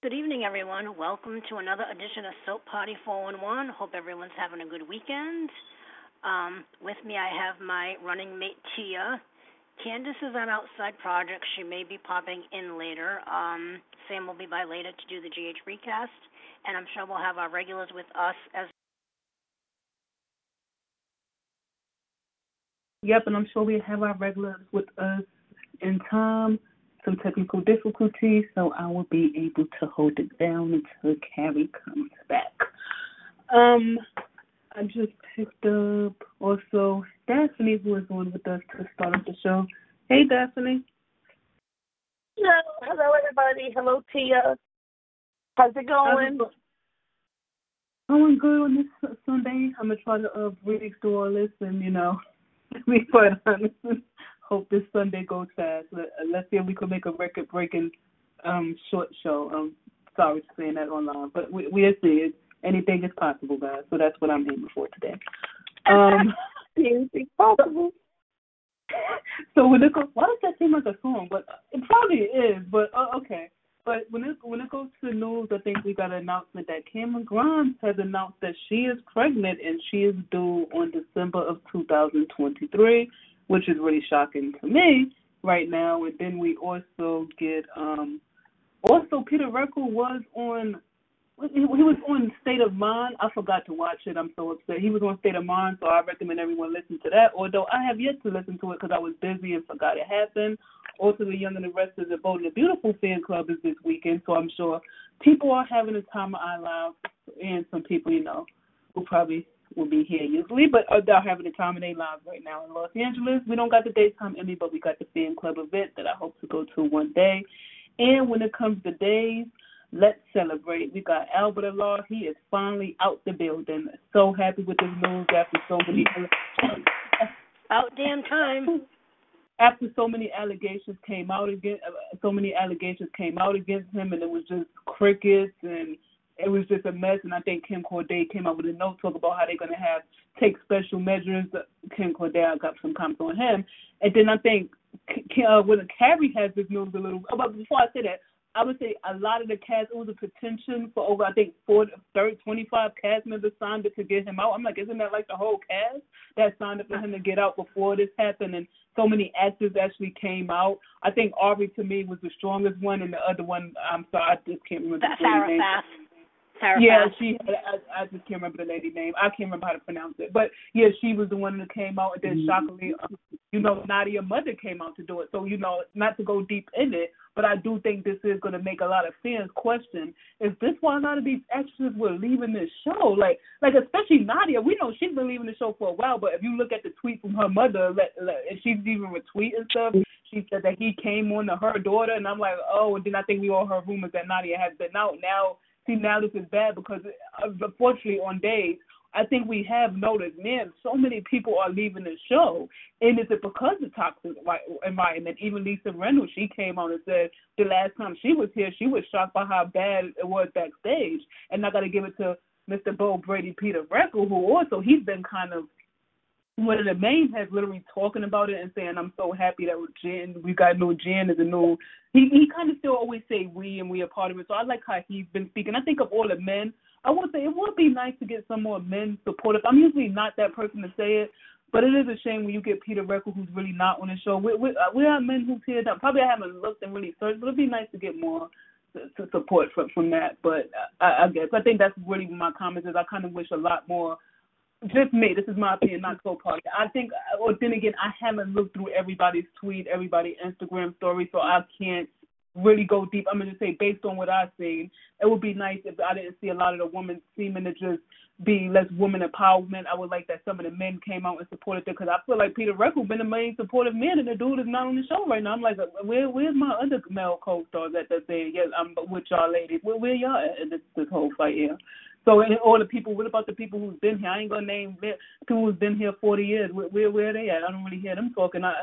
Good evening, everyone. Welcome to another edition of Soap Party 411. Hope everyone's having a good weekend. With me, I have my running mate, Tia. Candace is on outside projects. She may be popping in later. Sam will be by later to do the GH recast, and I'm sure we'll have our regulars with us as. Yep, and I'm sure we have our regulars with us in time. Some technical difficulties, so I will be able to hold it down until Carrie comes back. I just picked up also Daphne, who is on with us to start off the show. Hey, Daphne. Hello, everybody. Hello, Tia. How's it going? Going good on this Sunday. I'm going to try to read through all this and, be quite honest. Hope this Sunday goes fast. Let's see if we can make a record-breaking short show. I'm sorry for saying that online, but we'll see. Anything is possible, guys. So that's what I'm aiming for today. Anything possible. So when it goes, why does that seem like a song? But it probably is. But okay. But when it goes to the news, I think we got an announcement that Cameron Grimes has announced that she is pregnant and she is due on December of 2023. Which is really shocking to me right now. And then we also get, Peter Reckle was on State of Mind. I forgot to watch it. I'm so upset. He was on State of Mind, so I recommend everyone listen to that, although I have yet to listen to it because I was busy and forgot it happened. Also, The Young and the Restless, The Bold and the Beautiful fan club is this weekend, so I'm sure people are having a time of our lives, and some people, will probably will be here usually, but they're having a time in their lives right now in Los Angeles. We don't got the daytime Emmy, but we got the fan club event that I hope to go to one day. And when it comes to days, let's celebrate. We got Albert Allard. He is finally out the building. So happy with this news after so many out damn time. After so many allegations came out against him, and it was just crickets and. It was just a mess, and I think Kim Corday came out with a note talk about how they're going to take special measures. Kim Corday, I got some comments on him. And then I think when Carrie has this news a little – but before I say that, I would say a lot of the cast, it was a petition for over, I think, 25 cast members signed up to get him out. I'm like, isn't that like the whole cast that signed up for him to get out before this happened? And so many actors actually came out. I think Aubrey, to me, was the strongest one, and the other one, I'm sorry, I just can't remember the name. Sarah yeah, Pass. She. I just can't remember the lady name. I can't remember how to pronounce it. But, yeah, she was the one that came out. And then, shockingly, Nadia's mother came out to do it. So, not to go deep in it, but I do think this is going to make a lot of fans question, is this why a lot of these extras were leaving this show? Like especially Nadia. We know she's been leaving the show for a while, but if you look at the tweet from her mother, and she's even retweeting stuff, she said that he came on to her daughter. And I'm like, oh, and then I think we all heard rumors that Nadia has been out now. See, now this is bad because, unfortunately, on days, I think we have noticed, man, so many people are leaving the show. And is it because of toxic environment? Even Lisa Reynolds, she came on and said the last time she was here, she was shocked by how bad it was backstage. And I got to give it to Mr. Bo Brady, Peter Reckle, who also, he's been kind of one of the main heads literally talking about it and saying, I'm so happy that we got a new Jen. He kind of still always say we and we are part of it. So I like how he's been speaking. I think of all the men, I would say it would be nice to get some more men supportive. I'm usually not that person to say it, but it is a shame when you get Peter Reckle, who's really not on the show. We have men who's here that probably I haven't looked and really searched, but it would be nice to get more support from that. But I guess I think that's really my comments is I kind of wish a lot more. Just me. This is my opinion, not so party. I think, or then again, I haven't looked through everybody's tweet, everybody's Instagram story, so I can't really go deep. I'm going to say, based on what I've seen, it would be nice if I didn't see a lot of the women seeming to just be less women empowerment. I would like that some of the men came out and supported them because I feel like Peter Reckle been the main supportive man, and the dude is not on the show right now. I'm like, where's my other male co-stars that they're saying, yes, I'm with y'all ladies? Where y'all at in this whole fight here? So, and all the people, what about the people who's been here? I ain't going to name people who's been here 40 years. Where are they at? I don't really hear them talking. I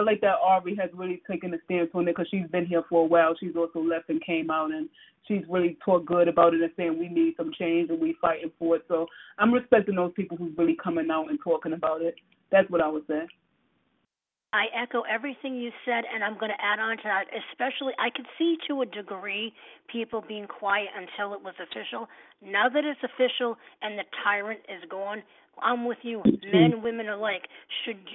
like that Aubrey has really taken a stance on it because she's been here for a while. She's also left and came out, and she's really talked good about it and saying we need some change and we fighting for it. So I'm respecting those people who's really coming out and talking about it. That's what I would say. I echo everything you said, and I'm going to add on to that. Especially, I could see to a degree people being quiet until it was official. Now that it's official and the tyrant is gone, I'm with you. Men, women alike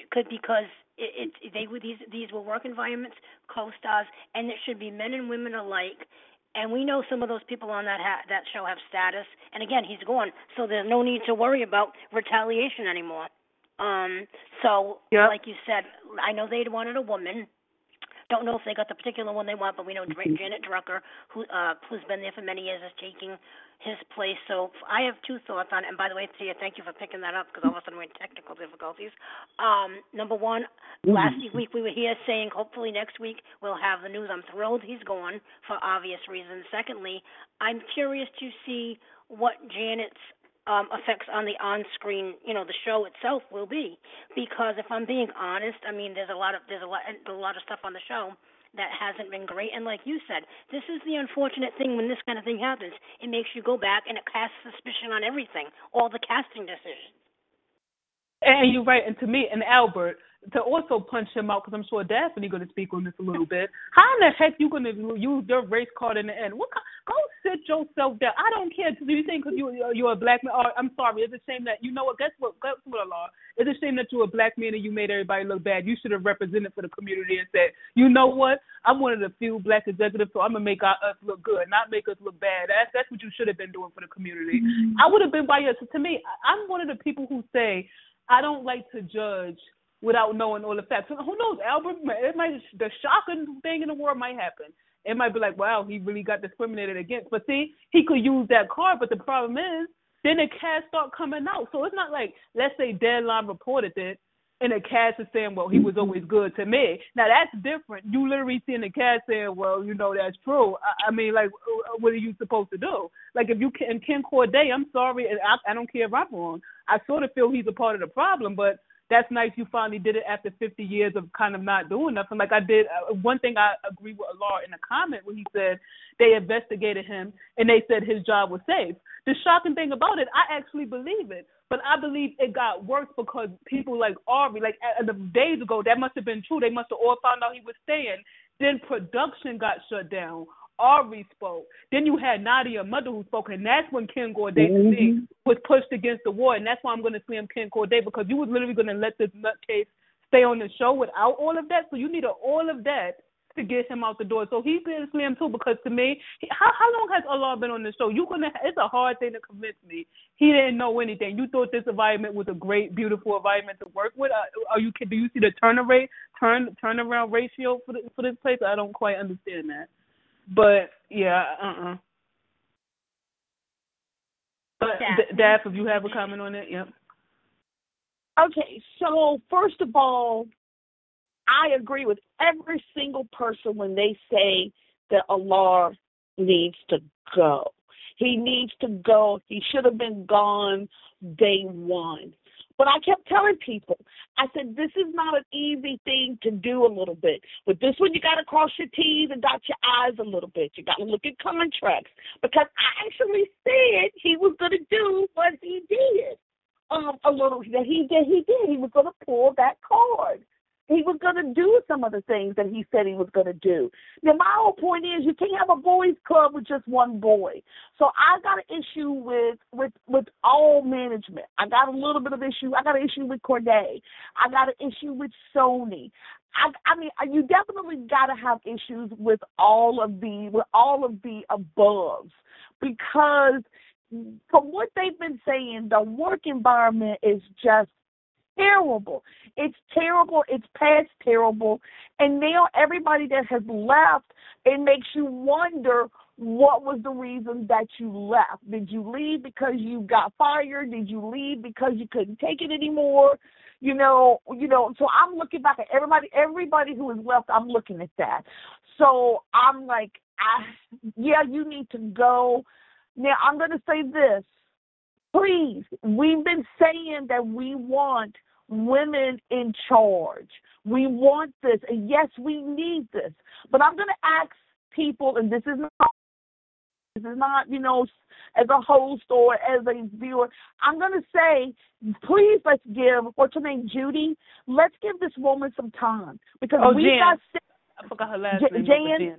because these were work environments, co-stars, and it should be men and women alike. And we know some of those people on that show have status. And again, he's gone, so there's no need to worry about retaliation anymore. Like you said, I know they'd wanted a woman. Don't know if they got the particular one they want, but we know Janet Drucker, who's been there for many years, is taking his place. So I have two thoughts on it. And by the way, Tia, thank you for picking that up because all of a sudden we had technical difficulties. Number one, last week we were here saying hopefully next week we'll have the news. I'm thrilled he's gone for obvious reasons. Secondly, I'm curious to see what Janet's effects on the on-screen, the show itself will be, because if I'm being honest, I mean, there's a lot of stuff on the show that hasn't been great, and like you said, this is the unfortunate thing when this kind of thing happens. It makes you go back and it casts suspicion on everything, all the casting decisions. And you're right, and to me, and Albert, to also punch him out, because I'm sure Daphne's going to speak on this a little bit, how in the heck you going to use your race card in the end? Go sit yourself down. I don't care. Do you think because you're a black man? Or, I'm sorry. It's a shame that, guess what, Alar? It's a shame that you're a black man and you made everybody look bad. You should have represented for the community and said, you know what? I'm one of the few black executives, so I'm going to make us look good, not make us look bad. That's what you should have been doing for the community. Mm-hmm. I would have been biased. To me, I'm one of the people who say, I don't like to judge without knowing all the facts. Who knows, Albert? The shocking thing in the world might happen. It might be like, wow, he really got discriminated against. But see, he could use that card, but the problem is, then the cast start coming out. So it's not like, let's say Deadline reported it, and the cast is saying, well, he was always good to me. Now, that's different. You literally seeing the cast saying, well, that's true. I mean, like, what are you supposed to do? Like, if you can, Ken Corday, I'm sorry, and I don't care if I'm wrong. I sort of feel he's a part of the problem, but that's nice you finally did it after 50 years of kind of not doing nothing. Like I did, one thing I agree with Alar in a comment when he said they investigated him and they said his job was safe. The shocking thing about it, I actually believe it, but I believe it got worse because people like Ari, like days ago, that must have been true. They must have all found out he was staying. Then production got shut down. Ari spoke. Then you had Nadia Mother who spoke, and that's when Ken Corday was pushed against the wall, and that's why I'm going to slam Ken Corday because you was literally going to let this nutcase stay on the show without all of that, so you needed all of that to get him out the door. So he's getting slammed too because to me, how long has Allah been on the show? It's a hard thing to convince me. He didn't know anything. You thought this environment was a great, beautiful environment to work with? Do you see the turnaround ratio for this place? I don't quite understand that. But, yeah, But, Daph, if you have a comment on it, yep. Okay, so first of all, I agree with every single person when they say that Alar needs to go. He needs to go. He should have been gone day one. But I kept telling people, I said, this is not an easy thing to do a little bit. With this one, you got to cross your T's and dot your I's a little bit. You got to look at contracts because I actually said he was going to do what he did He was going to pull that card. He was going to do some of the things that he said he was going to do. Now, my whole point is you can't have a boys' club with just one boy. So I got an issue with all management. I got a little bit of issue. I got an issue with Corday. I got an issue with Sony. I mean, you definitely got to have issues with all of the aboves because from what they've been saying, the work environment is just terrible. It's terrible. It's past terrible. And now everybody that has left, it makes you wonder what was the reason that you left. Did you leave because you got fired? Did you leave because you couldn't take it anymore? So I'm looking back at everybody who has left, I'm looking at that. So I'm like, you need to go. Now I'm going to say this. Please, we've been saying that we want women in charge. We want this, and yes, we need this. But I'm going to ask people, and this is not as a host or as a viewer, I'm going to say, please let's give, what's her name, Judy? Let's give this woman some time. Because I forgot her last name. Jan,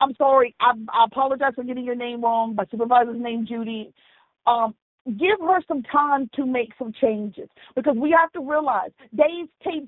I'm sorry. I apologize for getting your name wrong. My supervisor's name, Judy. Give her some time to make some changes, because we have to realize days take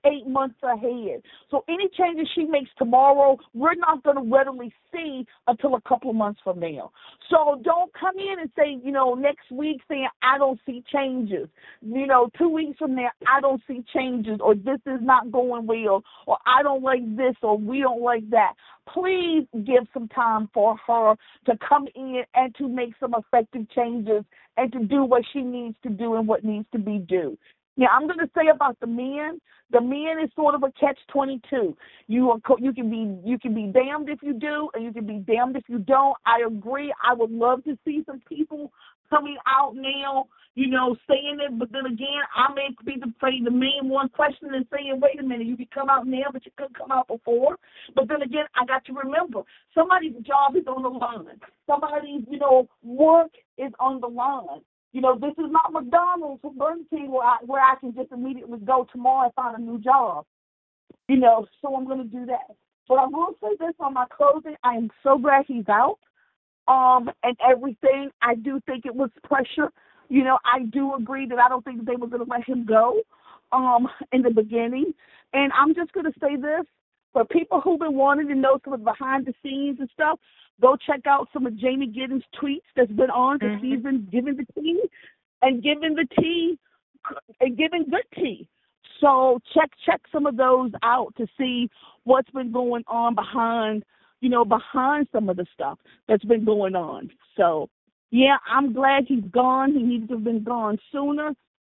6-8 months ahead. So any changes she makes tomorrow, we're not going to readily see until a couple of months from now. So don't come in and say, next week saying, I don't see changes. 2 weeks from now, I don't see changes, or this is not going well, or I don't like this, or we don't like that. Please give some time for her to come in and to make some effective changes and to do what she needs to do and what needs to be due. Now, I'm going to say about the men. The men is sort of a catch-22. You can be damned if you do, and you can be damned if you don't. I agree. I would love to see some people coming out now, saying it. But then again, I may be the main one questioning and saying, wait a minute, you can come out now, but you couldn't come out before. But then again, I got to remember, somebody's job is on the line. Somebody's, work is on the line. This is not McDonald's or Burger King where I can just immediately go tomorrow and find a new job. So I'm going to do that. But I will say this on my closing, I am so glad he's out. And everything, I do think it was pressure. I do agree that I don't think they were going to let him go in the beginning. And I'm just going to say this, for people who've been wanting to know some of the behind the scenes and stuff, go check out some of Jamie Giddens' tweets that's been on because she's been giving the tea and giving good tea. So check some of those out to see what's been going on behind some of the stuff that's been going on. So, yeah, I'm glad he's gone. He needed to have been gone sooner.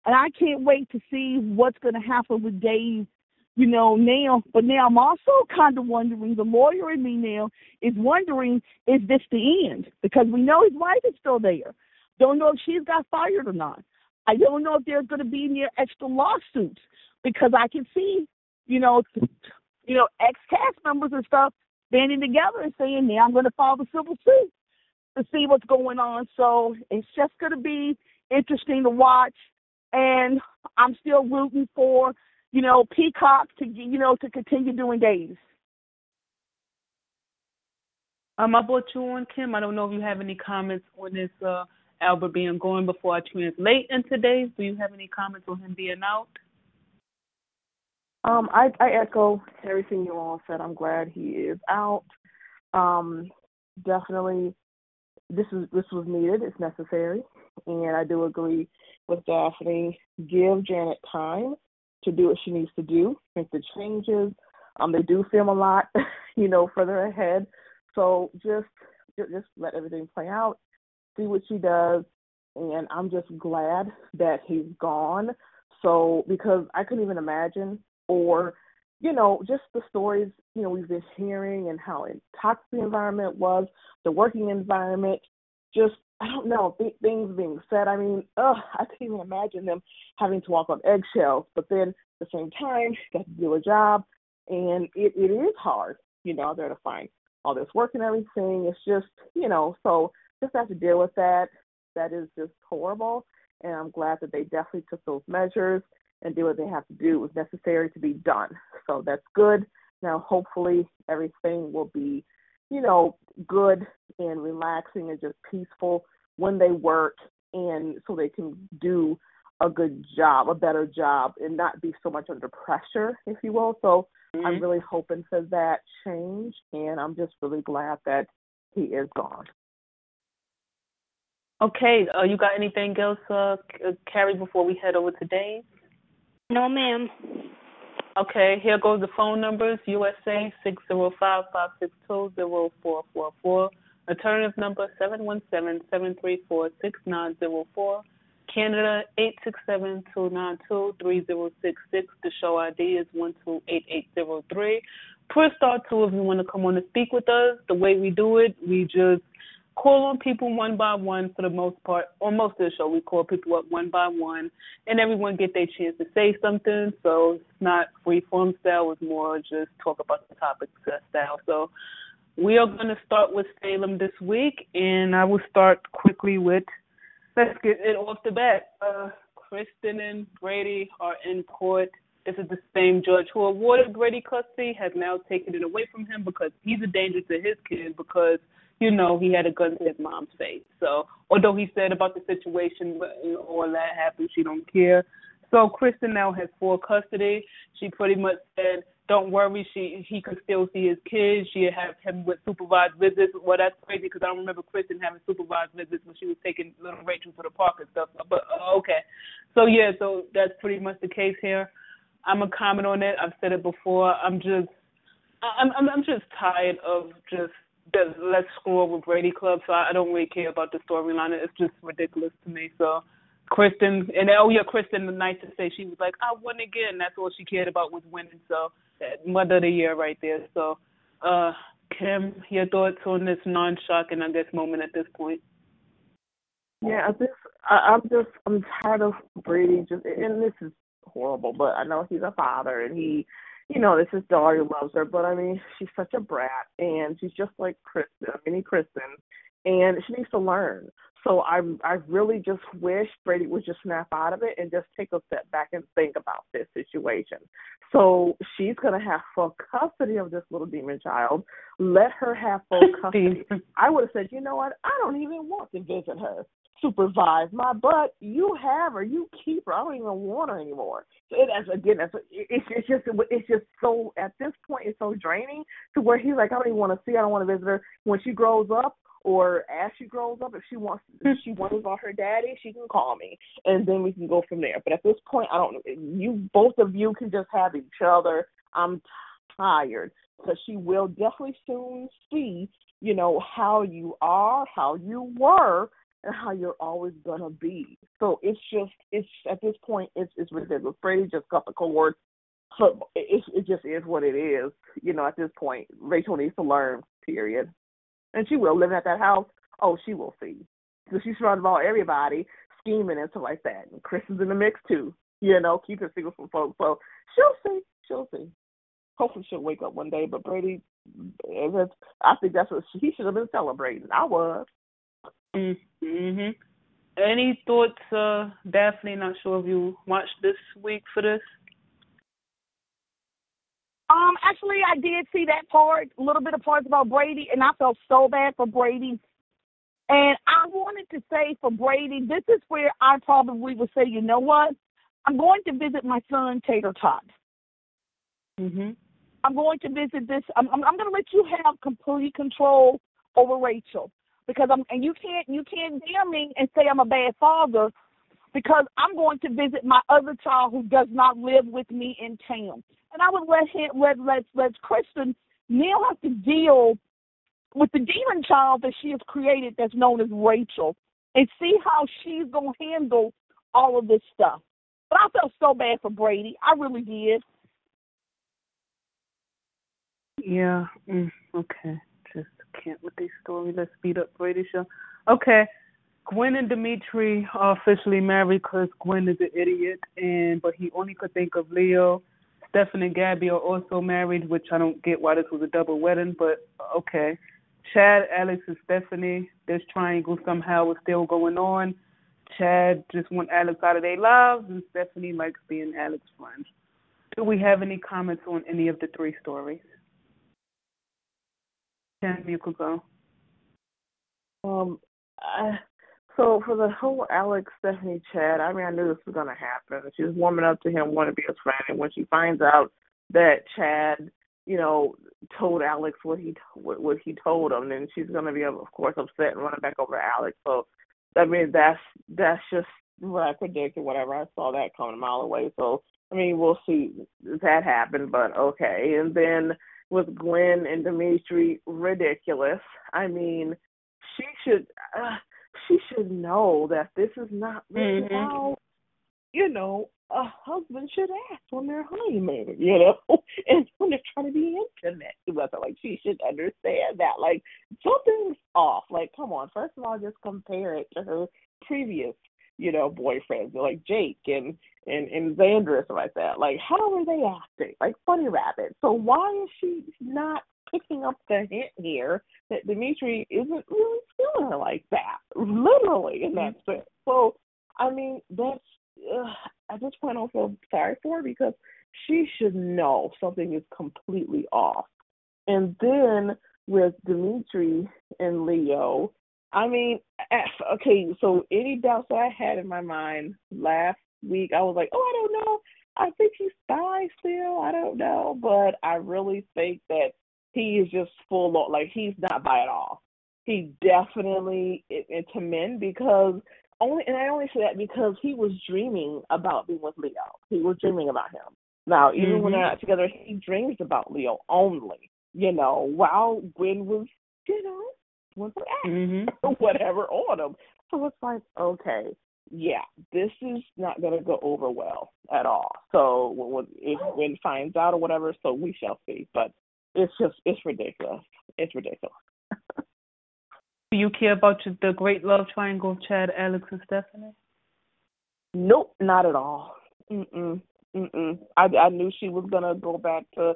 And I can't wait to see what's going to happen with Dave, now. But now I'm also kind of wondering, the lawyer in me now is wondering, is this the end? Because we know his wife is still there. Don't know if she's got fired or not. I don't know if there's going to be any extra lawsuits, because I can see, ex-cast members and stuff banding together and saying, now I'm going to file the civil suit to see what's going on. So it's just going to be interesting to watch. And I'm still rooting for, Peacock to, to continue doing Days. I brought you on, Kim. I don't know if you have any comments on this Albert being gone before I translate into Days. Do you have any comments on him being out? I echo everything you all said. I'm glad he is out. Definitely, this was needed. It's necessary, and I do agree with Daphne. Give Janet time to do what she needs to do, make the changes. They do film a lot, further ahead. So just let everything play out. See what she does, and I'm just glad that he's gone. So because I couldn't even imagine. Or, just the stories, we've been hearing and how toxic the environment was, the working environment, just, I don't know, things being said. I mean, I couldn't even imagine them having to walk on eggshells. But then at the same time, you have to do a job, and it is hard, out there to find all this work and everything. It's just, so just have to deal with that. That is just horrible, and I'm glad that they definitely took those measures and do what they have to do. It was necessary to be done. So that's good. Now, hopefully, everything will be, good and relaxing and just peaceful when they work, and so they can do a good job, a better job, and not be so much under pressure, if you will. So I'm really hoping for that change, and I'm just really glad that he is gone. Okay. You got anything else, Carrie, before we head over to Dave? No, ma'am. Okay, here goes the phone numbers. USA 605-562-0444. Alternative number 717-734-6904. Canada 867-292-3066. The show ID is 128803. Press star 2 if you want to come on and speak with us. The way we do it, we just call on people one by one for the most part. On most of the show, we call people up one by one, and everyone get their chance to say something. So it's not free form style. It's more just talk about the topic style. So We are going to start with Salem this week, and I will start quickly with, let's get it off the bat. Kristen and Brady are in court. This is the same judge who awarded Brady custody, has now taken it away from him because he's a danger to his kid because, you know, he had a gun to his mom's face. So although he said about the situation, all that happened, she don't care. So Kristen now has full custody. She pretty much said, don't worry, he could still see his kids. She'd have him with supervised visits. Well, that's crazy because I don't remember Kristen having supervised visits when she was taking little Rachel to the park and stuff. But, okay. So, yeah, so that's pretty much the case here. I'm going to comment on it. I've said it before. I'm just tired of just the let's screw over Brady Club, so I don't really care about the storyline. It's just ridiculous to me, so... Kristen, and oh yeah, Kristen, the night to say she was like, I won again. That's all she cared about was winning. So mother of the year right there. So Kim, your thoughts on this non-shocking, I guess, moment at this point? Yeah, I'm tired of Brady. Just, and this is horrible, but I know he's a father and he, you know, this is his daughter who loves her. But I mean, she's such a brat and she's just like Kristen, mini Kristen, and she needs to learn. So I really just wish Brady would just snap out of it and just take a step back and think about this situation. So she's going to have full custody of this little demon child. Let her have full custody. I would have said, you know what? I don't even want to visit her. Supervise my butt. You have her. You keep her. I don't even want her anymore. It's just so, at this point, it's so draining to where he's like, I don't even want to see her. I don't want to visit her. When she grows up, or as she grows up, if she wonders about her daddy, she can call me, and then we can go from there. But at this point, I don't. You both of you can just have each other. I'm tired, because she will definitely soon see, you know, how you are, how you were, and how you're always gonna be. So it's at this point, it's ridiculous. Brady just got the cord. So it just is what it is, you know. At this point, Rachel needs to learn. Period. And she will, living at that house, oh, she will see. So she's surrounded by everybody scheming and stuff like that. And Chris is in the mix, too, you know, keeping secret from folks. So she'll see. Hopefully she'll wake up one day. But Brady, I think that's what he should have been celebrating. I was. Mm-hmm. Any thoughts, Daphne? Not sure if you watched this week for this. Actually, I did see that part, a little bit of parts about Brady, and I felt so bad for Brady. And I wanted to say for Brady, this is where I probably would say, you know what? I'm going to visit my son, Tater Tot. Mm-hmm. I'm going to visit this. I'm going to let you have complete control over Rachel, because you can't dare me and say I'm a bad father, because I'm going to visit my other child who does not live with me in town. And I would let Kristen now have to deal with the demon child that she has created that's known as Rachel, and see how she's going to handle all of this stuff. But I felt so bad for Brady. I really did. Yeah. Okay. Just can't with this story. Let's speed up Brady show. Okay. Gwen and Dimitri are officially married because Gwen is an idiot, but he only could think of Leo. Stefan and Gabby are also married, which I don't get why this was a double wedding, but okay. Chad, Alex, and Stephanie, this triangle somehow is still going on. Chad just wants Alex out of their lives, and Stephanie likes being Alex's friend. Do we have any comments on any of the three stories? Chad, you could go. So for the whole Alex, Stephanie, Chad, I mean, I knew this was going to happen. She was warming up to him, wanting to be his friend. And when she finds out that Chad, you know, told Alex what he told him, then she's going to be, of course, upset and running back over Alex. So, I mean, that's just what I predicted, whatever. I saw that coming a mile away. So, I mean, we'll see if that happened, but okay. And then with Gwen and Dimitri, ridiculous. I mean, she should... She should know that this is not really how, you know, a husband should act when they're honeymoon, you know, and when they're trying to be intimate. Like, she should understand that. Like, something's off. Like, come on. First of all, just compare it to her previous, you know, boyfriends, like Jake and Xander and stuff like that. Like, how are they acting? Like, bunny rabbit. So why is she not picking up the hint here that Dimitri isn't really feeling her like that, literally in that sense. So, I mean, that's, at this point, I don't feel sorry for her because she should know something is completely off. And then with Dimitri and Leo, I mean, okay, so any doubts that I had in my mind last week, I was like, oh, I don't know. I think he's bi still. I don't know. But I really think that he is just full on, like, he's not bi at all. He definitely into men because I only say that because he was dreaming about being with Leo. He was dreaming about him. Now, even when they're not together, he dreams about Leo only, you know, while Gwen was, you know, was an act or whatever on him. So it's like, okay, yeah, this is not going to go over well at all. So if Gwen finds out or whatever, so we shall see. But it's just, it's ridiculous. It's ridiculous. Do you care about the great love triangle of Chad, Alex, and Stephanie? Nope, not at all. I knew she was going to go back to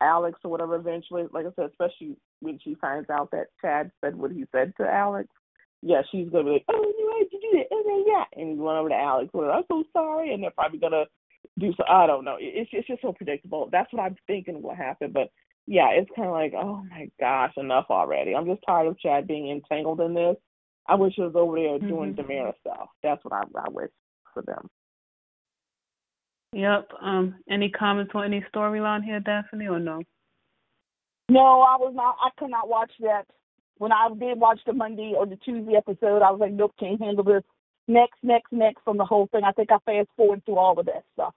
Alex or whatever eventually. Like I said, especially when she finds out that Chad said what he said to Alex. Yeah, she's going to be like, oh, you had to do that. Okay, yeah. And going over to Alex, well, I'm so sorry. And they're probably going to do so. I don't know. It's just so predictable. That's what I'm thinking will happen. But, yeah, it's kind of like, oh, my gosh, enough already. I'm just tired of Chad being entangled in this. I wish he was over there doing Damara stuff. That's what I wish for them. Yep. Any comments on any storyline here, Daphne, or no? No, I was not. I could not watch that. When I did watch the Monday or the Tuesday episode, I was like, nope, can't handle this. Next from the whole thing. I think I fast-forwarded through all of that stuff.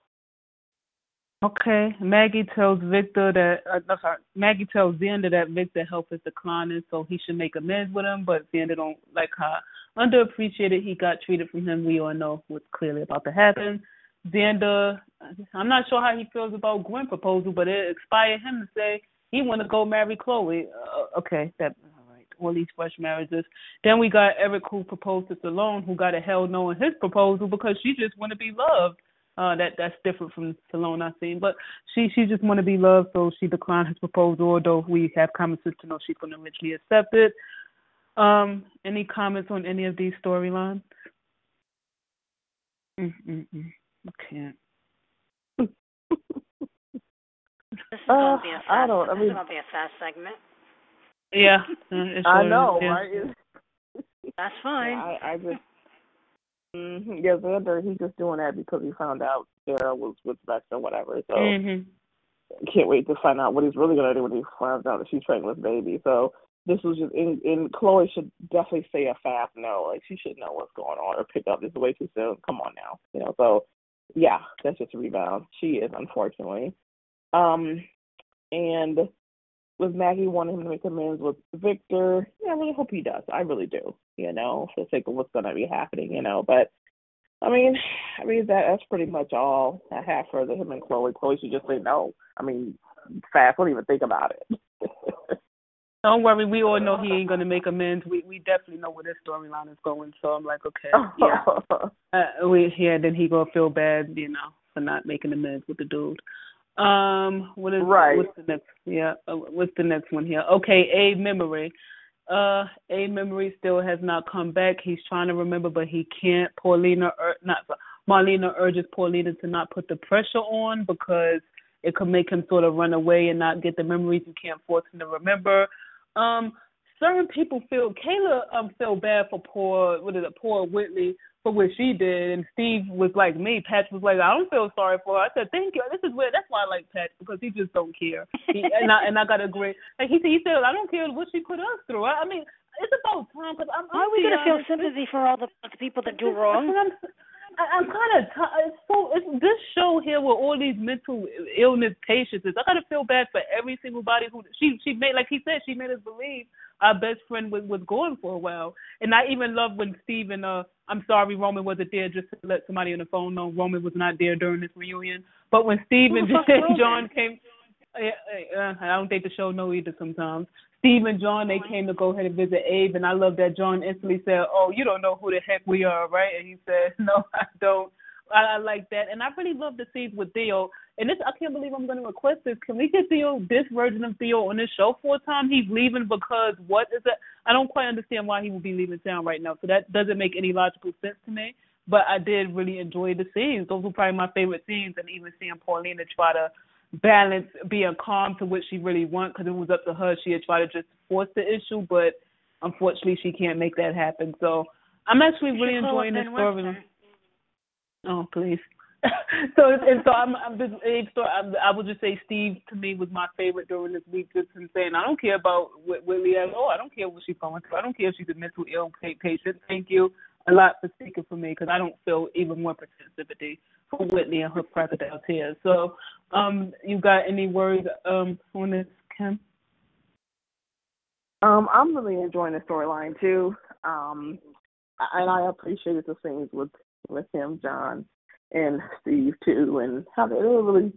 Okay. Maggie tells Xander that Victor's help is declining, so he should make amends with him, but Xander don't like her. Underappreciated, he got treated from him. We all know what's clearly about to happen. Xander, I'm not sure how he feels about Gwen's proposal, but it inspired him to say he want to go marry Chloe. Okay, that all right. All these fresh marriages. Then we got Eric, who proposed to Stallone, who got a hell no in his proposal because she just want to be loved. That's different from Stallone I've seen, but she just want to be loved, so she declined his proposal. Although we have common sense to know she's going to eventually accept it. Any comments on any of these storylines? I can't. This is going to be a fast. I don't. I mean, this is going to be a fast segment. Yeah, I know, right? That's fine. Yeah, I just. Yeah, Xander, he's just doing that because he found out Sarah was with Rex or whatever. So can't wait to find out what he's really gonna do when he finds out that she's pregnant with baby. So this was just in Chloe should definitely say a fast no. Like she should know what's going on or pick up this way too soon. Come on now, you know. So yeah, that's just a rebound. She is, unfortunately. And with Maggie wanting him to make amends with Victor, yeah, I really hope he does. I really do, you know, for the sake of what's going to be happening, you know. But, I mean that's pretty much all I have for him and Chloe. Chloe should just say no. I mean, fast, don't even think about it. Don't worry. We all know he ain't going to make amends. We definitely know where this storyline is going. So I'm like, okay, yeah. Then he going to feel bad, you know, for not making amends with the dude. What's the next? Yeah, what's the next one here? Okay, A Memory. A Memory still has not come back. He's trying to remember, but he can't. Marlena urges Paulina to not put the pressure on because it could make him sort of run away and not get the memories. You can't force him to remember. Certain people feel Kayla feel bad for poor Whitley. For what she did, and Steve was like me. Patch was like, I don't feel sorry for her. I said, thank you. This is weird. That's why I like Patch, because he just don't care. And I got to agree. Like he said, I don't care what she put us through. I mean, it's about time. Because why are we gonna feel sympathy for all the people that do wrong? I'm kind of this show here with all these mental illness patients. I gotta feel bad for every single body who she made. Like he said, she made us believe our best friend was going for a while. And I even love when Steve and I'm sorry, Roman wasn't there. Just to let somebody on the phone know, Roman was not there during this reunion. But when Steve and John came, I don't think the show know either. Sometimes Steve and John, they came to go ahead and visit Abe, and I love that John instantly said, "Oh, you don't know who the heck we are, right?" And he said, "No, I don't." I like that. And I really love the scenes with Theo. And this, I can't believe I'm going to request this. Can we get Theo, this version of Theo, on this show for a time? He's leaving because what is that? I don't quite understand why he would be leaving town right now. So that doesn't make any logical sense to me. But I did really enjoy the scenes. Those were probably my favorite scenes. And even seeing Paulina try to balance being calm to what she really wants, because it was up to her. She had tried to just force the issue, but unfortunately she can't make that happen. So I'm actually really enjoying this story. Oh, please. I would just say Steve, to me, was my favorite during this week. Just him saying, I don't care about Willie at all. I don't care what she's going through. I don't care if she's a mental ill patient. Thank you a lot for speaking for me, because I don't feel even more sensitivity for Whitney and her crocodile tears. So you got any words on this, Kim? I'm really enjoying the storyline, too. And I appreciated the scenes with him, John, and Steve, too, and how they were really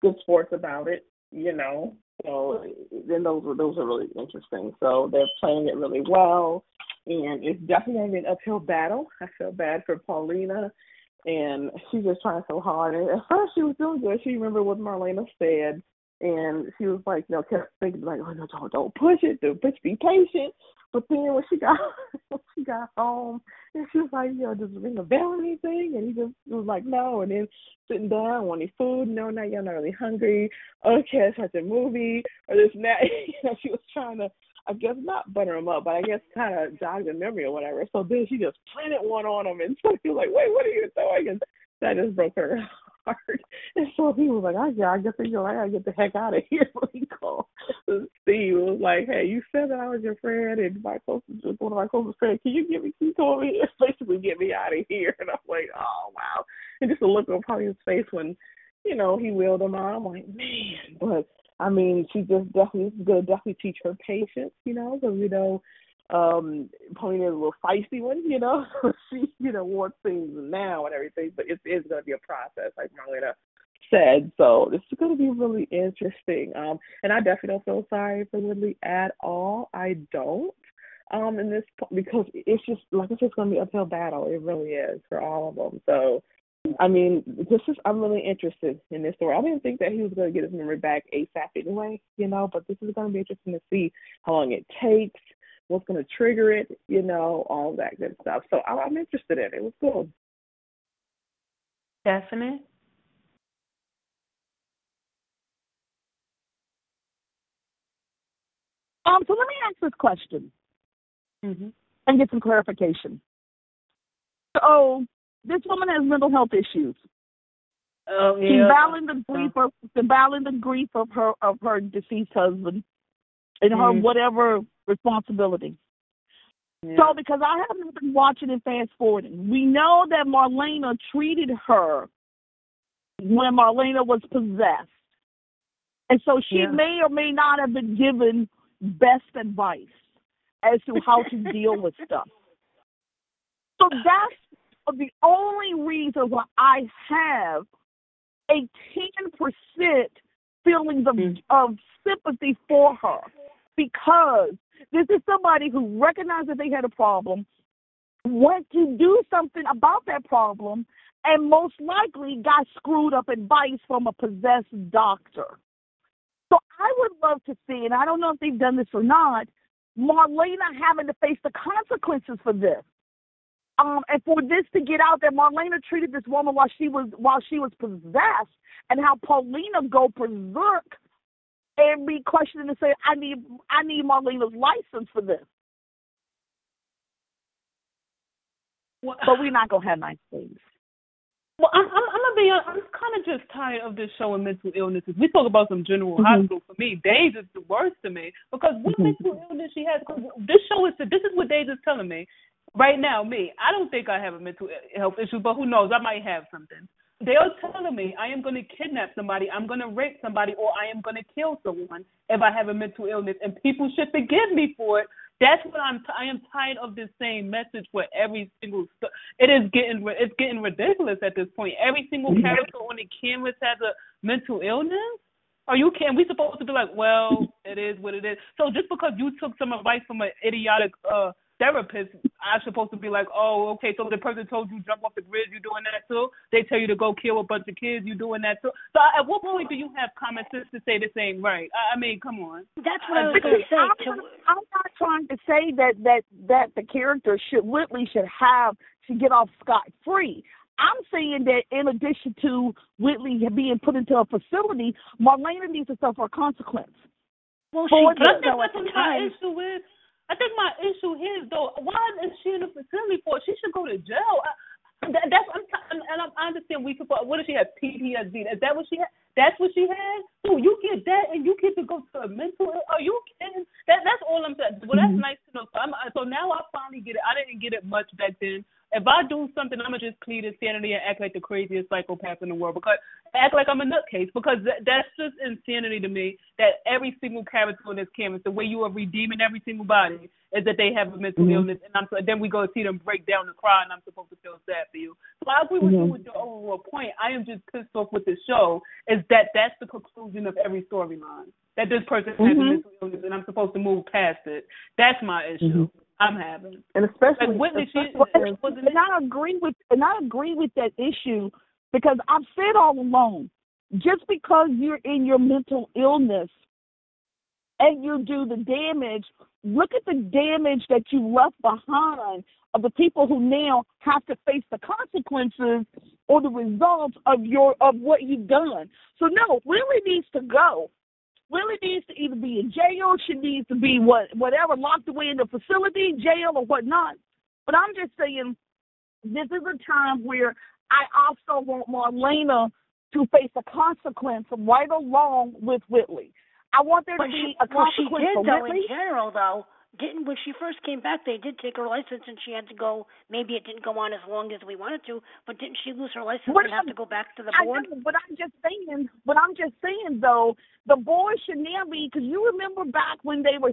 good sports about it, you know. So then those are really interesting. So they're playing it really well, and it's definitely an uphill battle. I feel bad for Paulina, and she's just trying so hard. And at first she was doing good. She remembered what Marlena said, and she was like, you know, kept thinking, like, oh, no, don't push it, dude. Bitch, be patient. But then when she got home, and she was like, yo, does it ring a bell or anything? And he just was like, no. And then sitting down, want any food? No, not y'all not really hungry. Okay, let's watch a movie or this and that. You know, she was trying to, I guess, not butter him up, but I guess kind of jogged the memory or whatever. So then she just planted one on him, and so he was like, wait, what are you doing? And that just broke her heart. And so he was like, I gotta get the heck out of here. Steve was like, hey, you said that I was your friend and one of my closest friends. Can you get me? Can you come over here? Basically, get me out of here. And I'm like, oh, wow. And just a look on Paulina's face when, you know, he wheeled him out. I'm like, man. But, I mean, she just definitely is going to definitely teach her patience, you know, because, you know, Paulina is a little feisty one, you know. She, you know, wants things now and everything, but it's going to be a process, like Marlena said. So this is going to be really interesting. And I definitely don't feel sorry for Woodley at all. I don't. In this, because it's just, like I said, it's going to be an uphill battle. It really is for all of them. So, I mean, I'm really interested in this story. I didn't think that he was going to get his memory back ASAP anyway, you know, but this is going to be interesting to see how long it takes, what's going to trigger it, you know, all that good stuff. So I'm interested in it. It was cool. Stephanie? So let me ask this question and get some clarification. So this woman has mental health issues. Oh, yeah. She's battling the grief of her deceased husband and her whatever responsibility. Yeah. So because I haven't been watching and fast-forwarding, we know that Marlena treated her when Marlena was possessed. And so she may or may not have been given best advice as to how to deal with stuff. So that's the only reason why I have 18% feelings of sympathy for her, because this is somebody who recognized that they had a problem, went to do something about that problem, and most likely got screwed up advice from a possessed doctor. So I would love to see, and I don't know if they've done this or not, Marlena having to face the consequences for this. And for this to get out that Marlena treated this woman while she was possessed, and how Paulina go berserk and be questioning and say, I need Marlena's license for this. Well, but we're not gonna have nice things. Well, I'm kind of just tired of this show and mental illnesses. We talk about some General Hospital. For me, Days is the worst to me, because what mental illness she has, because this is what Days is telling me right now. Me, I don't think I have a mental health issue, but who knows? I might have something. They are telling me I am going to kidnap somebody, I'm going to rape somebody, or I am going to kill someone if I have a mental illness, and people should forgive me for it. That's what I am tired of, this same message for every single story. It's getting ridiculous at this point. Every single character on the canvas has a mental illness. Are you kidding? We supposed to be like, well, it is what it is. So just because you took some advice from an idiotic therapist, I'm supposed to be like, oh, okay, so the person told you jump off the bridge, you doing that too? They tell you to go kill a bunch of kids, you doing that too? So at what point do you have common sense to say this ain't right? I mean, come on. That's what I was going to say. I'm not trying to say that the character should get off scot-free. I'm saying that in addition to Whitley being put into a facility, Marlena needs to suffer a consequence. Well, she does. I think my issue here is, though, why is she in a facility for? She should go to jail. I understand we could. What does she have? PTSD? Is that what she had? That's what she had. So you get that, and you get to go to a mental. Are you kidding? That's all I'm saying. Well, that's nice to know. So now I finally get it. I didn't get it much back then. If I do something, I'm going to just plead insanity and act like the craziest psychopath in the world, because act like I'm a nutcase, because that's just insanity to me, that every single character on this canvas, the way you are redeeming every single body is that they have a mental illness, and then we go see them break down and cry, and I'm supposed to feel sad for you. So I agree with you with your overall point. I am just pissed off with the show is that that's the conclusion of every storyline, that this person has a mental illness, and I'm supposed to move past it. That's my issue. I'm having, and especially I agree with that issue, because I've said all along, just because you're in your mental illness and you do the damage, look at the damage that you left behind of the people who now have to face the consequences or the results of what you've done. So no, Lily needs to go. Willie needs to either be in jail, she needs to be whatever, locked away in the facility, jail or whatnot. But I'm just saying, this is a time where I also want Marlena to face a consequence right along with Whitley. I want there to be a consequence for Whitley. She did, though, in general, though. When she first came back, they did take her license, and she had to go. Maybe it didn't go on as long as we wanted to, but didn't she lose her license and have to go back to the board? I know, but I'm just saying, though, the board should now be, because you remember back when they were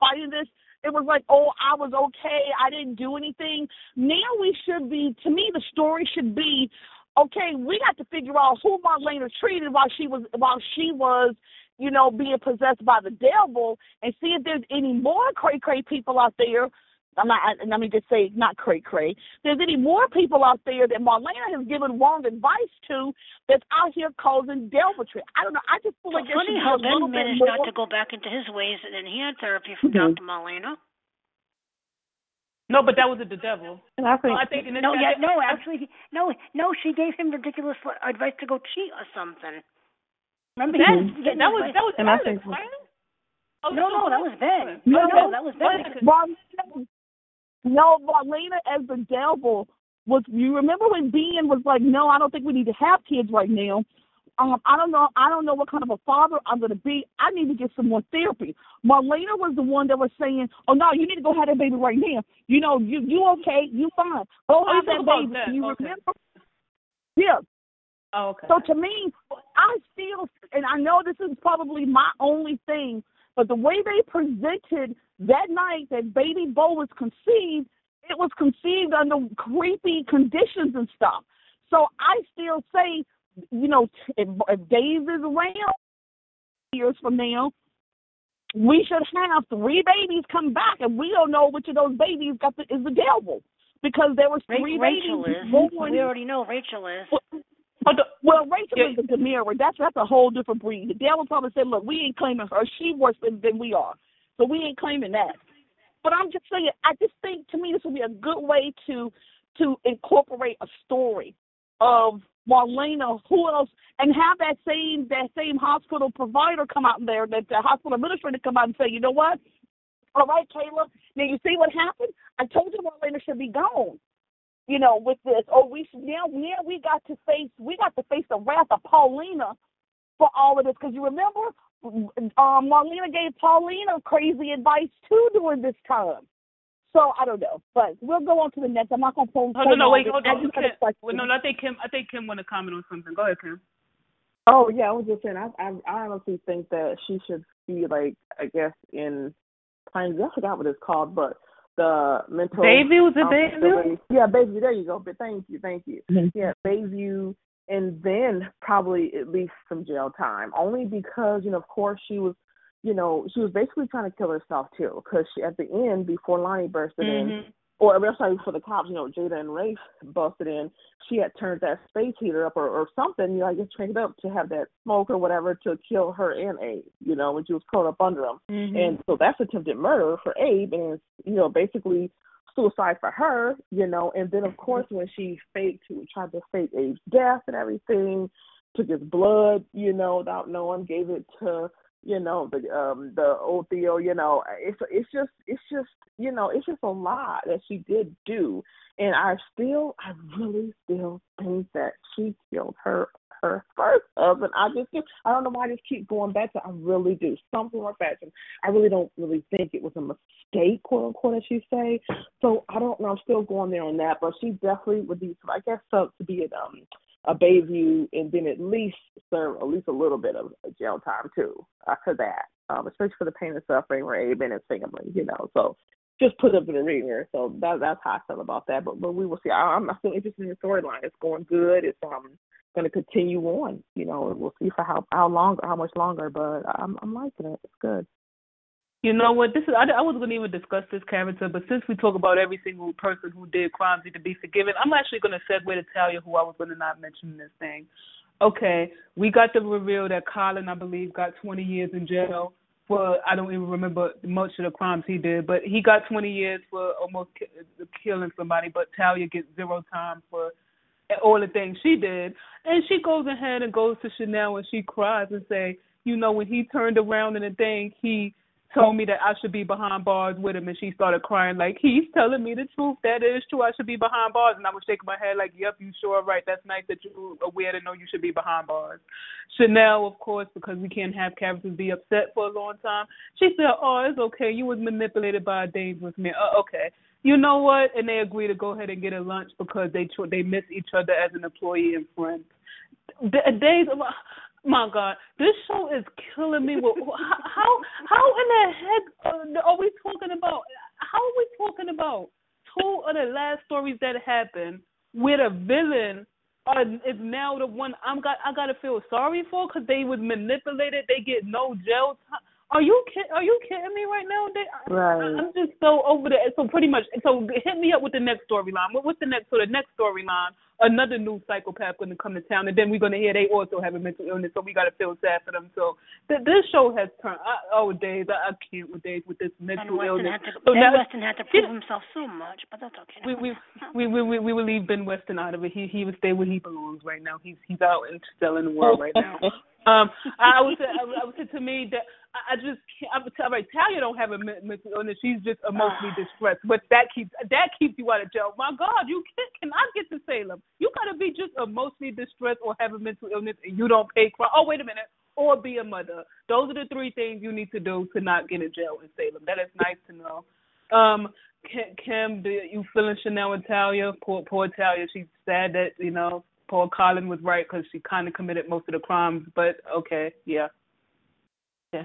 fighting this, it was like, oh, I was okay, I didn't do anything. Now we should be. To me, the story should be, okay, we got to figure out who Marlena treated while she was. You know, being possessed by the devil, and see if there's any more cray-cray people out there. Let me just say, not cray-cray. There's any more people out there that Marlena has given wrong advice to that's out here causing deviltry. I don't know. I just feel like it's funny how Ben managed not to go back into his ways, and then he had therapy from Dr. Marlena. No, but that was the devil. No, she gave him ridiculous advice to go cheat or something. Remember that was Alex, right? Oh, no, that was Ben. No, that was Ben. Marlena as the devil was. You remember when Ben was like, "No, I don't think we need to have kids right now. I don't know what kind of a father I'm going to be. I need to get some more therapy." Marlena was the one that was saying, "Oh no, you need to go have that baby right now. You know, you okay? You fine? Go have that baby." That. You remember? Yeah. Oh, okay. So to me, I feel, and I know this is probably my only thing, but the way they presented that night that Baby Bo was conceived, it was conceived under creepy conditions and stuff. So I still say, you know, if Days is around years from now, we should have 3 babies come back, and we don't know which of those babies is the devil, because there was 3 Rachel babies. We already know Rachel is. Well, Rachel is a demure. That's a whole different breed. The devil probably said, look, we ain't claiming her. She's worse than we are. So we ain't claiming that. But I'm just saying, I just think, to me, this would be a good way to incorporate a story of Marlena, who else, and have that same hospital provider come out there, that the hospital administrator come out and say, you know what? All right, Kayla, now you see what happened? I told you Marlena should be gone. You know, with this, we got to face the wrath of Paulina for all of this, because you remember, Marlena gave Paulina crazy advice too during this time. So I don't know, but we'll go on to the next. I'm not gonna pull. I think Kim want to comment on something. Go ahead, Kim. Oh yeah, I was just saying, I honestly think that she should be like, I guess in Pines. I forgot what it's called, but. The mental Bayview, the Bayview? Yeah, Bayview, there you go. But thank you. Mm-hmm. Yeah, Bayview, and then probably at least some jail time. Only because, you know, of course she was basically trying to kill herself too, because at the end, before Lonnie bursted in, or I'm sorry, before the cops, you know, Jada and Rafe busted in, she had turned that space heater up or something, you know, I guess turned it up to have that smoke or whatever to kill her and Abe, you know, when she was caught up under them. Mm-hmm. And so that's attempted murder for Abe, and, you know, basically suicide for her, you know. And then, of course, when she tried to fake Abe's death and everything, took his blood, you know, without knowing, gave it to, you know, the old Theo, you know, it's just, you know, it's just a lot that she did do. And I really still think that she killed her first husband. I don't know why I just keep going back to, I really do. Some form or fashion, I really don't really think it was a mistake, quote unquote, as you say. So I don't know, I'm still going there on that, but she definitely would be, I guess, up to be a Bayview, and then at least serve at least a little bit of jail time too for that, especially for the pain and suffering where Abe and his family, you know. So just put up in the ringer. So that's how I feel about that. But we will see. I'm still interested in the storyline. It's going good. It's going to continue on. You know, we'll see for how much longer. But I'm liking it. It's good. You know what? This is I wasn't going to even discuss this character, but since we talk about every single person who did crimes need to be forgiven, I'm actually going to segue to tell you who I was going to not mention in this thing. Okay, we got the reveal that Colin, I believe, got 20 years in jail for, I don't even remember much of the crimes he did, but he got 20 years for almost killing somebody, but Talia gets 0 time for all the things she did. And she goes ahead and goes to Chanel and she cries and say, you know, when he turned around in the thing, he told me that I should be behind bars with him, and she started crying like, he's telling me the truth. That is true. I should be behind bars. And I was shaking my head like, yep, you sure are right. That's nice that you're aware to know you should be behind bars. Chanel, of course, because we can't have characters be upset for a long time, she said, oh, it's okay. You was manipulated by a dangerous man. Okay. You know what? And they agree to go ahead and get a lunch because they miss each other as an employee and friend. Days of... My God, this show is killing me. How in the heck are we talking about? How are we talking about two of the last stories that happened where the villain is now the one I got to feel sorry for because they was manipulated. They get no jail time. Are you kidding me right now? I'm just so over there. So pretty much, so hit me up with the next storyline. What's the next? So the next storyline, another new psychopath going to come to town, and then we're going to hear they also have a mental illness, so we got to feel sad for them. So this show has turned. I can't with Days with this mental illness. Ben Weston had to prove himself so much, but that's okay. We will leave Ben Weston out of it. He would stay where he belongs right now. He's out and selling the world right now. I would say to me that I Talia don't have a mental illness. She's just emotionally distressed. But that keeps you out of jail. My God, you cannot get to Salem. You gotta be just emotionally distressed or have a mental illness, and you don't pay crime. Oh, wait a minute. Or be a mother. Those are the 3 things you need to do to not get in jail in Salem. That is nice to know. Kim, do you feeling Chanel and Talia? Poor Talia. She's sad that, you know, Paul Collin was right because she kind of committed most of the crimes, but okay, yeah.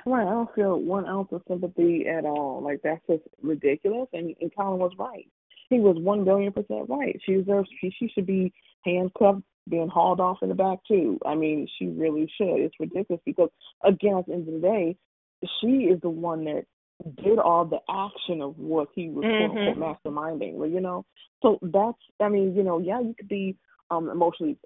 Right, I don't feel 1 ounce of sympathy at all. Like, that's just ridiculous, and Collin was right. He was 1,000,000,000% right. She should be handcuffed, being hauled off in the back, too. I mean, she really should. It's ridiculous because, again, at the end of the day, she is the one that did all the action of what he was masterminding, well, you know? So that's, I mean, you know, yeah, you could be emotionally,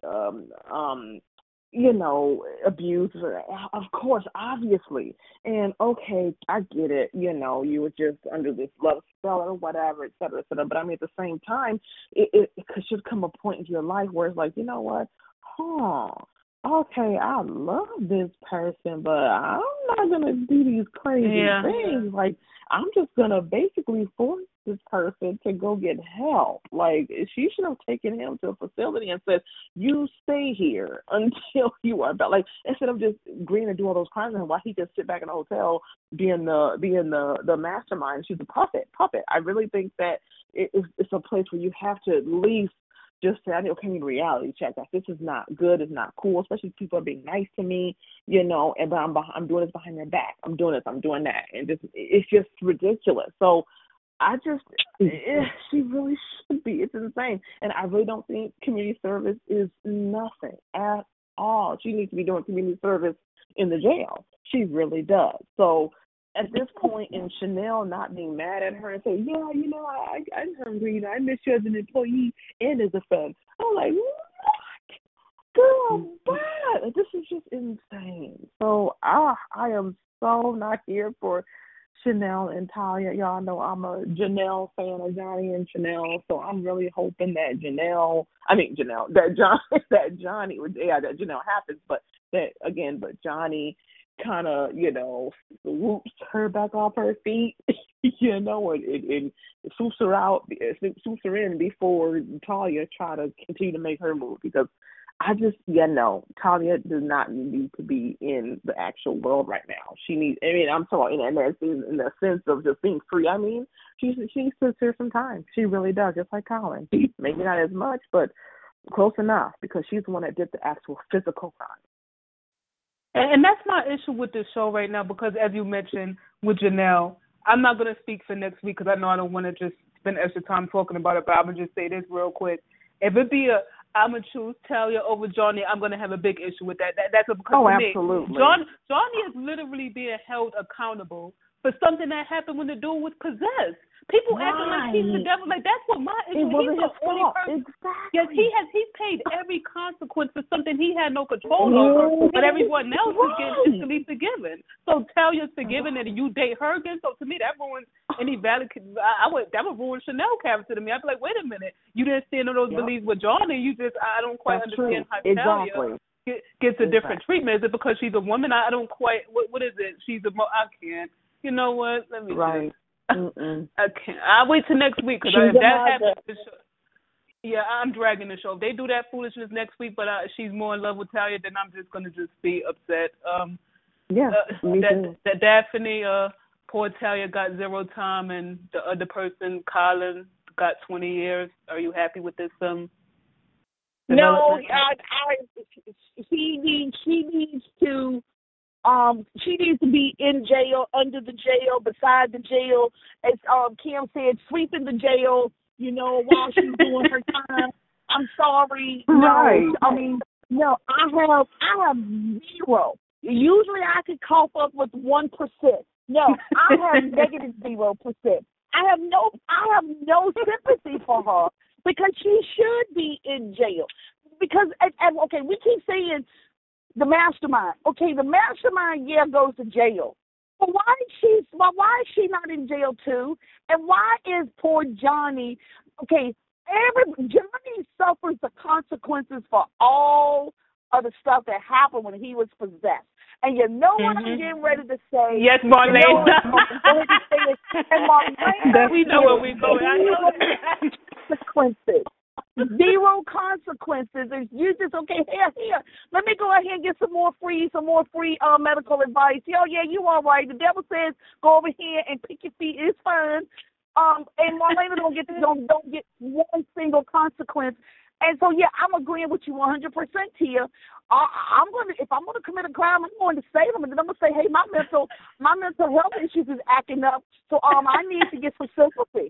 you know, abused, of course, obviously. And okay, I get it. You know, you were just under this love spell or whatever, et cetera, et cetera. But I mean, at the same time, it should come a point in your life where it's like, you know what? Okay, I love this person, but I'm not going to do these crazy things. Like, I'm just going to basically force this person to go get help. Like, she should have taken him to a facility and said, you stay here until you are better. Like, instead of just agreeing to do all those crimes, and why he just sit back in a hotel being the mastermind. She's a puppet. I really think that it's a place where you have to at least just say, okay, I need a reality check. Like, this is not good. It's not cool, especially if people are being nice to me, you know, and but I'm doing this behind their back. I'm doing this. I'm doing that. And just, it's just ridiculous. So she really should be. It's insane. And I really don't think community service is nothing at all. She needs to be doing community service in the jail. She really does. So at this point, in Chanel not being mad at her and say, yeah, you know, I hungry. You know, I miss you as an employee and as a friend. I'm like, what? Girl, what? This is just insane. So I am so not here for Janelle and Talia. Y'all know I'm a Janelle fan of Johnny and Janelle, so I'm really hoping that Janelle happens, but that Johnny kind of, you know, whoops her back off her feet, you know, and swoops her in before Talia try to continue to make her move, because I just, you know, Talia does not need to be in the actual world right now. She needs, I mean, I'm talking in the sense of just being free. I mean, she sits here some time. She really does, just like Colin. Maybe not as much, but close enough, because she's the one that did the actual physical crime. And that's my issue with this show right now, because as you mentioned with Janelle, I'm not going to speak for next week because I know I don't want to just spend extra time talking about it, but I'm going to just say this real quick. If it be a I'm going to choose Talia over Johnny, I'm going to have a big issue with that. Absolutely. Johnny is literally being held accountable for something that happened when the dude was possessed. People acting like he's the devil. Like, that's what my issue is. It wasn't his fault. Exactly. Yes, he's paid every consequence for something he had no control over, but everyone else is instantly forgiven. So Talia's forgiven, and you date her again. So to me, that ruins any valid. That would ruin Chanel's character to me. I'd be like, wait a minute, you didn't stand on those beliefs with Johnny. You just, I don't quite understand how Talia gets a different treatment. Is it because she's a woman? I don't quite. What is it? I can't. You know what? Let me. Right. I'll wait till next week, because if that happens, the show, I'm dragging the show. If they do that foolishness next week, but she's more in love with Talia, then I'm just gonna just be upset. That Daphne, poor Talia got 0 time, and the other person, Colin, got 20 years. Are you happy with this? No, she needs to be in jail, under the jail, beside the jail, as Kim said, sweeping the jail, you know, while she's doing her time. I'm sorry. Right. No, I mean, no, I have 0. Usually I could cough up with 1%. No, I have -0%. I have no sympathy for her, because she should be in jail. Because, we keep saying the mastermind. Okay, the mastermind, goes to jail. But why is she not in jail too? And why is poor Johnny? Okay, Johnny suffers the consequences for all of the stuff that happened when he was possessed. And you know what I'm getting ready to say? Yes, Marlene. We know where we're going. Consequences. 0 consequences. And you just, here. Let me go ahead and get some more free medical advice. You all right. The devil says go over here and pick your feet. It's fine. And Marlena don't get one single consequence. And so, I'm agreeing with you 100%, Tia. If I'm going to commit a crime, I'm going to save them. And then I'm going to say, hey, my mental health issues is acting up, so I need to get some sympathy.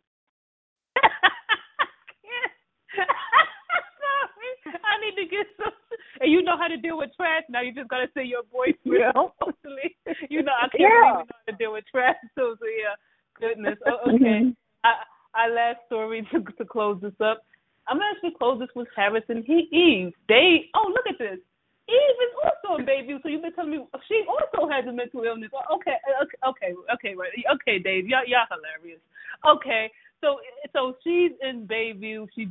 I need to get some. And you know how to deal with trash. Now you just got to say your voice. Yeah. You know, I can't believe you know how to deal with trash. So, goodness. Oh, okay. Our last story to close this up. I'm going to actually close this with Harrison. Eve. Look at this. Eve is also a Bayview. So you've been telling me she also has a mental illness. Okay, Dave. Y'all hilarious. Okay. So she's in Bayview. She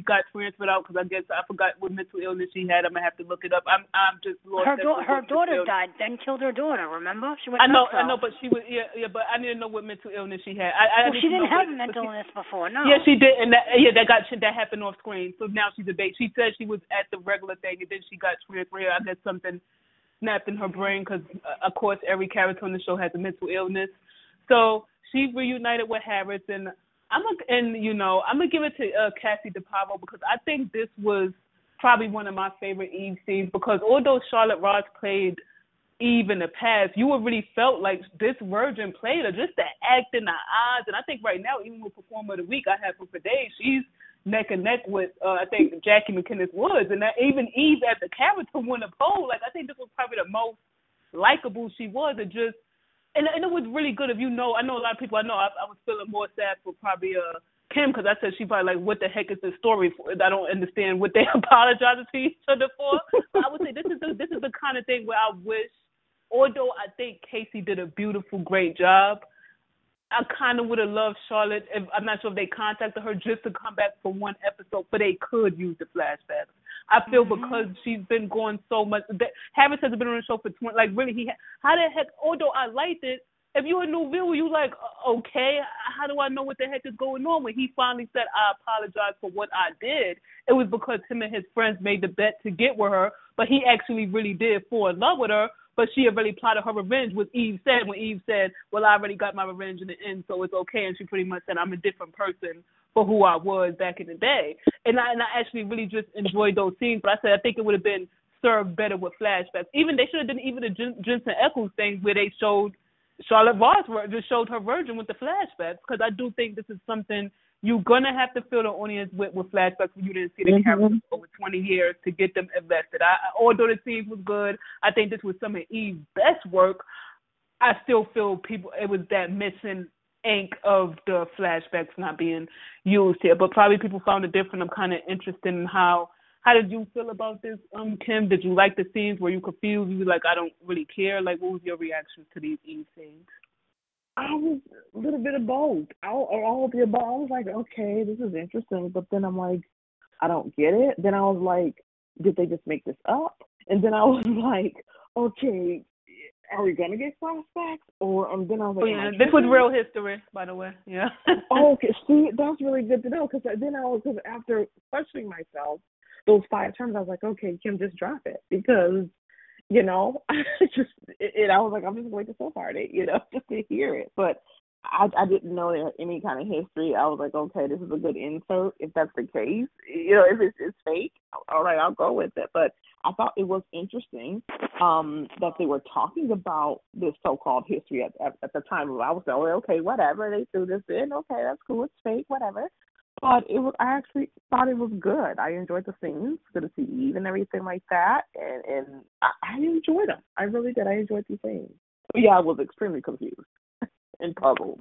got transferred out because I guess I forgot what mental illness she had. I'm gonna have to look it up. I'm just lost. Her daughter died, then killed her daughter. Remember? I know, but she was But I didn't know what mental illness she had. She didn't have mental illness before. No. Yeah, she did, and that happened off screen. So now she's a baby. She said she was at the regular thing, and then she got transferred. I guess something snapped in her brain, because of course every character on the show has a mental illness. So she reunited with Harrison. I'm gonna give it to Cassie DePavo, because I think this was probably one of my favorite Eve scenes, because although Charlotte Ross played Eve in the past, you really felt like this virgin played her, just the acting, the eyes, and I think right now, even with Performer of the Week I have for days, she's neck and neck with I think Jackie McKinnis Woods, and that even Eve as a character won a poll. Like, I think this was probably the most likable she was, and just. And it was really good. If you know, I know a lot of people. I was feeling more sad for probably Kim, because I said she probably like, what the heck is this story for? I don't understand what they apologize to each other for. But I would say this is the kind of thing where I wish, although I think Casey did a beautiful, great job, I kind of would have loved Charlotte. I'm not sure if they contacted her just to come back for one episode, but they could use the flashbacks. I feel because she's been going so much. Harris has been on the show for 20. Like, really, how the heck, although I liked it, if you're a new viewer, you like, okay, how do I know what the heck is going on? When he finally said, I apologize for what I did, it was because him and his friends made the bet to get with her, but he actually really did fall in love with her, but she had really plotted her revenge, what Eve said, when Eve said, well, I already got my revenge in the end, so it's okay, and she pretty much said, I'm a different person for who I was back in the day. And I actually really just enjoyed those scenes, but I said I think it would have been served better with flashbacks. Even they should have done even the Jensen Ackles thing where they showed Charlotte Bosworth, just showed her virgin with the flashbacks, because I do think this is something you're going to have to fill the audience with flashbacks when you didn't see the characters over 20 years to get them invested. Although the scenes was good, I think this was some of Eve's best work. I still feel it was that missing ink of the flashbacks not being used here, but probably people found it different. I'm kind of interested in how did you feel about this, Kim? Did you like the scenes? Were you confused? You were like, I don't really care. Like, what was your reaction to these Eve scenes? I was a little bit of both. All of the above. I was like, okay, this is interesting. But then I'm like, I don't get it. Then I was like, did they just make this up? And then I was like, okay, are we going to get flashbacks? Or then I was like, oh, yeah, this was real history, by the way. Yeah. Oh, okay. See, that's really good to know. Because then after questioning myself, those 5 terms, I was like, okay, Kim, just drop it, because, you know, I was like, I'm just going to Soap Party, you know, just to hear it. But I didn't know there any kind of history. I was like, okay, this is a good insert. If that's the case, you know, if it's fake, all right, I'll go with it. But I thought it was interesting that they were talking about this so-called history at the time. I was like, okay, whatever, they threw this in. Okay, that's cool. It's fake, whatever. But I actually thought it was good. I enjoyed the scenes, good to see Eve and everything like that, and I enjoyed them. I really did. I enjoyed these scenes. But yeah, I was extremely confused and puzzled.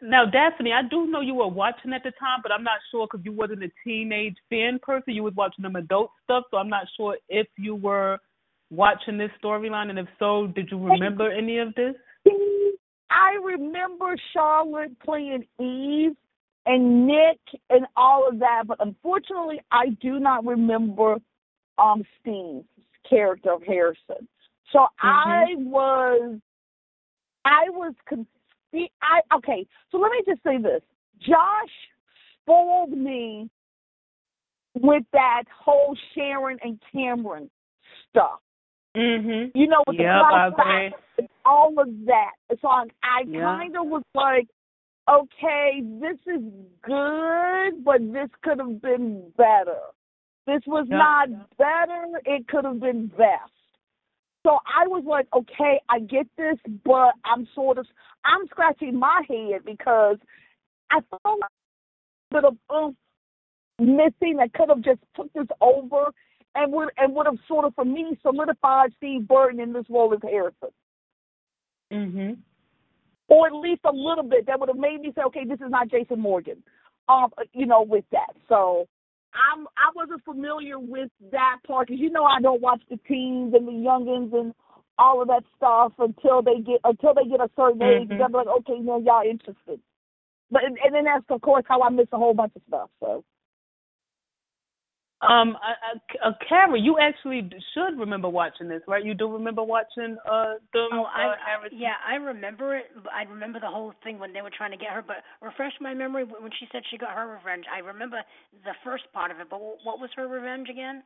Now, Daphne, I do know you were watching at the time, but I'm not sure because you wasn't a teenage fan person. You was watching them adult stuff, so I'm not sure if you were watching this storyline, and if so, did you remember any of this? I remember Charlotte playing Eve and Nick and all of that, but unfortunately, I do not remember Steve's character of Harrison. So okay, so let me just say this. Josh spoiled me with that whole Sharon and Cameron stuff. Mm-hmm. You know, with the flashbacks and all of that. So I kind of was like, okay, this is good, but this could have been better. This was not better. It could have been best. So I was like, okay, I get this, but I'm scratching my head because I felt like a bit of missing that could have just took this over and would have sort of, for me, solidified Steve Burton in this role as Harrison. Mm-hmm. Or at least a little bit that would have made me say, okay, this is not Jason Morgan, you know, with that. So I wasn't familiar with that part because, you know, I don't watch the teens and the youngins and all of that stuff until they get a certain age. I'm like, okay, now y'all interested. But and then that's, of course, how I missed a whole bunch of stuff. So. Kara, you actually should remember watching this, right? You do remember watching them? I remember it. I remember the whole thing when they were trying to get her, but refresh my memory when she said she got her revenge. I remember the first part of it, but what was her revenge again?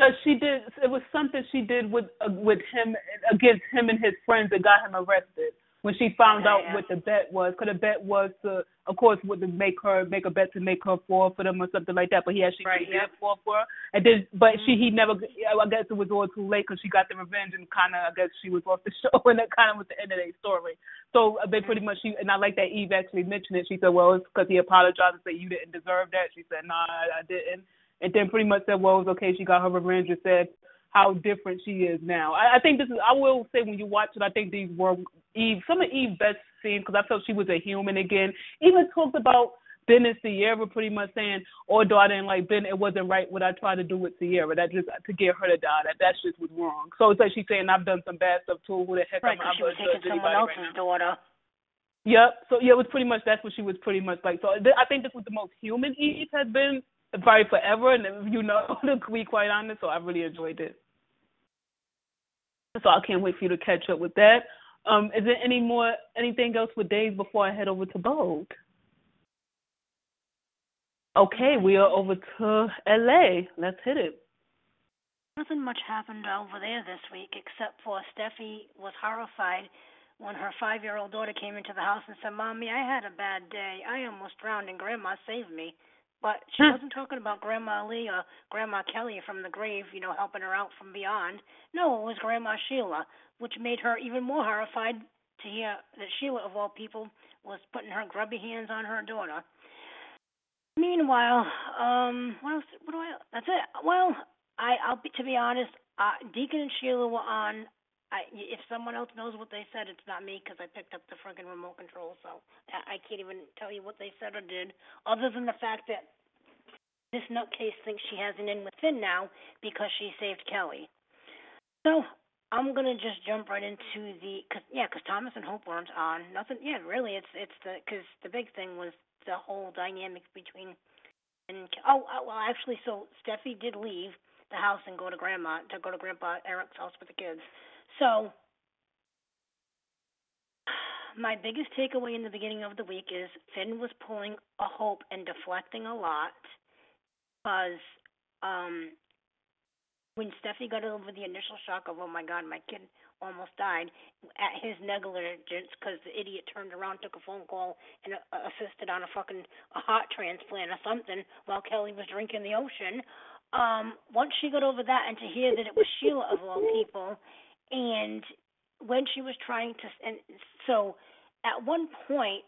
It was something she did with him, against him and his friends that got him arrested. When she found out what the bet was, because the bet was to, of course, would make a bet to make her fall for them or something like that. But he actually did fall for her, and then he never. I guess it was all too late because she got the revenge and kind of, I guess, she was off the show, and that kind of was the end of their story. So they pretty much and I like that Eve actually mentioned it. She said, "Well, it's because he apologized and said you didn't deserve that." She said, "Nah, I didn't," and then pretty much said, "Well, it was okay." She got her revenge and said how different she is now. I think this is. I will say when you watch it, I think these were Eve. Some of Eve's best scene, because I felt she was a human again. Even talked about Ben and Sierra pretty much saying, oh, daughter, and like, Ben, it wasn't right what I tried to do with Sierra. That just, to get her to die, that shit was wrong. So it's like she's saying, I've done some bad stuff too. Who the heck am I? Right, she was taking someone else's daughter. Yep. So yeah, it was pretty much, that's what she was pretty much like. So I think this was the most human Eve had been probably forever. And you know, to be quite honest, so I really enjoyed it. So I can't wait for you to catch up with that. Is there anything else with Days before I head over to Bold? Okay, we are over to L.A. Let's hit it. Nothing much happened over there this week except for Steffi was horrified when her 5-year-old daughter came into the house and said, Mommy, I had a bad day. I almost drowned and Grandma saved me. But she wasn't talking about Grandma Lee or Grandma Kelly from the grave, you know, helping her out from beyond. No, it was Grandma Sheila, which made her even more horrified to hear that Sheila, of all people, was putting her grubby hands on her daughter. Meanwhile, what else? That's it. Well, to be honest, Deacon and Sheila were on. If someone else knows what they said, it's not me because I picked up the friggin' remote control, so I can't even tell you what they said or did, other than the fact that this nutcase thinks she has an in with Finn now because she saved Kelly. So I'm gonna just jump right into because Thomas and Hope weren't on. Nothing. Yeah, really, because the big thing was the whole dynamic between and so Steffi did leave the house and go to Grandpa Eric's house with the kids. So my biggest takeaway in the beginning of the week is Finn was pulling a Hope and deflecting a lot because when Steffi got over the initial shock of, oh my God, my kid almost died, at his negligence because the idiot turned around, took a phone call, and assisted on a heart transplant or something while Kelly was drinking the ocean. Once she got over that and to hear that it was Sheila of all people, and when she was trying to, and so at one point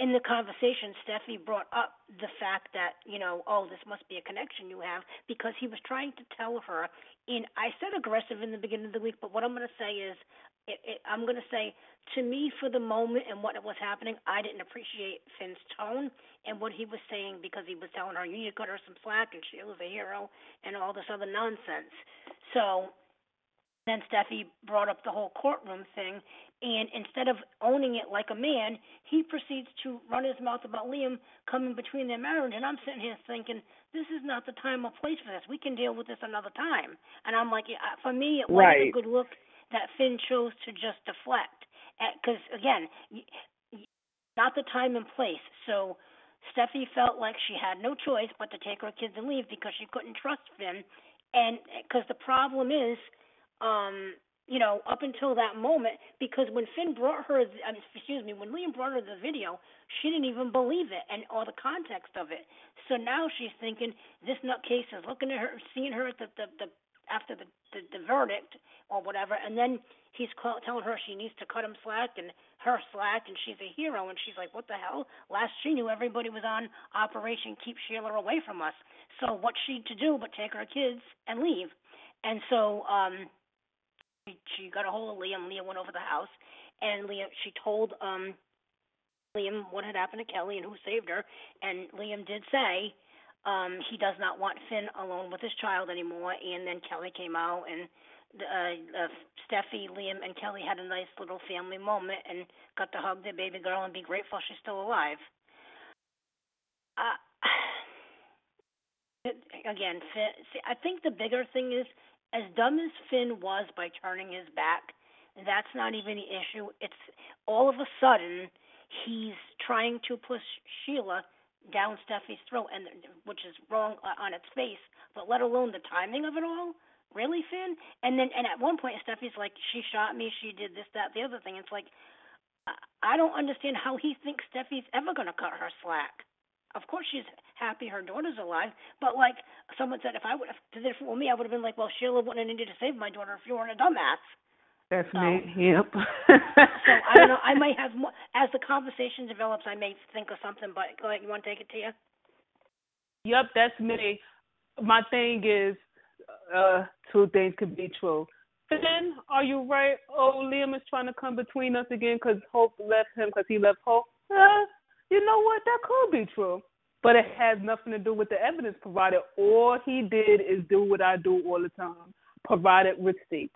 in the conversation, Steffi brought up the fact that, you know, oh, this must be a connection you have, because he was trying to tell her, and I said aggressive in the beginning of the week, but what I'm going to say is, I'm going to say, to me, for the moment and what was happening, I didn't appreciate Finn's tone and what he was saying, because he was telling her, you need to cut her some slack, and she was a hero, and all this other nonsense. So then Steffi brought up the whole courtroom thing, and instead of owning it like a man, he proceeds to run his mouth about Liam coming between their marriage, and I'm sitting here thinking, this is not the time or place for this. We can deal with this another time. And I'm like, for me, it wasn't a good look that Finn chose to just deflect, because, again, not the time and place. So Steffi felt like she had no choice but to take her kids and leave because she couldn't trust Finn, and because the problem is, you know, up until that moment, because when when Liam brought her the video, she didn't even believe it and all the context of it. So now she's thinking this nutcase is looking at her, seeing her at after the verdict or whatever, and then he's telling her she needs to cut him slack, and she's a hero, and she's like, what the hell? Last she knew, everybody was on Operation Keep Sheila Away From Us. So what's she to do but take her kids and leave? And so, she got a hold of Liam. Liam went over the house, and she told Liam what had happened to Kelly and who saved her. And Liam did say he does not want Finn alone with his child anymore. And then Kelly came out, and Steffi, Liam, and Kelly had a nice little family moment and got to hug their baby girl and be grateful she's still alive. Again, Finn, I think the bigger thing is, as dumb as Finn was by turning his back, that's not even the issue. It's all of a sudden he's trying to push Sheila down Steffi's throat, which is wrong on its face, but let alone the timing of it all. Really, Finn? And at one point Steffi's like, she shot me, she did this, that, the other thing. It's like, I don't understand how he thinks Steffi's ever going to cut her slack. Of course she's happy her daughter's alive, but like someone said, if it were me, I would have been like, well, Sheila wouldn't have needed to save my daughter if you weren't a dumbass. That's me, yep. So I don't know, I might have more, as the conversation develops, I may think of something, but go ahead, you want to take it to you? Yep, that's me. My thing is, two things could be true. Then are you right? Oh, Liam is trying to come between us again because Hope left him because he left Hope. You know what? That could be true. But it has nothing to do with the evidence provided. All he did is do what I do all the time, provided receipts.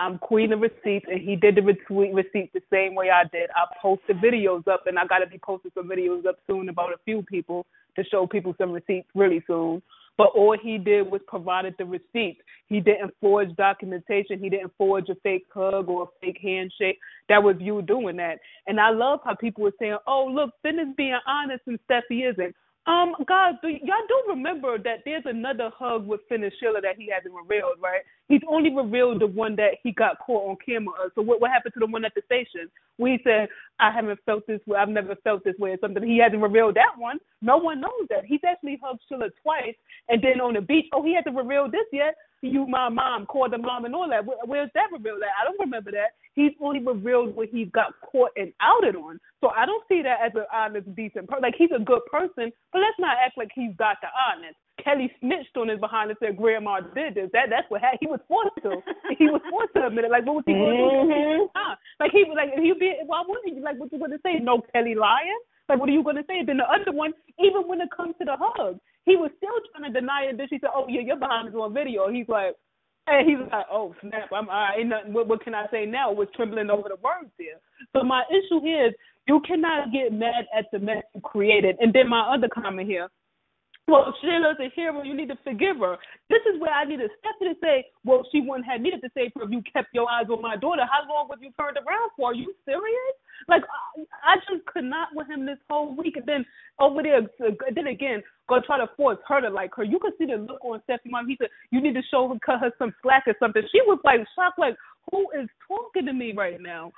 I'm queen of receipts, and he did the receipt the same way I did. I posted videos up, and I got to be posting some videos up soon about a few people to show people some receipts really soon. But all he did was provided the receipts. He didn't forge documentation. He didn't forge a fake hug or a fake handshake. That was you doing that. And I love how people were saying, oh, look, Finn is being honest and Steffi isn't. Guys, y'all do remember that there's another hug with Finn and Sheila that he hasn't revealed, right? He's only revealed the one that he got caught on camera. So what happened to the one at the station? We said, I haven't felt this way. I've never felt this way. It's something he hasn't revealed that one. No one knows that. He's actually hugged Sheila twice. And then on the beach, oh, he hasn't revealed this yet. You, my mom, called the mom and all that. Where's that revealed at? I don't remember that. He's only revealed what he got caught and outed on. So I don't see that as an honest, decent person. Like, he's a good person, but let's not act like he's got the honest. Kelly snitched on his behind and said, Grandma did this. That's what happened. He was forced to. He was forced to admit it. Like, what was he going to do? Like, he was like, why wouldn't you? Like, what you going to say? No Kelly lying? Like, what are you going to say? And then the other one, even when it comes to the hug, he was still trying to deny it. Then she said, oh, yeah, your behind is on video. He's like, oh, snap, I'm all right. Ain't nothing. What can I say now? We're trembling over the words there. So my issue here is you cannot get mad at the mess you created. And then my other comment here, well, Sheila's a hero. You need to forgive her. This is where I need a step to say, well, she wouldn't have needed to say, if you kept your eyes on my daughter, how long was you turned around for? Are you serious? Like, I just could not with him this whole week. And then over there, then again, going to try to force her to like her. You could see the look on Stephanie Mom. He said, you need to show her, cut her some slack or something. She was like shocked, like, who is talking to me right now?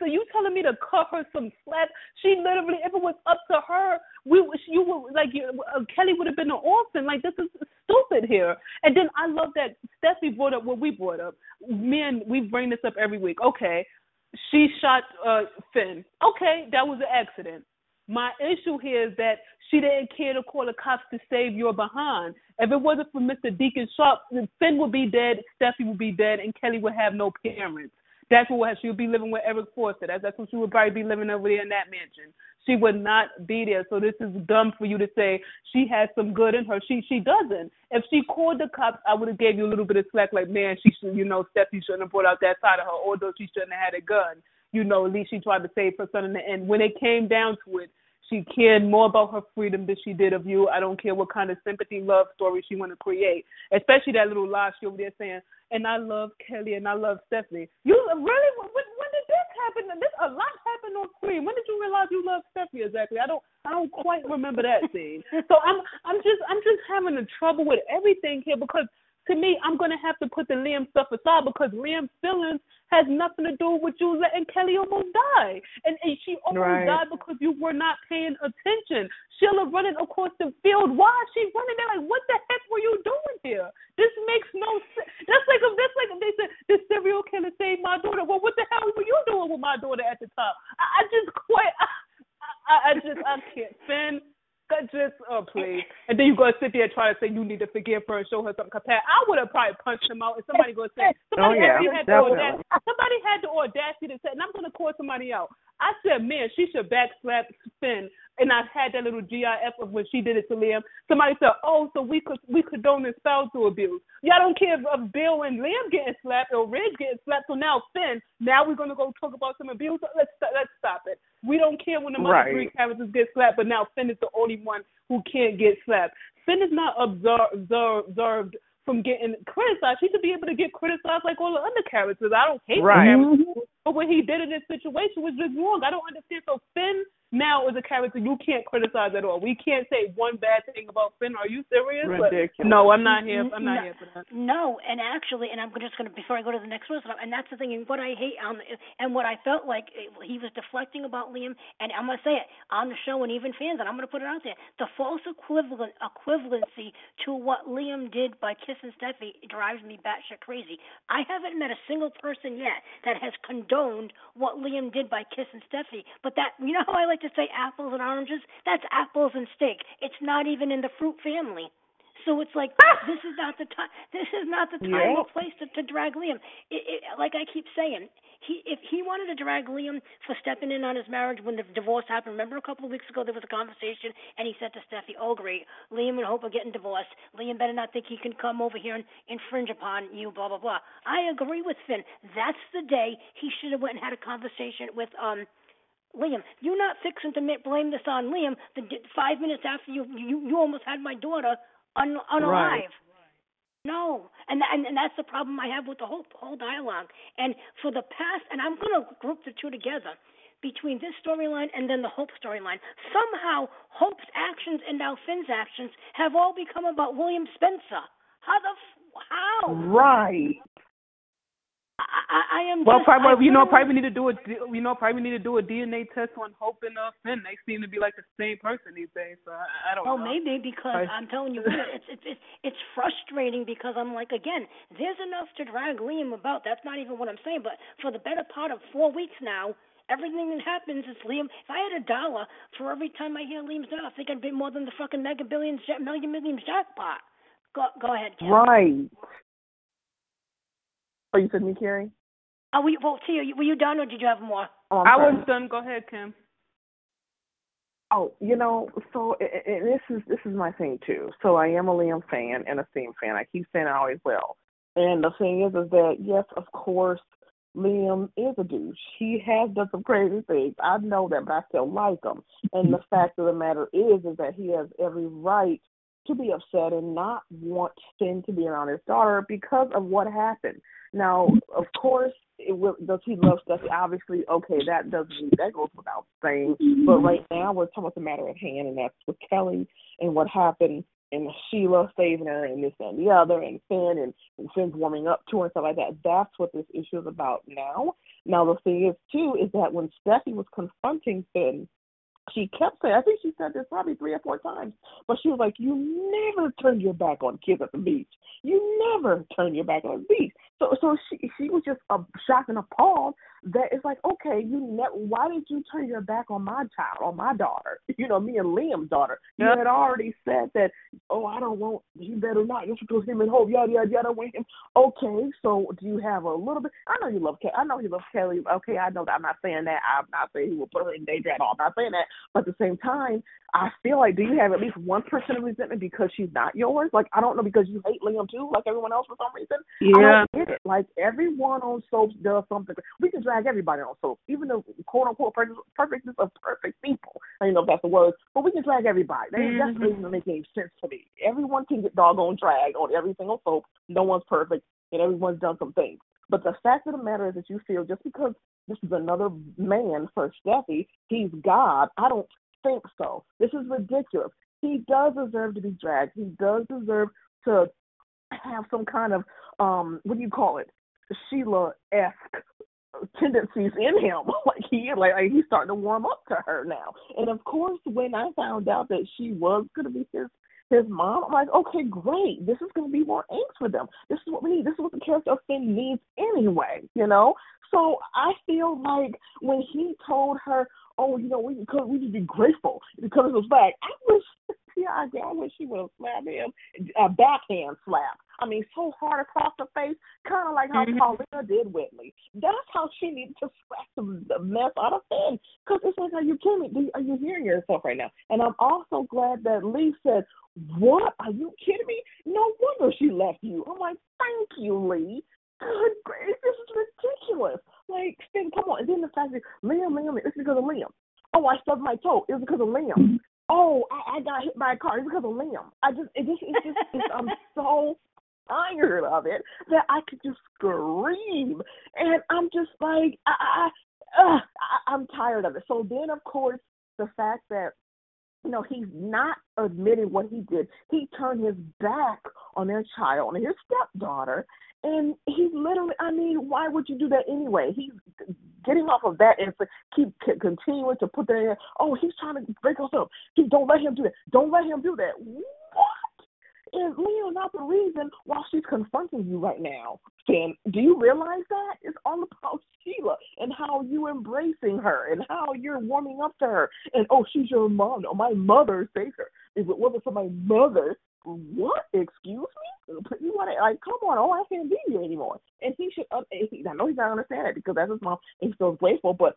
So you telling me to cut her some slack? She literally, if it was up to her, Kelly would have been an orphan. Like, this is stupid here. And then I love that Steffi brought up what we brought up. Men, we bring this up every week. Okay, she shot Finn. Okay, that was an accident. My issue here is that she didn't care to call the cops to save your behind. If it wasn't for Mr. Deacon Sharp, Finn would be dead, Steffi would be dead, and Kelly would have no parents. That's what she would be living with Eric Forster. That's what she would probably be living over there in that mansion. She would not be there. So this is dumb for you to say she has some good in her. She doesn't. If she called the cops, I would have gave you a little bit of slack. Like, man, she should, Steffi shouldn't have brought out that side of her, although she shouldn't have had a gun. At least she tried to save her son in the end. When it came down to it, she cared more about her freedom than she did of you. I don't care what kind of sympathy, love story she want to create, especially that little lie she over there saying, and I love Kelly and I love Stephanie. You really, when did this happen? A lot happened on Queen. When did you realize you love Stephanie exactly? I don't quite remember that scene. So I'm just having a trouble with everything here because, to me, I'm going to have to put the Liam stuff aside because Liam's feelings has nothing to do with you letting Kelly almost die. And she almost died because you were not paying attention. Sheila running across the field. Why is she running there? Like, what the heck were you doing there? This makes no sense. That's like if they said, the serial killer saved my daughter. Well, what the hell were you doing with my daughter at the top? I can't stand. Just, oh, please. And then you're going to sit there and try to say you need to forgive her and show her something compassion. I would have probably punched him out, and somebody's going to say, somebody had the audacity to say, and I'm going to call somebody out. I said, man, she should backslap Finn. And I had that little GIF of when she did it to Liam. Somebody said, oh, so we condone spousal abuse. Y'all don't care if Bill and Liam getting slapped or Ridge getting slapped. So now Finn, now we're going to go talk about some abuse. Let's stop it. We don't care when the mother three characters get slapped, but now Finn is the only one who can't get slapped. Finn is not observed from getting criticized. He should be able to get criticized like all the other characters. I don't hate him. But what he did in this situation was just wrong. I don't understand. So Finn now is a character you can't criticize at all. We can't say one bad thing about Finn. Are you serious? Ridiculous. No, I'm not here for that. No, and actually, and I'm just going to, before I go to the next one, and that's the thing, and what I hate, and what I felt like he was deflecting about Liam, and I'm going to say it on the show and even fans, and I'm going to put it out there, the false equivalency to what Liam did by kissing Steffi drives me batshit crazy. I haven't met a single person yet that has condoned what Liam did by kissing Steffi, but that, you know how I like to say apples and oranges? That's apples and steak. It's not even in the fruit family. So it's like this is not the time or place to drag Liam. Like I keep saying, if he wanted to drag Liam for stepping in on his marriage when the divorce happened. Remember a couple of weeks ago there was a conversation and he said to Steffi, "Oh great, Liam and Hope are getting divorced. Liam better not think he can come over here and infringe upon you." Blah blah blah. I agree with Finn. That's the day he should have went and had a conversation with Liam. You're not fixing to blame this on Liam. 5 minutes after you almost had my daughter unalive. Right. No, and that's the problem I have with the whole dialogue. And for the past, and I'm going to group the two together, between this storyline and then the Hope storyline. Somehow, Hope's actions and now Finn's actions have all become about William Spencer. How? Right. I am. Well, just, probably need to do a DNA test on Hope and Finn. They seem to be like the same person these days, so I don't know. Oh, maybe because I'm telling you, it's frustrating because I'm like, again, there's enough to drag Liam about. That's not even what I'm saying. But for the better part of 4 weeks now, everything that happens is Liam. If I had $1 for every time I hear Liam's name, I think I'd be more than the fucking mega million jackpot. Go ahead, Kim. Right. Are you with me, Carrie? Were you done, or did you have more? I was done. Go ahead, Kim. Oh, so and this is my thing too. So I am a Liam fan and a Finn fan. I keep saying I always will. And the thing is that yes, of course, Liam is a douche. He has done some crazy things. I know that, but I still like him. And the fact of the matter is that he has every right to be upset and not want Finn to be around his daughter because of what happened. Now, of course, does he love Steffi? Obviously, okay, that goes without saying. But right now, we're talking about the matter at hand, and that's with Kelly and what happened, and Sheila saving her, and this and the other, and Finn, and Finn's warming up to her, and stuff like that. That's what this issue is about now. Now, the thing is, too, is that when Steffi was confronting Finn, she kept saying, I think she said this probably 3 or 4 times, but she was like, "You never turn your back on kids at the beach. You never turn your back on the beach." So she was just shocked and appalled that it's like, okay, why did you turn your back on my child, on my daughter? Me and Liam's daughter. You had already said that. Oh, I don't want. You better not. Just because him and Hope, yada yada yada, with him. Okay, so do you have a little bit? I know you love Kelly. I know he loves Kelly. Okay, I know that. I'm not saying that. I'm not saying he will put her in danger at all. I'm not saying that. But at the same time, I feel like, do you have at least 1% of resentment because she's not yours? Like, I don't know, because you hate Liam too, like everyone else for some reason. Yeah. I don't get it. Like, everyone on Soaps does something. We can drag everybody on Soaps, even the quote-unquote perfectness of perfect people. I don't know if that's the word, but we can drag everybody. That doesn't make any sense to me. Everyone can get doggone dragged on every single Soap. No one's perfect, and everyone's done some things. But the fact of the matter is that you feel just because this is another man for Steffi, he's God. I don't think so. This is ridiculous. He does deserve to be dragged. He does deserve to have some kind of, Sheila-esque tendencies in him. like he's starting to warm up to her now. And of course, when I found out that she was going to be his mom, I'm like, okay, great. This is going to be more angst for them. This is what we need. This is what the character of Finn needs anyway, So I feel like when he told her, oh, we need to be grateful because of the fact, I wish she would have slapped him, a backhand slap. I mean, so hard across the face, kind of like how Paulina did Whitley. That's how she needed to slap the mess out of Finn. Because it's like, are you kidding me? Are you hearing yourself right now? And I'm also glad that Lee said, what? Are you kidding me? No wonder she left you. I'm like, thank you, Lee. Good gracious, this is ridiculous. Like, Finn, come on. And then the fact that Liam, it's because of Liam. Oh, I stubbed my toe. It's because of Liam. Oh, I got hit by a car. It's because of Liam. I'm so tired of it that I could just scream. And I'm just like, I'm tired of it. So then, of course, the fact that, he's not admitting what he did. He turned his back on their child and his stepdaughter. And he literally, why would you do that anyway? He's getting off of that and keep continuing to put that in. Oh, he's trying to break us up. Don't let him do that. Don't let him do that. What? Is Liam not the reason why she's confronting you right now, Finn? Do you realize that? It's all about Sheila and how you embracing her and how you're warming up to her. And, oh, she's your mom. No, my mother saved her. If it wasn't for my mother, what? Excuse me? You want to, like, come on, oh, I can't be here anymore. And he should, I know he's not understanding it because that's his mom and he's so grateful, but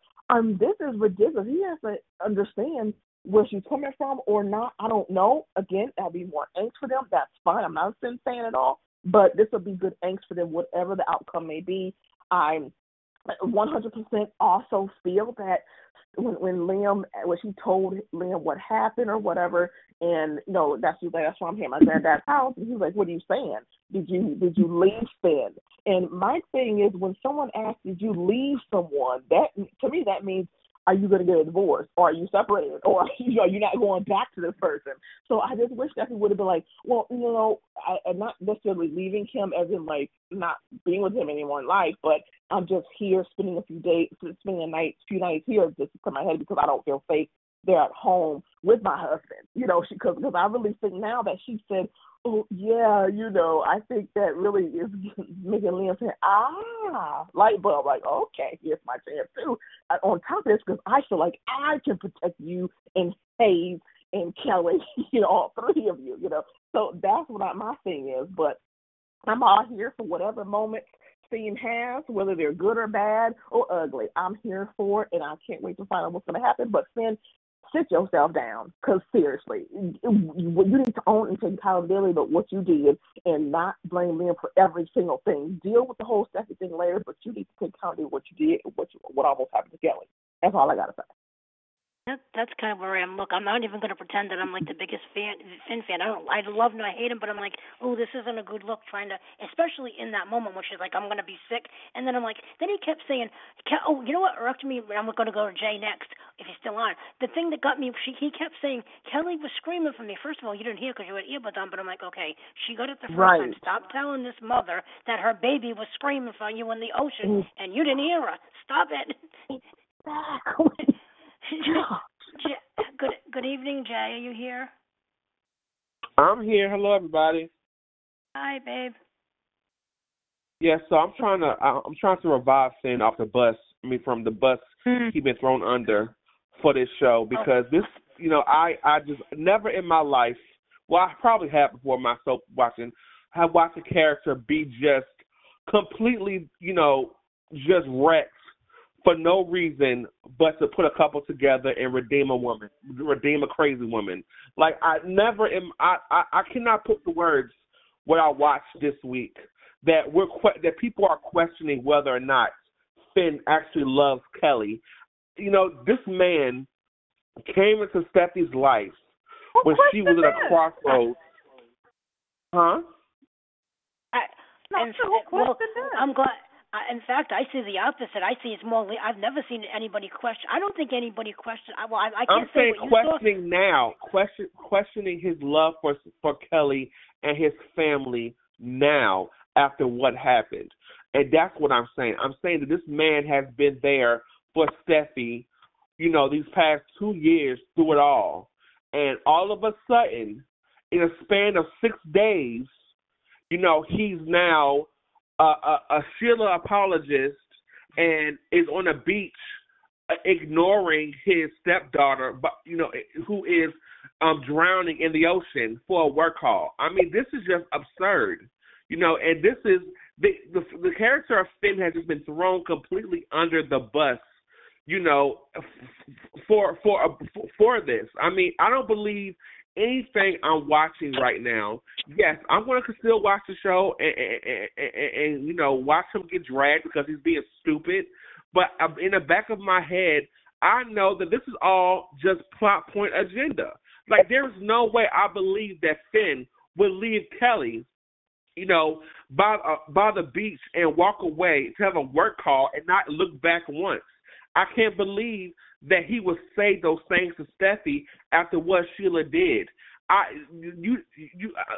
this is ridiculous. He has to understand where she's coming from or not. I don't know. Again, that'll be more angst for them. That's fine. I'm not saying at all, but this will be good angst for them, whatever the outcome may be. I'm 100% also feel that when she told Liam what happened or whatever, and that's why I'm here. My granddad's house, and he's like, "What are you saying? Did you leave then?" And my thing is, when someone asks, "Did you leave someone?" That to me, that means, are you going to get a divorce, or are you separated, or are you not going back to this person? So I just wish that he would have been like, well, I'm not necessarily leaving him as in like not being with him anymore in life, but I'm just here spending a few nights here just to my head because I don't feel safe there at home with my husband. Because I really think now that she said, oh yeah, I think that really is making Liam say, light bulb, like, okay, here's my chance too. On top of this, because I feel like I can protect you and Hayes and Kelly, all three of you, So that's what my thing is. But I'm all here for whatever moments Steam has, whether they're good or bad or ugly. I'm here for it, and I can't wait to find out what's going to happen. But then, sit yourself down, because seriously, you need to own and take accountability about what you did and not blame them for every single thing. Deal with the whole stuff thing later, but you need to take accountability what you did and what almost happened to Kelly. That's all I got to say. That's kind of where I am. Look, I'm not even going to pretend that I'm like the biggest Finn fan. I love him, I hate him, but I'm like, oh, this isn't a good look trying to, especially in that moment where she's like, I'm going to be sick. And then I'm like, then he kept saying, oh, you know what, or up to me, I'm going to go to Jay next, if he's still on. The thing that got me, he kept saying, Kelly was screaming for me. First of all, you didn't hear because you had earbuds on, but I'm like, okay, she got it the first time. Stop telling this mother that her baby was screaming for you in the ocean, and you didn't hear her. Stop it. Exactly. Good evening, Jay. Are you here? I'm here. Hello, everybody. Hi, babe. Yeah, so I'm trying to revive Finn from the bus he's been thrown under for this show because this, I just never in my life, well, I probably have before my soap watching, have watched a character be just completely, just wrecked for no reason but to put a couple together and redeem a crazy woman. Like, I cannot put the words what I watched this week that people are questioning whether or not Finn actually loves Kelly. This man came into Steffi's life when she was at a crossroads. Huh? I'm glad. In fact, I see the opposite. I see it's more. I've never seen anybody question. I don't think anybody question. Well, I can't say what you saw. I'm saying questioning now, questioning his love for Kelly and his family now after what happened, and that's what I'm saying. I'm saying that this man has been there for Steffi, these past 2 years through it all, and all of a sudden, in a span of 6 days, he's now a Sheila apologist and is on a beach ignoring his stepdaughter, but who is drowning in the ocean for a work call. I mean, this is just absurd, and this is the character of Finn has just been thrown completely under the bus, for this. I mean, I don't believe anything I'm watching right now. Yes, I'm going to still watch the show and watch him get dragged because he's being stupid. But in the back of my head, I know that this is all just plot point agenda. Like, there's no way I believe that Finn would leave Kelly, by the beach and walk away to have a work call and not look back once. I can't believe that he would say those things to Steffi after what Sheila did.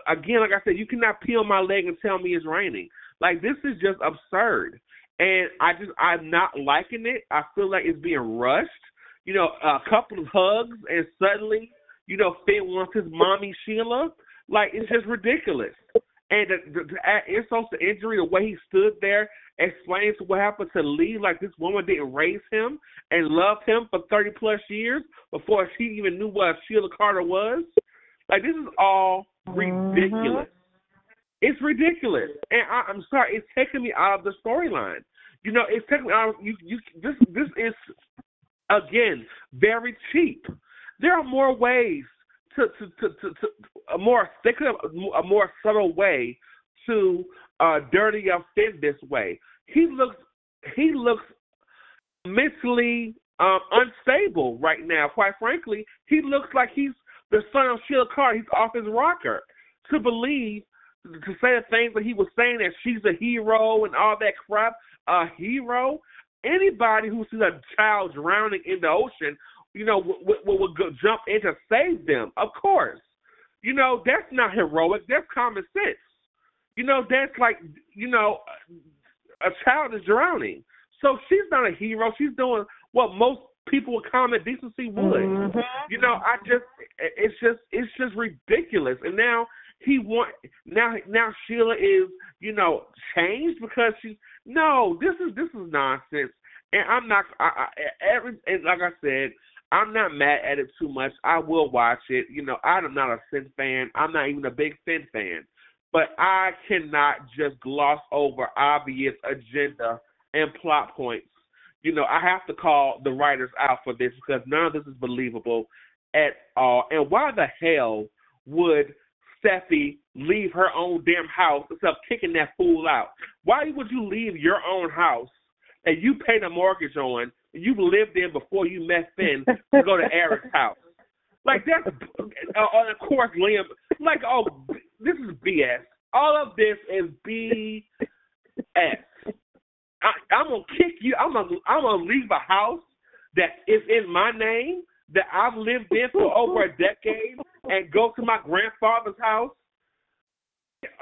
Again, like I said, you cannot peel my leg and tell me it's raining. Like, this is just absurd, and I'm not liking it. I feel like it's being rushed. A couple of hugs, and suddenly, Finn wants his mommy Sheila. Like, it's just ridiculous. And to add insults to injury, the way he stood there, explains what happened to Lee, like this woman didn't raise him and love him for 30-plus years before she even knew what Sheila Carter was. Like, this is all ridiculous. It's ridiculous. And I'm sorry, it's taking me out of the storyline. You know, it's taking me out of, this is, again, very cheap. There are more ways to a more subtle way to dirty up Finn this way. He looks mentally unstable right now. Quite frankly, he looks like he's the son of Sheila Carr. He's off his rocker to believe, to say the things that he was saying, that she's a hero and all that crap. A hero? Anybody who sees a child drowning in the ocean, you know, will jump in to save them. Of course. You know, that's not heroic. That's common sense. You know, that's like, you know, a child is drowning. So she's not a hero. She's doing what most people with common decency would. Mm-hmm. You know, it's just ridiculous. And now now Sheila is, you know, changed because this is nonsense. And I'm not, and like I said, I'm not mad at it too much. I will watch it. You know, I'm not a Finn fan. I'm not even a big Finn fan. But I cannot just gloss over obvious agenda and plot points. You know, I have to call the writers out for this because none of this is believable at all. And why the hell would Steffi leave her own damn house instead of kicking that fool out? Why would you leave your own house that you paid a mortgage on and you've lived in before you met Finn to go to Eric's house? Like, that's, of course, Liam, like, oh, this is BS. All of this is BS. I'm gonna kick you. I'm gonna leave a house that is in my name that I've lived in for over a decade and go to my grandfather's house.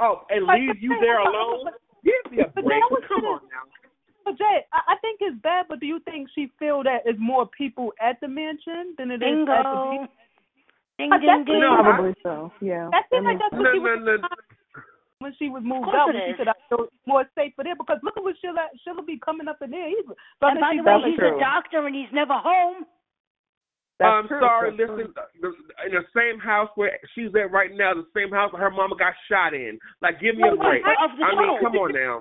Oh, and leave you there alone? Give me a break. Come on now. But Jay, I think it's bad. But do you think she feel that it's more people at the mansion than it is at the people? Ding, ding, ding. No, probably so. Yeah. That seems like that's what she was. When she was moved out, she said, I feel more safe for there because look at what Sheila be coming up in there either. So and by the way, he's true. A doctor and he's never home. I'm sorry, listen, in the same house where she's at right now, the same house where her mama got shot in. Like, give me a break. I mean, come on now.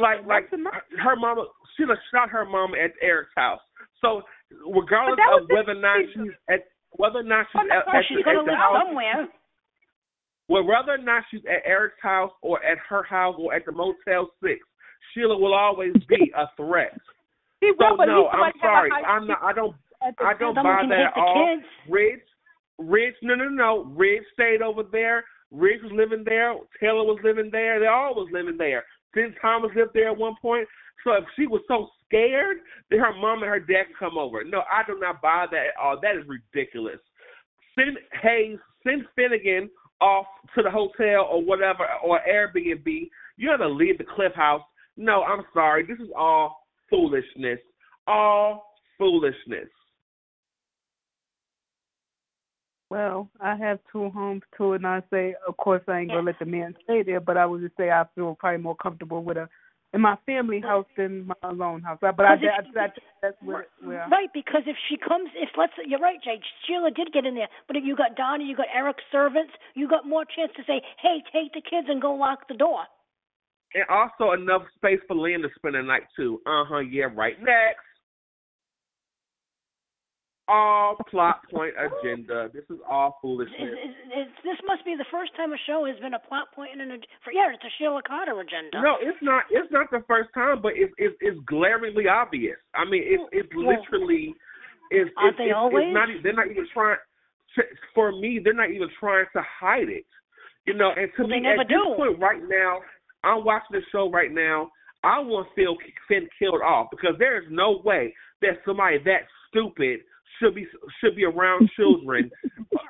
Like her mama, Sheila shot her mama at Eric's house. So regardless of whether or not she's at the house, somewhere. Well, whether or not she's at Eric's house or at her house or at the Motel 6, Sheila will always be a threat. I'm sorry. I'm not. I don't buy that at all. Rich. No. Rich stayed over there. Rich was living there. Taylor was living there. They all was living there. Then Thomas lived there at one point. So if she was so scared, then her mom and her dad could come over. No, I do not buy that at all. That is ridiculous. Send Finnegan off to the hotel or whatever, or Airbnb. You have to leave the Cliff House. No, I'm sorry. This is all foolishness. All foolishness. Well, I have two homes, too, and I say, of course, I ain't going to let the man stay there, but I would just say I feel probably more comfortable in my family house than my alone house. But I that's where right, because if she comes, you're right, Jay, Sheila did get in there, but if you got Donna, you got Eric's servants, you got more chance to say, hey, take the kids and go lock the door. And also enough space for Liam to spend the night, too. Yeah, right. Next. All plot point agenda. This is all foolishness. This must be the first time a show has been a plot point it's a Sheila Carter agenda. No, it's not. It's not the first time, but it's glaringly obvious. I mean, they're not even trying. For me, they're not even trying to hide it. You know, and to me, at this point right now, I'm watching the show right now. I want Finn killed off because there is no way that somebody that stupid should be around children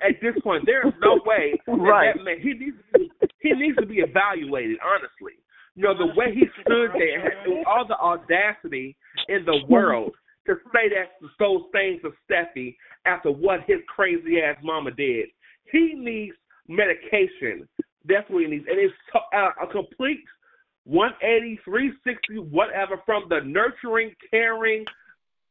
at this point. There is no way that man he needs to be evaluated. Honestly, you know the way he stood there, with all the audacity in the world to say those things to Steffi after what his crazy ass mama did. He needs medication. That's what he needs, and it's a complete 180, 360, whatever from the nurturing, caring.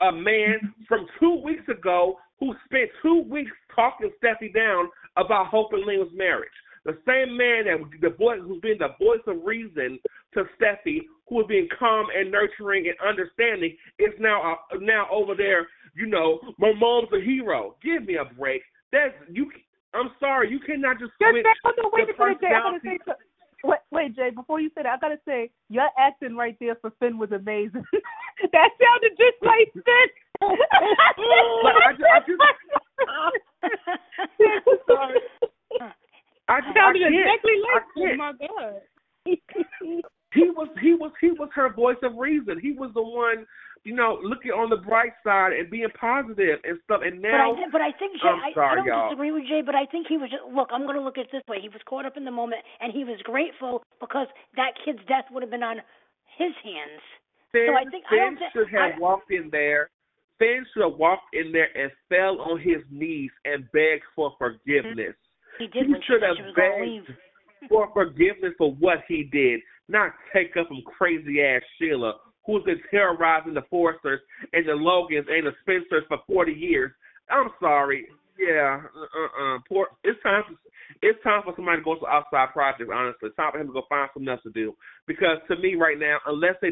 A man from 2 weeks ago who spent 2 weeks talking Steffi down about Hope and Liam's marriage. The same man that the boy who's been the voice of reason to Steffi, who was being calm and nurturing and understanding, is now over there. You know, my mom's a hero. Give me a break. That's you. I'm sorry, you cannot just switch the personality. Wait, Jay, before you say that, I got to say, your acting right there for Finn was amazing. That sounded just like Finn. I just can't. Oh my God. He was her voice of reason. He was the one, you know, looking on the bright side and being positive and stuff. And now, I don't disagree with Jay, but I think he was just, look, I'm going to look at it this way. He was caught up in the moment, and he was grateful because that kid's death would have been on his hands. Finn should have walked in there and fell on his knees and begged for forgiveness. He did. He should have begged for forgiveness for what he did, not take up from crazy-ass Sheila, who's been terrorizing the Forsters and the Logans and the Spencers for 40 years. I'm sorry. Yeah. It's time for somebody to go to outside projects, honestly. It's time for him to go find something else to do. Because to me right now, unless he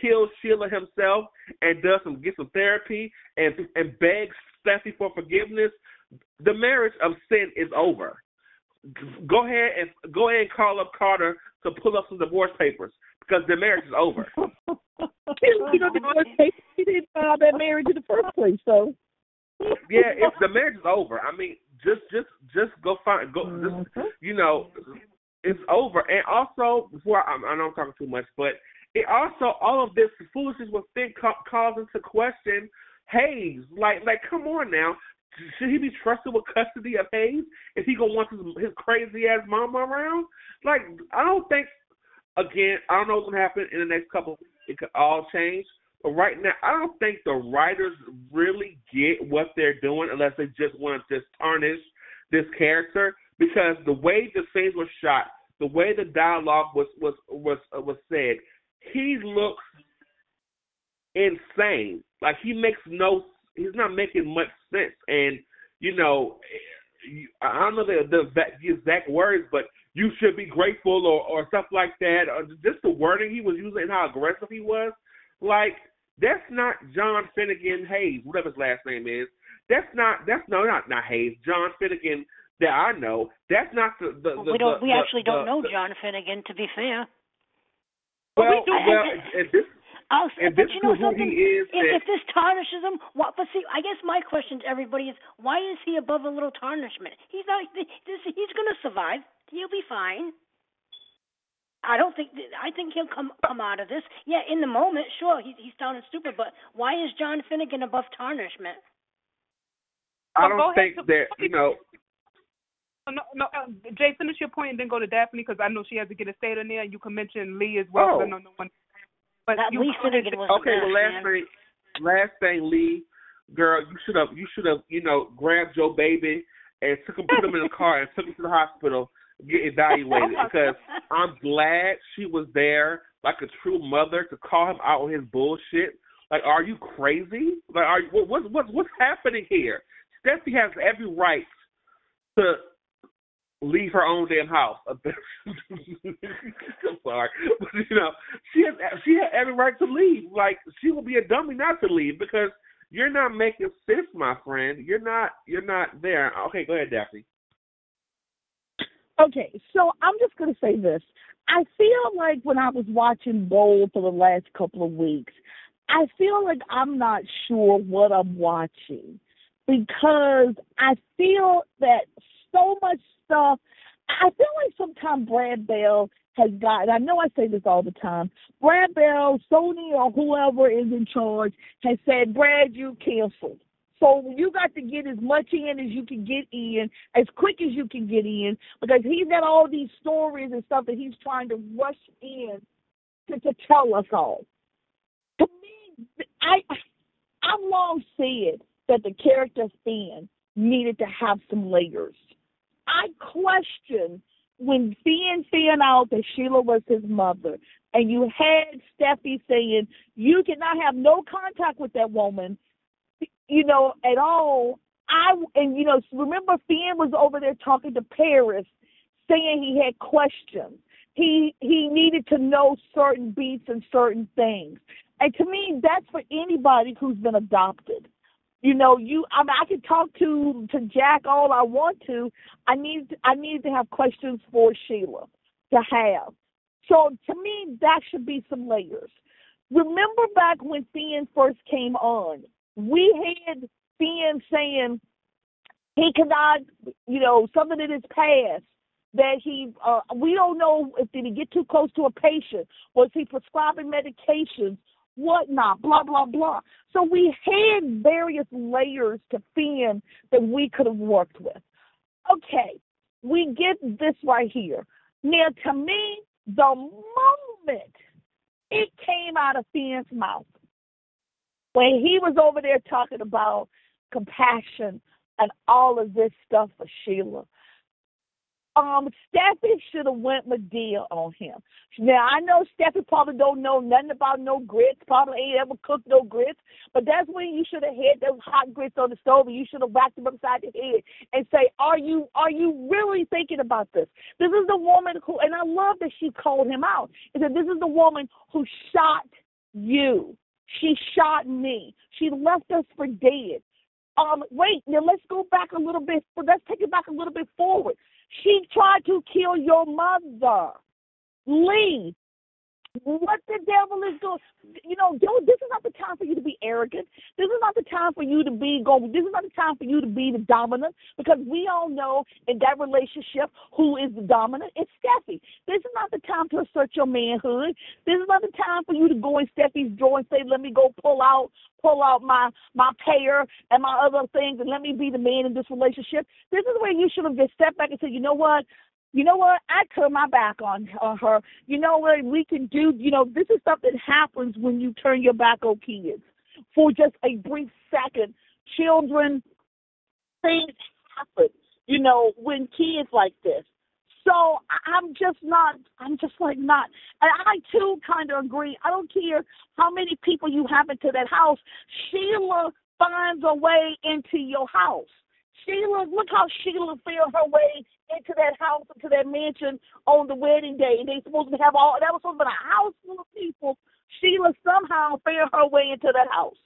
kills Sheila himself and gets some therapy and begs Steffi for forgiveness, the marriage of sin is over. Go ahead and call up Carter to pull up some divorce papers because the marriage is over. He didn't file that marriage in the first place, so. Yeah, if the marriage is over, I mean, just go, you know, it's over. And also, I know I'm talking too much, but it also all of this foolishness was then calls into question Hayes. Like, come on now. Should he be trusted with custody of Hayes if he gonna want his crazy-ass mama around? Like, I don't know what's gonna happen in the next couple of weeks. It could all change. But right now, I don't think the writers really get what they're doing unless they just want to tarnish this character, because the way the scenes were shot, the way the dialogue was said, he looks insane. Like, he's not making much sense. And, you know, I don't know the exact words, but you should be grateful or stuff like that. Or just the wording he was using and how aggressive he was. Like, that's not John Finnegan Hayes, whatever his last name is. That's not Hayes. John Finnegan that I know. That's not the. We don't know John Finnegan, to be fair. If this tarnishes him, I guess my question to everybody is, why is he above a little tarnishment? He's not. He's going to survive. He'll be fine. I think he'll come out of this. Yeah, in the moment, sure, he's sounding stupid, but why is John Finnegan above tarnishment? I don't think that, you know. No, Jay, finish your point and then go to Daphne, because I know she has to get a state in there. You can mention Lee as well. Oh. Lee Finnegan was last thing, Lee, girl, you should have, you know, grabbed your baby and put him in the car and took him to the hospital. Get evaluated, because I'm glad she was there like a true mother to call him out on his bullshit. Like, are you crazy? Like, what's happening here? Steffi has every right to leave her own damn house. I'm sorry, but you know she has every right to leave. Like, she will be a dummy not to leave, because you're not making sense, my friend. You're not there. Okay, go ahead, Daphne. Okay, so I'm just going to say this. I feel like when I was watching Bold for the last couple of weeks, I feel like I'm not sure what I'm watching, because I feel that so much stuff, I feel like sometimes Brad Bell has gotten, I know I say this all the time, Brad Bell, Sony, or whoever is in charge has said, Brad, you canceled. So you got to get as much in as you can get in, as quick as you can get in, because he's got all these stories and stuff that he's trying to rush in to tell us all. To me, I've long said that the character Finn needed to have some layers. I question when Finn found out that Sheila was his mother, and you had Steffi saying, you cannot have no contact with that woman, you know, at all, And, you know, remember Finn was over there talking to Paris, saying he had questions. He needed to know certain beats and certain things. And to me, that's for anybody who's been adopted. You know, I can talk to Jack all I want to. I need to have questions for Sheila to have. So to me, that should be some layers. Remember back when Finn first came on, we had Finn saying he cannot, you know, something in his past that we don't know if did he get too close to a patient, was he prescribing medications, whatnot, blah, blah, blah. So we had various layers to Finn that we could have worked with. Okay, we get this right here. Now, to me, the moment it came out of Finn's mouth, when he was over there talking about compassion and all of this stuff for Sheila, Steffi should have went Medea on him. Now, I know Steffi probably don't know nothing about no grits, probably ain't ever cooked no grits, but that's when you should have had those hot grits on the stove and you should have whacked them upside the head and say, are you really thinking about this? This is the woman who, and I love that she called him out, and said, this is the woman who shot you. She shot me. She left us for dead. Wait, now let's go back a little bit. Let's take it back a little bit forward. She tried to kill your mother. Lee, what the devil is doing? You know, this is not the time for you to be arrogant. This is not the time for you to be going. This is not the time for you to be the dominant, because we all know in that relationship who is the dominant. It's Steffi. This is not the time to assert your manhood. This is not the time for you to go in Steffi's drawer and say, let me go pull out my payer and my other things and let me be the man in this relationship. This is where you should have just stepped back and said, you know what? I turn my back on her. You know what we can do? You know, this is stuff that happens when you turn your back on kids for just a brief second. Children, things happen, you know, when kids like this. So I'm just not. And I, too, kind of agree. I don't care how many people you have into that house. Sheila finds a way into your house. Sheila, look how Sheila found her way into that house, into that mansion on the wedding day. And they supposed to have that was supposed to be a house full of people. Sheila somehow found her way into that house.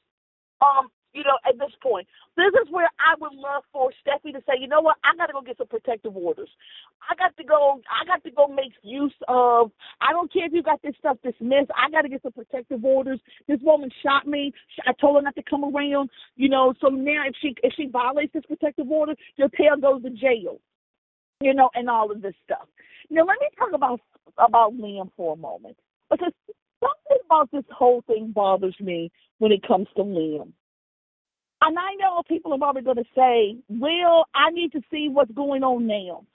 You know, at this point, this is where I would love for Steffi to say, you know what, I got to go get some protective orders. I got to go make use of, I don't care if you got this stuff dismissed, I got to get some protective orders. This woman shot me. I told her not to come around, you know, so now if she violates this protective order, your tail goes to jail, you know, and all of this stuff. Now, let me talk about Liam for a moment, because something about this whole thing bothers me when it comes to Liam. And I know people are probably going to say, well, I need to see what's going on now.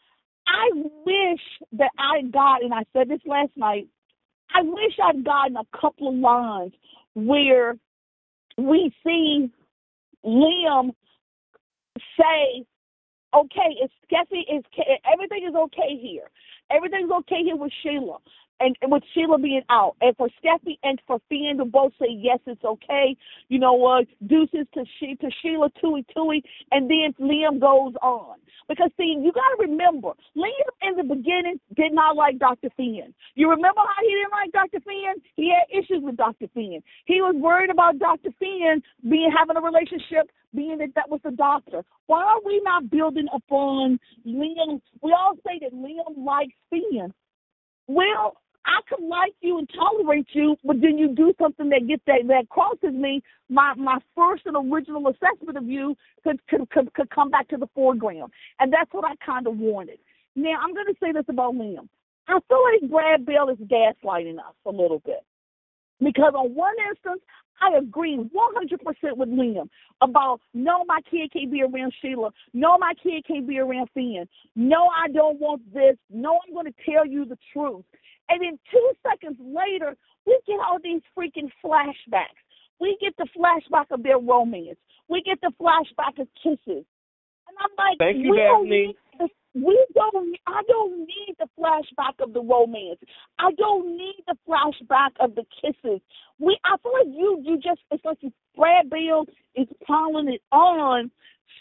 I wish that I got, and I said this last night, I wish I'd gotten a couple of lines where we see Liam say, okay, everything is okay here. Everything's okay here with Sheila. And with Sheila being out, and for Steffi and for Finn to both say, yes, it's okay, you know what, deuces to Sheila, tooey, and then Liam goes on. Because, see, you got to remember, Liam in the beginning did not like Dr. Finn. You remember how he didn't like Dr. Finn? He had issues with Dr. Finn. He was worried about Dr. Finn having a relationship, being that was the doctor. Why are we not building upon Liam? We all say that Liam likes Finn. Well, I could like you and tolerate you, but then you do something that gets that crosses me. My first and original assessment of you could come back to the foreground, and that's what I kind of wanted. Now, I'm going to say this about Liam. I feel like Brad Bell is gaslighting us a little bit, because on one instance, I agree 100% with Liam about, no, my kid can't be around Sheila. No, my kid can't be around Finn. No, I don't want this. No, I'm going to tell you the truth. And then 2 seconds later, we get all these freaking flashbacks. We get the flashback of their romance. We get the flashback of kisses. And I'm like, thank you, Daphne. I don't need the flashback of the romance. I don't need the flashback of the kisses. I feel like it's like Brad Bell is piling it on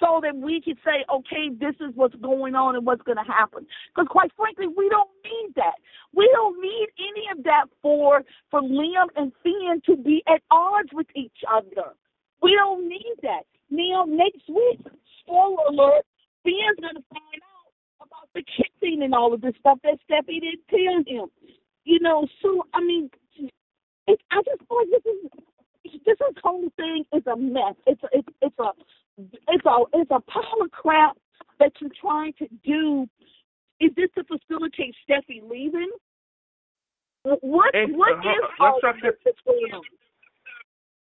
so that we can say, okay, this is what's going on and what's going to happen. Because quite frankly, we don't need that. We don't need any of that for Liam and Finn to be at odds with each other. We don't need that. Now, next week, spoiler alert, Finn's going to find out about the kissing and all of this stuff that Stephanie didn't tell him. You know, so, I mean, I just feel like this whole thing is a mess. It's a pile of crap that you're trying to do. Is this to facilitate Steffi leaving? What is going on?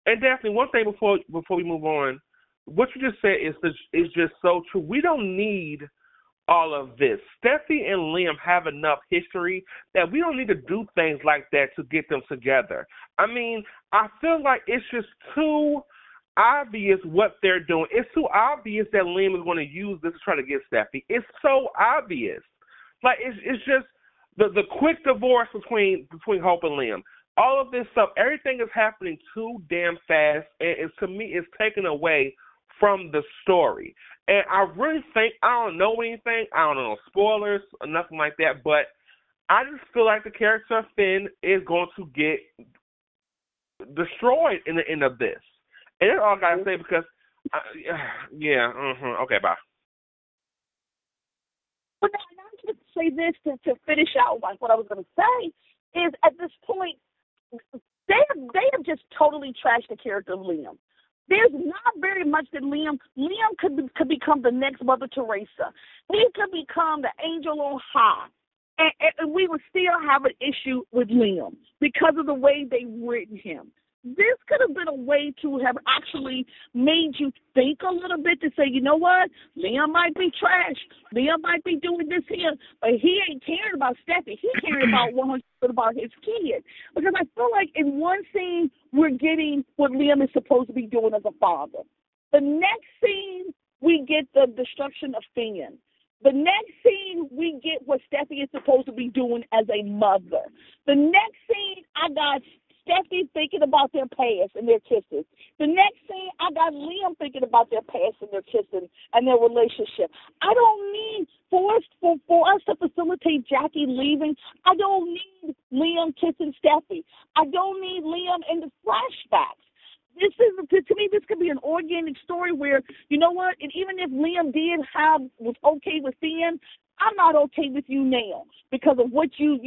And Daphne, one thing before we move on, what you just said is just so true. We don't need all of this. Steffi and Liam have enough history that we don't need to do things like that to get them together. I mean, I feel like it's just too obvious what they're doing. It's too obvious that Liam is going to use this to try to get Steffi. It's so obvious. Like, it's just the quick divorce between Hope and Liam. All of this stuff, everything is happening too damn fast, and to me, it's taken away from the story. And I really think, I don't know anything, I don't know spoilers or nothing like that, but I just feel like the character of Finn is going to get destroyed in the end of this. And that's all I gotta say because, okay, bye. But now I'm going to say this to finish out like what I was going to say is at this point, they have just totally trashed the character of Liam. There's not very much that Liam could become the next Mother Teresa. He could become the angel on high. And we would still have an issue with Liam because of the way they've written him. This could have been a way to have actually made you think a little bit to say, you know what, Liam might be trash. Liam might be doing this here, but he ain't caring about Steffi. He caring about 100% about his kid. Because I feel like in one scene, we're getting what Liam is supposed to be doing as a father. The next scene, we get the destruction of Finn. The next scene, we get what Steffi is supposed to be doing as a mother. The next scene, I got Steffi thinking about their past and their kisses. The next scene, I got Liam thinking about their past and their kissing and their relationship. I don't need for us to facilitate Jackie leaving. I don't need Liam kissing Steffi. I don't need Liam in the flashbacks. This is, to me, this could be an organic story where, you know what, and even if Liam was okay with Finn, I'm not okay with you now because of what you took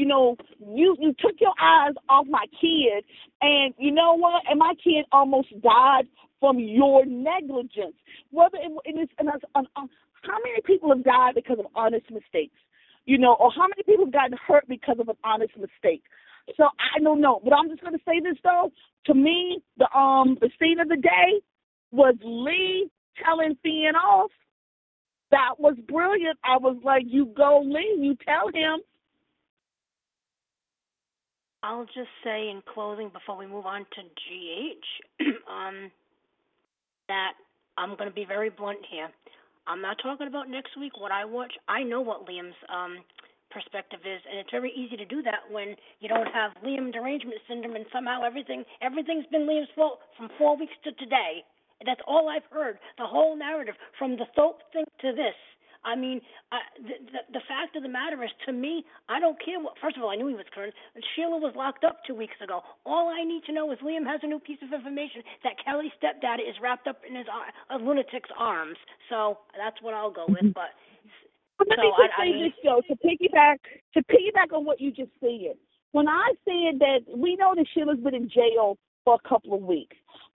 your eyes off my kid, and you know what? And my kid almost died from your negligence. How many people have died because of honest mistakes? You know, or how many people have gotten hurt because of an honest mistake? So I don't know, but I'm just gonna say this though. To me, the scene of the day was Lee telling Finn off. That was brilliant. I was like, you go, Lee, you tell him. I'll just say in closing before we move on to GH that I'm going to be very blunt here. I'm not talking about next week, what I watch. I know what Liam's perspective is, and it's very easy to do that when you don't have Liam derangement syndrome and somehow everything's been Liam's fault from 4 weeks to today. That's all I've heard, the whole narrative, from the soap thing to this. I mean, the fact of the matter is, to me, I don't care what. First of all, I knew he was current. Sheila was locked up 2 weeks ago. All I need to know is Liam has a new piece of information that Kelly's stepdad is wrapped up in his a lunatic's arms. So that's what I'll go with. But let me just say this, Joe, to piggyback on what you just said. When I said that we know that Sheila's been in jail for a couple of weeks,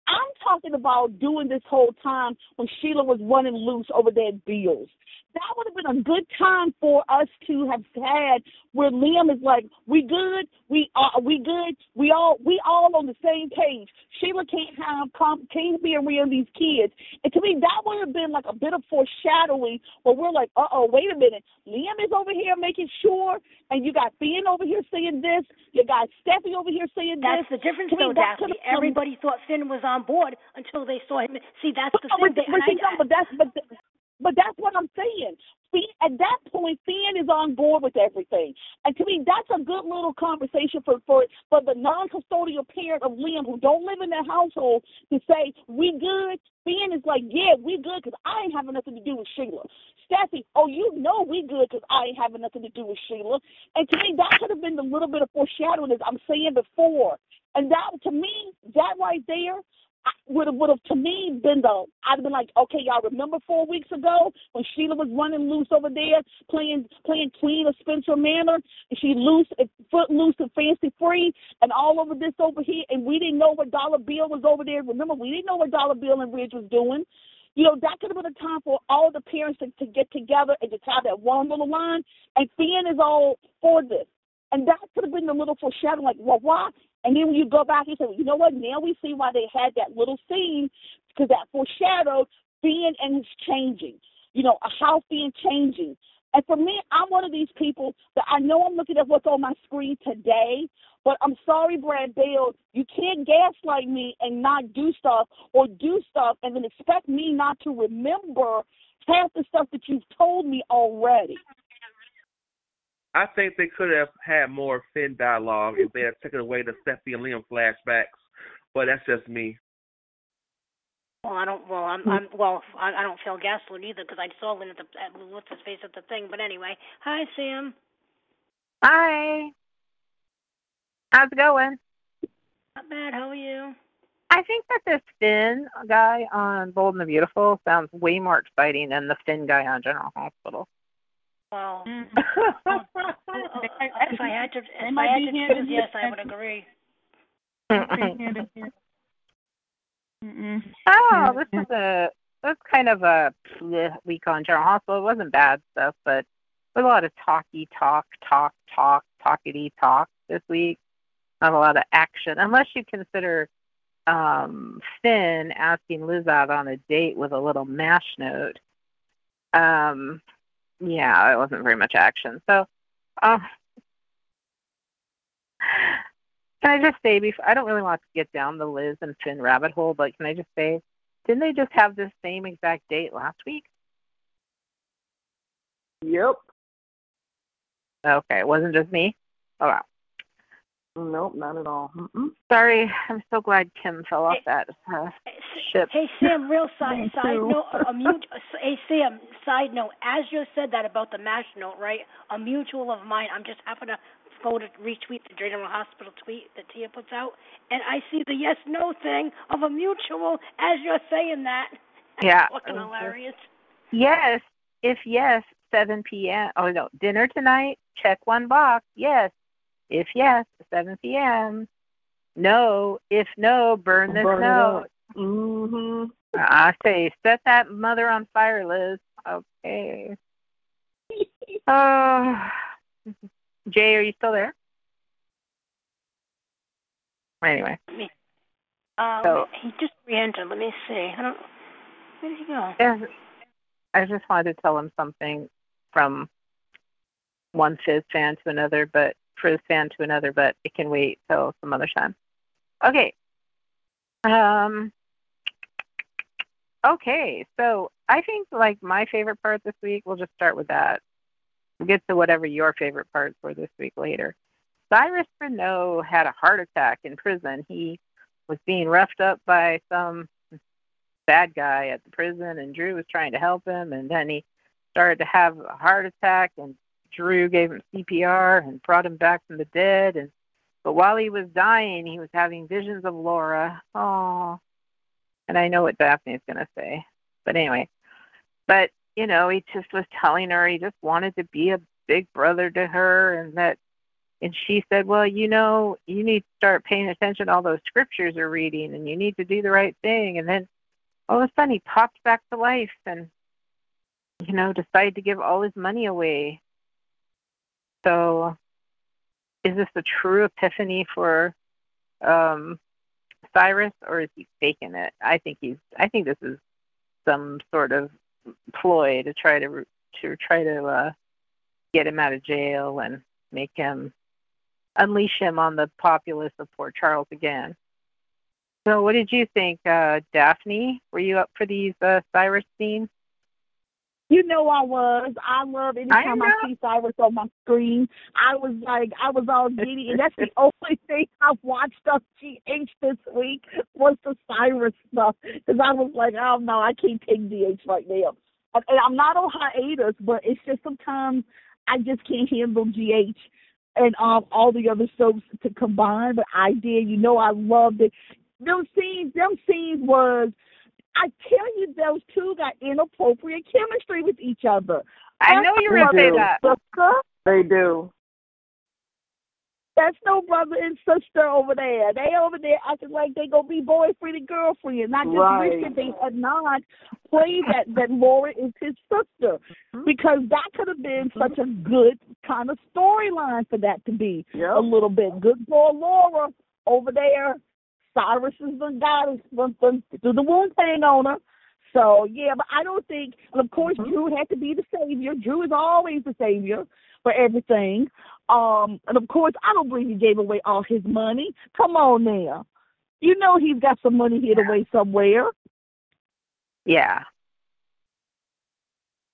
I'm talking about doing this whole time when Sheila was running loose over their bills. That would have been a good time for us to have had where Liam is like, we good, we all on the same page. Sheila can't be around these kids. And to me, that would have been like a bit of foreshadowing where we're like, wait a minute, Liam is over here making sure, and you got Finn over here saying this, you got Steffi over here saying this. That's the difference, though, Daphne. Everybody thought Finn was on board until they saw him. See, that's the thing. But that's what I'm saying. at that point, Finn is on board with everything. And to me, that's a good little conversation for the non-custodial parent of Liam who don't live in that household to say, we good? Finn is like, yeah, we good because I ain't having nothing to do with Sheila. Steffi, oh, you know we good because I ain't having nothing to do with Sheila. And to me, that could have been the little bit of foreshadowing, as I'm saying before. And that, to me, that right there, would have to me been the, I'd been like, okay, y'all remember 4 weeks ago when Sheila was running loose over there playing Queen of Spencer Manor, and she footloose and fancy free and all over this over here, and we didn't know what Dollar Bill was over there. Remember, we didn't know what Dollar Bill and Ridge was doing. You know, that could have been a time for all the parents to get together and to tie that one little line, and Finn is all for this. And that could have been the little foreshadowing, like, well, why? And then when you go back and say, well, you know what, now we see why they had that little scene, because that foreshadowed Finn and his changing, you know, how Finn changing. And for me, I'm one of these people that I know I'm looking at what's on my screen today, but I'm sorry, Brad Bell, you can't gaslight me and not do stuff or do stuff and then expect me not to remember half the stuff that you've told me already. I think they could have had more Finn dialogue if they had taken away the Steffi and Liam flashbacks, but that's just me. Well, I don't. Well, I don't feel gaslit either because I saw Lynn at what's his face at the thing. But anyway, hi Sam. Hi. How's it going? Not bad. How are you? I think that this Finn guy on Bold and the Beautiful sounds way more exciting than the Finn guy on General Hospital. Well, if I had to choose, yes, I would agree. Oh, this is kind of a week on General Hospital. It wasn't bad stuff, but there's a lot of talky talk this week. Not a lot of action, unless you consider Finn asking Liz out on a date with a little mash note. Yeah, it wasn't very much action. So, can I just say, I don't really want to get down the Liz and Finn rabbit hole, but can I just say, didn't they just have this same exact date last week? Yep. Okay, it wasn't just me? Oh, wow. Nope, not at all. Mm-mm. Sorry, I'm so glad Kim fell off that ship. Hey Sam, real side note. Hey Sam, side note. As you said that about the MASH note, right? A mutual of mine. I'm just happening to go to retweet the General Hospital tweet that Tia puts out, and I see the yes no thing of a mutual. As you're saying that, yeah, fucking hilarious. Yes, if yes, 7 p.m. Oh no, dinner tonight. Check one box. Yes. If yes, 7 p.m. No, if no, burn this note. Mm-hmm. I say, set that mother on fire, Liz. Okay. Jay, are you still there? Anyway. So, he just re-entered. Let me see. Where did he go? I just wanted to tell him something from one Fizz fan to another, but it can wait till some other time. Okay. Okay, so I think like my favorite part this week, we'll just start with that. We'll get to whatever your favorite parts were this week later. Cyrus Renaud had a heart attack in prison. He was being roughed up by some bad guy at the prison, and Drew was trying to help him, and then he started to have a heart attack, and Drew gave him CPR and brought him back from the dead. But while he was dying, he was having visions of Laura. Oh, and I know what Daphne's going to say. But anyway, you know, he just was telling her he just wanted to be a big brother to her. And she said, well, you know, you need to start paying attention to all those scriptures you're reading, and you need to do the right thing. And then all of a sudden he popped back to life and, you know, decided to give all his money away. So is this a true epiphany for Cyrus, or is he faking it? I think this is some sort of ploy to try to get him out of jail and make him unleash him on the populace of poor Charles again. So what did you think, Daphne? Were you up for these Cyrus scenes? You know I was. I love anytime I see Cyrus on my screen. I was all giddy. And that's the only thing I've watched on GH this week was the Cyrus stuff. Because I was like, oh, no, I can't take GH right now. And I'm not on hiatus, but it's just sometimes I just can't handle GH and all the other soaps to combine. But I did. You know I loved it. Them scenes was... I tell you, those two got inappropriate chemistry with each other. I know you were going to say that. Sister. They do. That's no brother and sister over there. They over there acting like they going to be boyfriend and girlfriend. And I just wish that they had not played that Laura is his sister, because that could have been such a good kind of storyline for that to be a little bit. Good for Laura over there. Cyrus has been guided through the wound pain on her. So, yeah, but I don't think, and of course, Drew had to be the savior. Drew is always the savior for everything. And, of course, I don't believe he gave away all his money. Come on now. You know he's got some money hid away somewhere. Yeah.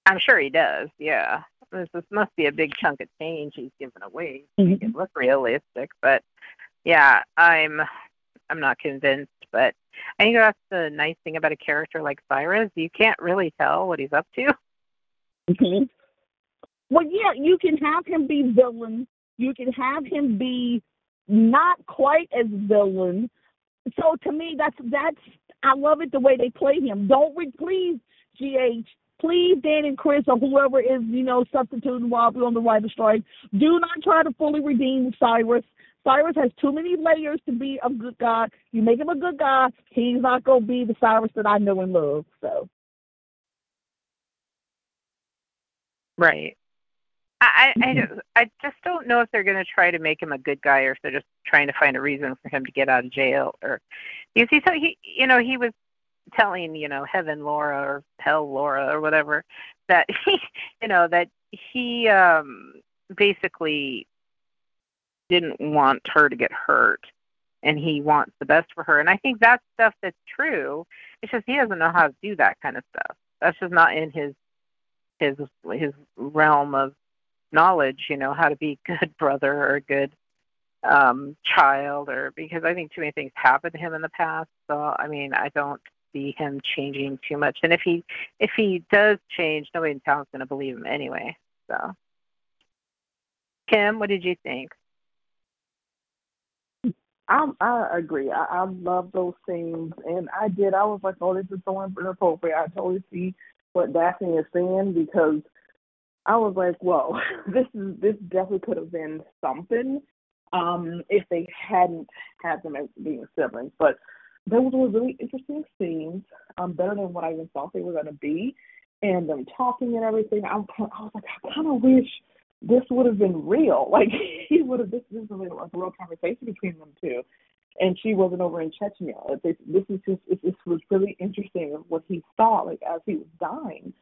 I'm sure he does, yeah. This must be a big chunk of change he's giving away. Make it look realistic, but, yeah, I'm not convinced, but I think that's the nice thing about a character like Cyrus. You can't really tell what he's up to. Mm-hmm. Well, yeah, you can have him be villain. You can have him be not quite as villain. So to me, that's I love it the way they play him. Please, GH, please, Dan and Chris or whoever is, substituting while we're on the writer's strike, do not try to fully redeem Cyrus. Cyrus has too many layers to be a good guy. You make him a good guy, he's not going to be the Cyrus that I know and love. So, right. I just don't know if they're going to try to make him a good guy or if they're just trying to find a reason for him to get out of jail. Or because he was telling, Heaven Laura or Hell Laura or whatever that he basically didn't want her to get hurt, and he wants the best for her. And I think that's stuff that's true. It's just he doesn't know how to do that kind of stuff. That's just not in his realm of knowledge, how to be a good brother or a good child, or because I think too many things happened to him in the past. So, I don't see him changing too much. And if he does change, nobody in town's going to believe him anyway. So, Kim, what did you think? I agree. I love those scenes, and I did. I was like, oh, this is so inappropriate. I totally see what Daphne is saying, because I was like, whoa, this definitely could have been something if they hadn't had them as being siblings. But those were really interesting scenes, better than what I even thought they were going to be, and them talking and everything. I was like, I kind of wish this would have been real. Like, this is a real conversation between them two. And she wasn't over in Chechnya. This was really interesting what he thought, like, as he was dying.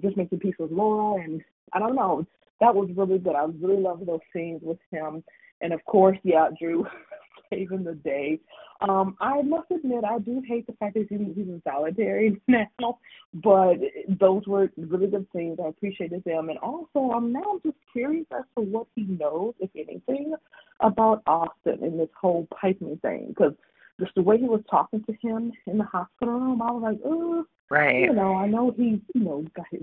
Just making peace with Laura, and I don't know. That was really good. I really loved those scenes with him. And of course, yeah, Drew saving the day. I must admit, I do hate the fact that he's in solitary now, but those were really good scenes. I appreciated them. And also, now I'm just curious as to what he knows, if anything, about Austin and this whole piping thing, because just the way he was talking to him in the hospital room, I was like, oh, right. I know he's,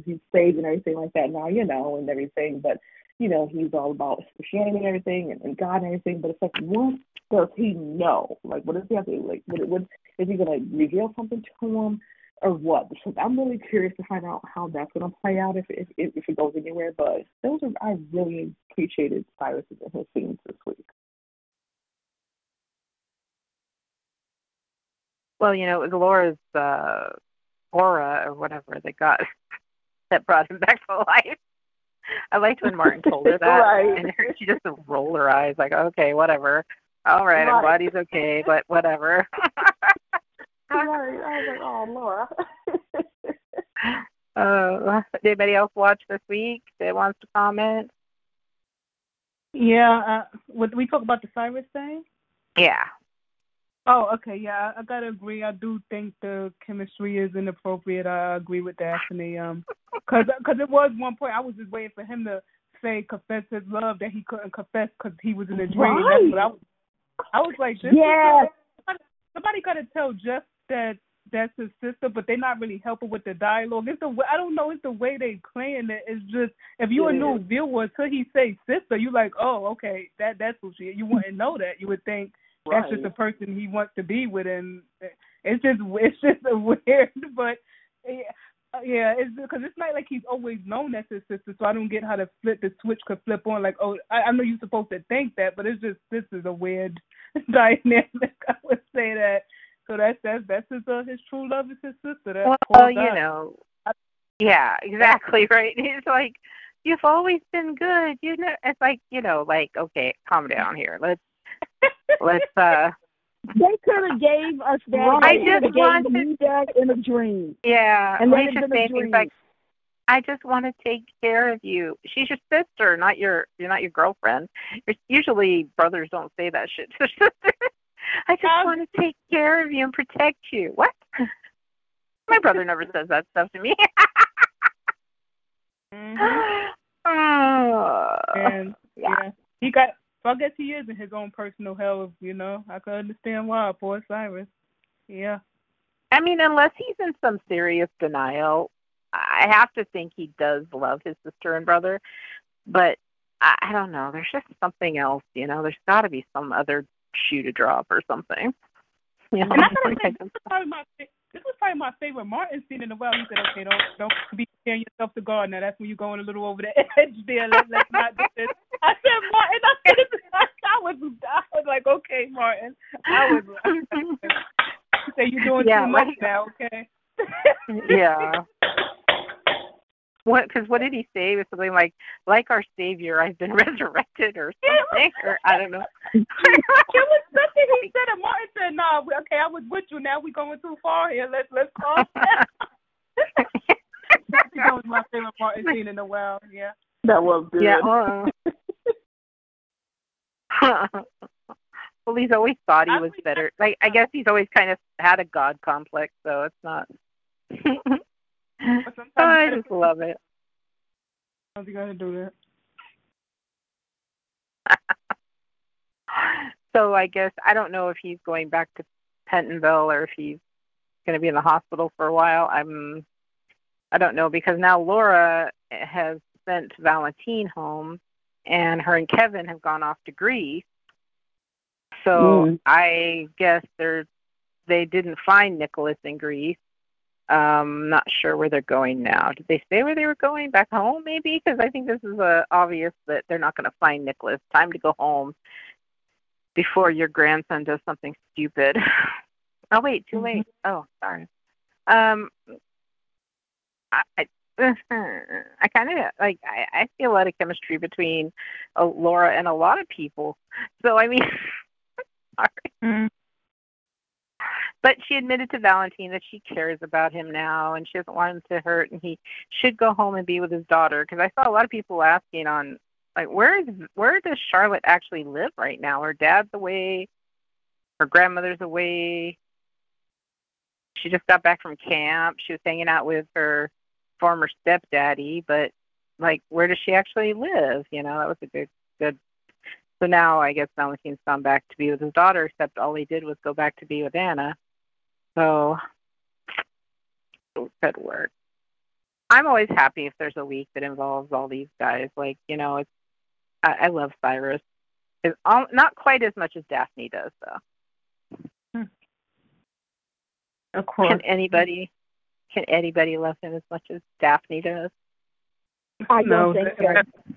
he's saved and everything like that now, and everything, but, he's all about Christianity and everything and God and everything, but it's like, what does he know? Like, what does he have to, like, what is he going to reveal something to him or what? Because I'm really curious to find out how that's going to play out if it goes anywhere, but I really appreciated Cyrus and his scenes this week. Well, it was Laura's aura or whatever they got that brought him back to life. I liked when Martin told her that. Right. And she just rolled her eyes like, okay, whatever. All right, her body's okay, but whatever. Right. I was like, oh, Laura. Did anybody else watch this week that wants to comment? Yeah. Would we talk about the Cyrus thing? Yeah. Oh, okay, yeah, I gotta agree. I do think the chemistry is inappropriate. I agree with Daphne. Cause it was one point I was just waiting for him to say confess his love that he couldn't confess because he was in a dream. Right. That's what I was like, this yeah. Somebody gotta tell Jeff that that's his sister, but they're not really helping with the dialogue. It's the I don't know. It's the way they playing it. It's just if you're a new viewer, till he say sister, you like, oh, okay, that's who she is. You wouldn't know that. You would think. Right. That's just the person he wants to be with, and it's just weird. But yeah, it's because it's not like he's always known that's his sister. So I don't get how to flip the switch could flip on. Like, oh, I know you're supposed to think that, but it's just this is a weird dynamic. I would say that. So that's his true love is his sister. That well, you know, yeah, exactly right. It's like you've always been good. You know, it's like you know, like okay, calm down here. Let's They could have gave us that. I just wanted that in a dream. Yeah, and they just made me like, I just want to take care of you. She's your sister, not your. You're not your girlfriend. Usually, brothers don't say that shit to their sisters. I just want to take care of you and protect you. What? My brother never says that stuff to me. Mm-hmm. And, yeah, he got. So I guess he is in his own personal hell, you know. I can understand why, poor Cyrus. Yeah. I mean, unless he's in some serious denial, I have to think he does love his sister and brother. But I don't know. There's just something else, you know. There's got to be some other shoe to drop or something. Yeah. And I gotta say, this was probably my favorite Martin scene in a while. He said, okay, don't be tearing yourself to God. Now that's when you're going a little over the edge there. Let's not do this. I said, Martin, I was like, okay, Martin. I said, you're doing too much now, okay? Yeah. Because what did he say? It was something like our Savior, I've been resurrected or something, or I don't know. It was something he said, and Martin said, no, okay, I was with you. Now we're going too far here. Let's calm down. That was my favorite Martin scene in a while, yeah. That was good. Yeah. Well, he's always thought he was better. Like, I guess he's always kind of had a God complex, so it's not... Oh, I just love it. I don't think I can do that. So I guess, I don't know if he's going back to Pentonville or if he's going to be in the hospital for a while. I don't know, because now Laura has sent Valentine home and her and Kevin have gone off to Greece. So I guess they didn't find Nicholas in Greece. Not sure where they're going now. Did they say where they were going? Back home, maybe? Because I think this is obvious that they're not going to find Nicholas. Time to go home before your grandson does something stupid. Oh, wait, too late. Oh, sorry. I kind of, like, I see a lot of chemistry between Laura and a lot of people. So, I mean, sorry. Mm-hmm. But she admitted to Valentine that she cares about him now and she doesn't want him to hurt and he should go home and be with his daughter. Because I saw a lot of people asking on, like, where does Charlotte actually live right now? Her dad's away. Her grandmother's away. She just got back from camp. She was hanging out with her former stepdaddy. But, like, where does she actually live? You know, that was a good. So now I guess Valentine's gone back to be with his daughter, except all he did was go back to be with Anna. So, good work. I'm always happy if there's a week that involves all these guys. Like, you know, it's I love Cyrus. It's not quite as much as Daphne does, though. Of course. Can anybody love him as much as Daphne does? I don't think so.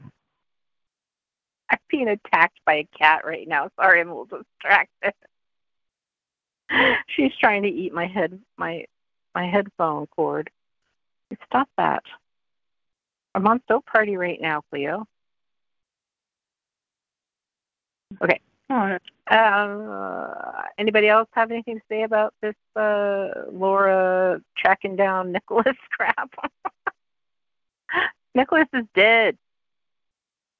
I'm being attacked by a cat right now. Sorry, I'm a little distracted. She's trying to eat my headphone cord. Stop that. I'm on Soap Party right now, Cleo. Okay. Anybody else have anything to say about this Laura tracking down Nicholas crap? Nicholas is dead.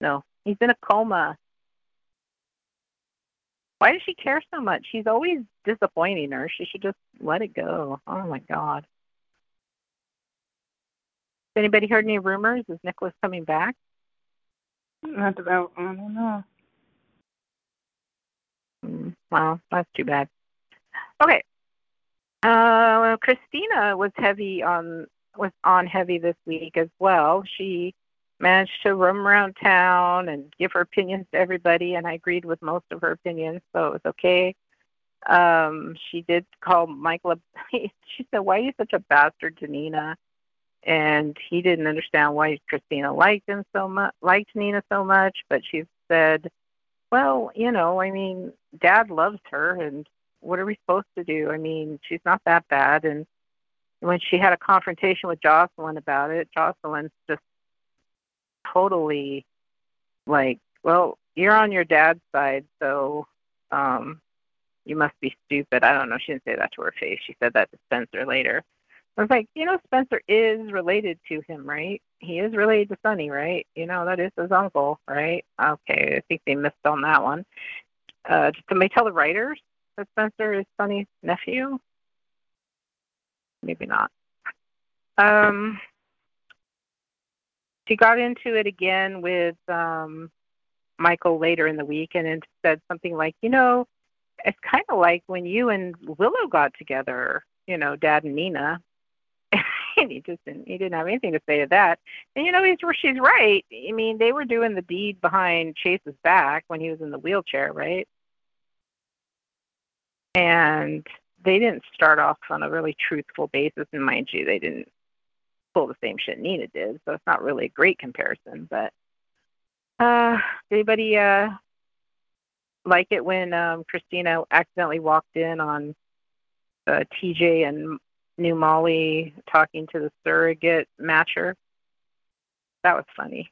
No, he's in a coma. Why does she care so much? She's always disappointing her. She should just let it go. Oh, my God. Has anybody heard any rumors? Is Nicholas coming back? Not about, I don't know. Wow, that's too bad. Okay. Christina was on heavy this week as well. She managed to roam around town and give her opinions to everybody, and I agreed with most of her opinions, so it was okay. She did call Michael. She said, "Why are you such a bastard to Nina?" And he didn't understand why Christina liked Nina so much, but she said, "Well, you know, I mean, Dad loves her, and what are we supposed to do? I mean, she's not that bad." And when she had a confrontation with Jocelyn about it, Jocelyn's just totally like, "Well, you're on your dad's side, so you must be stupid." I don't know. She didn't say that to her face. She said that to Spencer later. I was like, you know, Spencer is related to him, right? He is related to Sonny, right? You know, that is his uncle, right? Okay, I think they missed on that one. Did somebody tell the writers that Spencer is Sonny's nephew? Maybe not. She got into it again with Michael later in the week and said something like, you know, it's kind of like when you and Willow got together, you know, Dad and Nina. And he didn't have anything to say to that. And, you know, she's right. I mean, they were doing the deed behind Chase's back when he was in the wheelchair, right? And they didn't start off on a really truthful basis. And mind you, they didn't pull the same shit Nina did. So it's not really a great comparison. But anybody like it when Christina accidentally walked in on TJ and New Molly talking to the surrogate matcher? That was funny.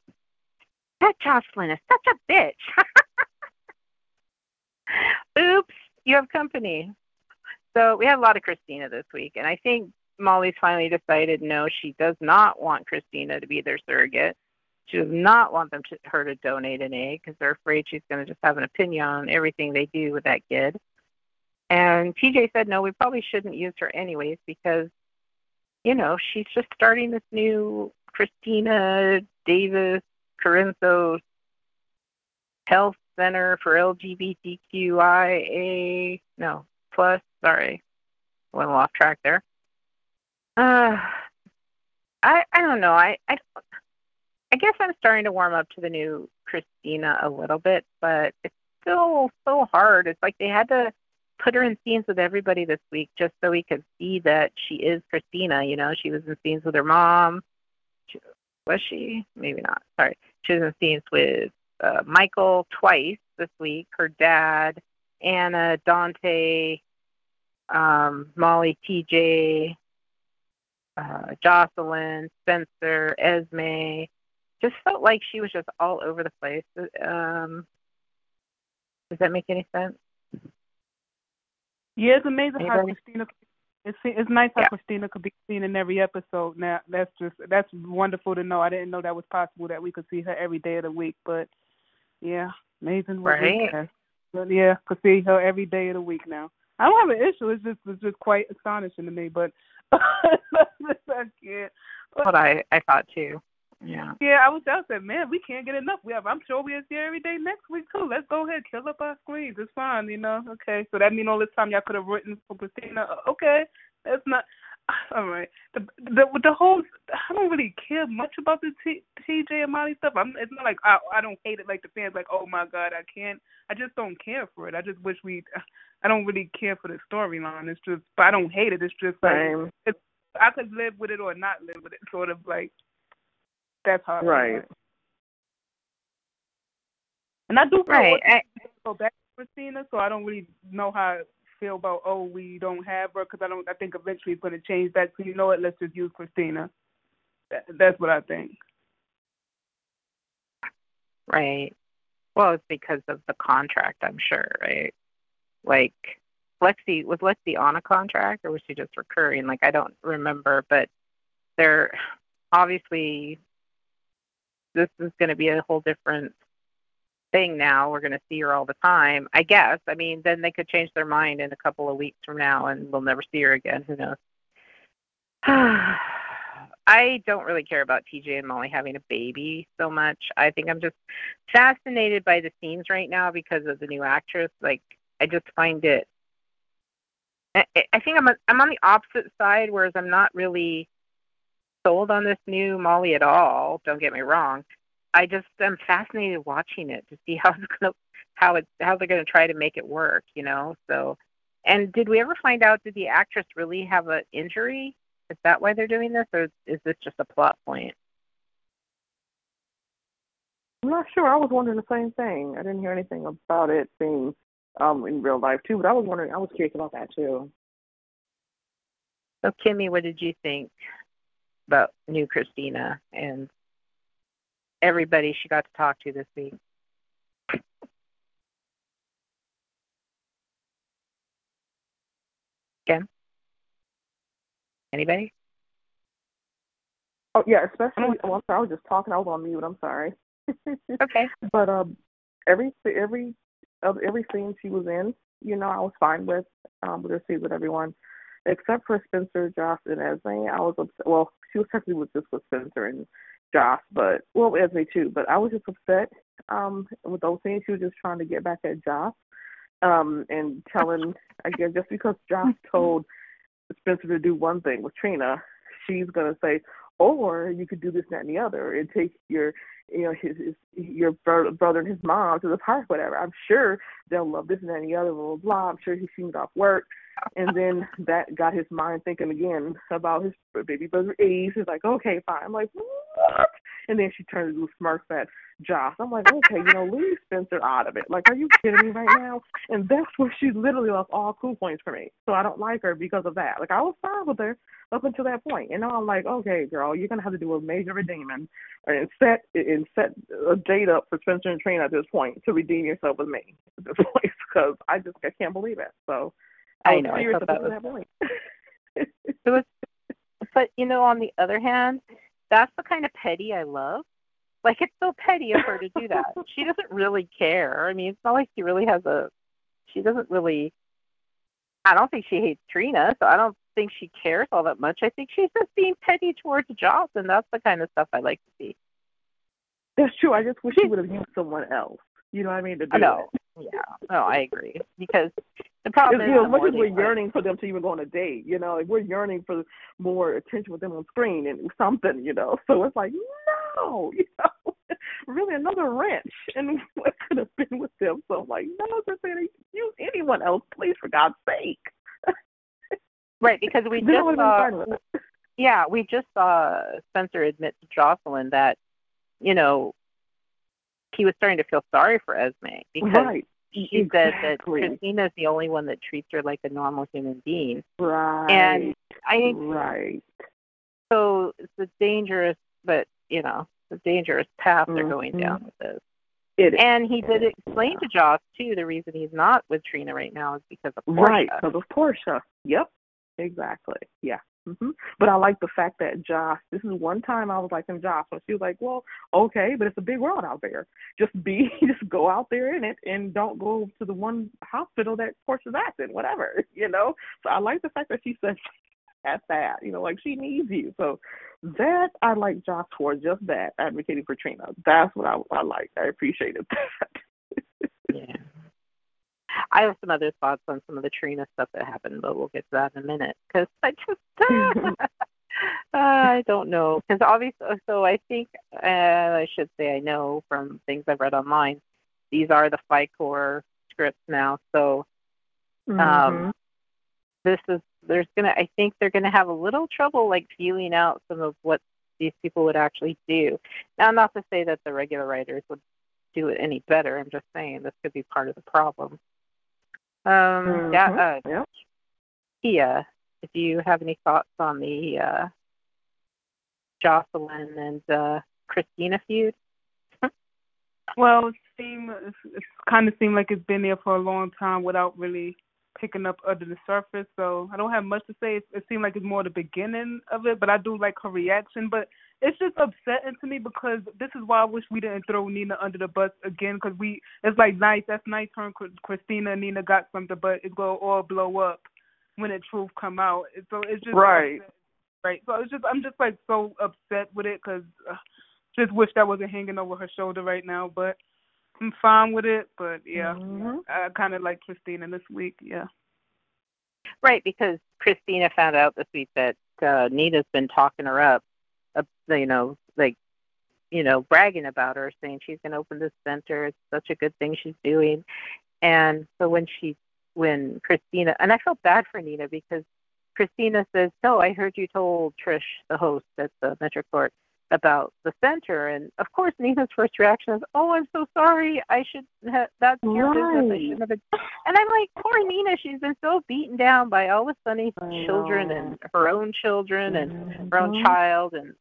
That Jocelyn is such a bitch. Oops, you have company. So we had a lot of Christina this week, and I think Molly's finally decided, no, she does not want Christina to be their surrogate. She does not want her to donate an egg because they're afraid she's going to just have an opinion on everything they do with that kid. And TJ said, no, we probably shouldn't use her anyways because, you know, she's just starting this new Christina Davis Corinzo Health Center for LGBTQIA, no, plus, sorry, went off track there. I don't know. I guess I'm starting to warm up to the new Christina a little bit, but it's still so hard. It's like they had to put her in scenes with everybody this week just so we could see that she is Christina. You know, she was in scenes with her mom. Was she? Maybe not. Sorry. She was in scenes with Michael twice this week, her dad, Anna, Dante, Molly, TJ, Jocelyn, Spencer, Esme. Just felt like she was just all over the place. Does that make any sense? Yeah, it's amazing how Christina. It's nice how Christina could be seen in every episode. Now that's wonderful to know. I didn't know that was possible that we could see her every day of the week. But yeah, amazing. Right. But yeah, could see her every day of the week now. I don't have an issue. It's just quite astonishing to me. But I can't. But I thought too. Yeah. Yeah, I said, man, we can't get enough. I'm sure we'll see every day next week, too. Let's go ahead, kill up our screens. It's fine, you know. Okay, so that means all this time y'all could have written for Christina. Okay, that's not – all right. The whole – I don't really care much about the TJ and Molly stuff. It's not like I don't hate it like the fans, like, oh, my God, I can't – I just don't care for it. I just wish we – I don't really care for the storyline. It's just – but I don't hate it. It's just like I could live with it or not live with it, sort of like – that's hard. Right. And I do go back to Christina, so I don't really know how I feel about, oh, we don't have her, because I think eventually it's going to change that. So, you know what, let's just use Christina. That's what I think. Right. Well, it's because of the contract, I'm sure, right? Like, was Lexi on a contract, or was she just recurring? Like, I don't remember, but they're obviously... This is going to be a whole different thing now. We're going to see her all the time, I guess. I mean, then they could change their mind in a couple of weeks from now and we'll never see her again. Who knows? I don't really care about TJ and Molly having a baby so much. I think I'm just fascinated by the scenes right now because of the new actress. Like, I just find it, I think I'm on the opposite side, whereas I'm not really sold on this new Molly at all. Don't get me wrong. I just am fascinated watching it to see how they're gonna try to make it work, you know. So, and did we ever find out, did the actress really have an injury? Is that why they're doing this, or is this just a plot point? I'm not sure. I was wondering the same thing. I didn't hear anything about it being in real life too, but I was curious about that too. So, Kimmy, what did you think about new Christina and everybody she got to talk to this week? Kim? Anybody? Oh, yeah, especially, oh, I'm sorry, I was just talking. I was on mute. I'm sorry. Okay. But every scene she was in, you know, I was fine with her scenes with everyone, except for Spencer, Josh, and Esme. I was upset. Well, she was technically just with Spencer and Josh, but, well, Esme too, but I was just upset with those things. She was just trying to get back at Josh and telling, I guess, just because Josh told Spencer to do one thing with Trina, she's going to say, or you could do this, that, and the other, and take your, you know, your brother and his mom to the park, whatever. I'm sure they'll love this and that and the other, blah, blah, blah. I'm sure he seemed off work. And then that got his mind thinking again about his baby brother, Ace. He's like, okay, fine. I'm like, what? And then she turns to smirks at Josh. I'm like, okay, you know, leave Spencer out of it. Like, are you kidding me right now? And that's where she literally lost all cool points for me. So I don't like her because of that. Like, I was fine with her up until that point. And now I'm like, okay, girl, you're going to have to do a major redeeming and set a date up for Spencer and Trina at this point to redeem yourself with me at this point, because I can't believe it. So I know. I thought that was that point. But, you know, on the other hand, that's the kind of petty I love. Like, it's so petty of her to do that. She doesn't really care. I mean, it's not like she really has I don't think she hates Trina, so I don't think she cares all that much. I think she's just being petty towards Joss, and that's the kind of stuff I like to see. That's true. I just wish she would have used someone else. You know what I mean? Yeah. No, I agree. Because the problem is, you know, as much as we're yearning for them to even go on a date, you know, like, we're yearning for more attention with them on screen and something, you know. So it's like, no, you know, really another wrench. And what could have been with them? So I'm like, no, they're saying use anyone else, please, for God's sake. Right, because we just saw Spencer admit to Jocelyn that, you know, he was starting to feel sorry for Esme because he said that Christina's the only one that treats her like a normal human being. Right. And so it's a dangerous, but, you know, the dangerous path they're going down with this. He did explain to Joss, too, the reason he's not with Trina right now is because of Portia. Right, because of Portia. Yep, exactly. Yeah. Mm-hmm. But I like the fact that Josh, this is one time I was like in Josh when she was like, well, okay, but it's a big world out there. Just go out there in it and don't go to the one hospital that Portia's at and whatever, you know? So I like the fact that she said that, you know, like she needs you. So that I like Josh for, just that, advocating for Trina. That's what I like. I appreciated that. Yeah. I have some other thoughts on some of the Trina stuff that happened, but we'll get to that in a minute. Because I just, I don't know. Because obviously, so I think, I should say I know from things I've read online, these are the FICOR scripts now. So I think they're going to have a little trouble, like, feeling out some of what these people would actually do. Now, not to say that the regular writers would do it any better. I'm just saying this could be part of the problem. Tia, do you have any thoughts on the Jocelyn and Christina feud? Well, it kind of seemed like it's been there for a long time without really picking up under the surface, so I don't have much to say. It seemed like it's more the beginning of it, but I do like her reaction. But it's just upsetting to me, because this is why I wish we didn't throw Nina under the bus again, because it's like nice, that's nice, her Christina and Nina got something, but it's going to all blow up when the truth come out. So it's just right. Upsetting. Right. So it's just, I'm just like so upset with it, because just wish that wasn't hanging over her shoulder right now, but I'm fine with it. But yeah, mm-hmm. I kind of like Christina this week. Yeah. Right, because Christina found out this week that Nina's been talking her up, bragging about her, saying she's going to open this center. It's such a good thing she's doing. And so when Christina, and I felt bad for Nina, because Christina says, "So I heard you told Trish, the host at the Metro Court, about the center." And of course, Nina's first reaction is, "Oh, I'm so sorry. That's your business. I shouldn't have been." And I'm like, poor Nina. She's been so beaten down by all the Sunny's children and her own children and mm-hmm. her own child and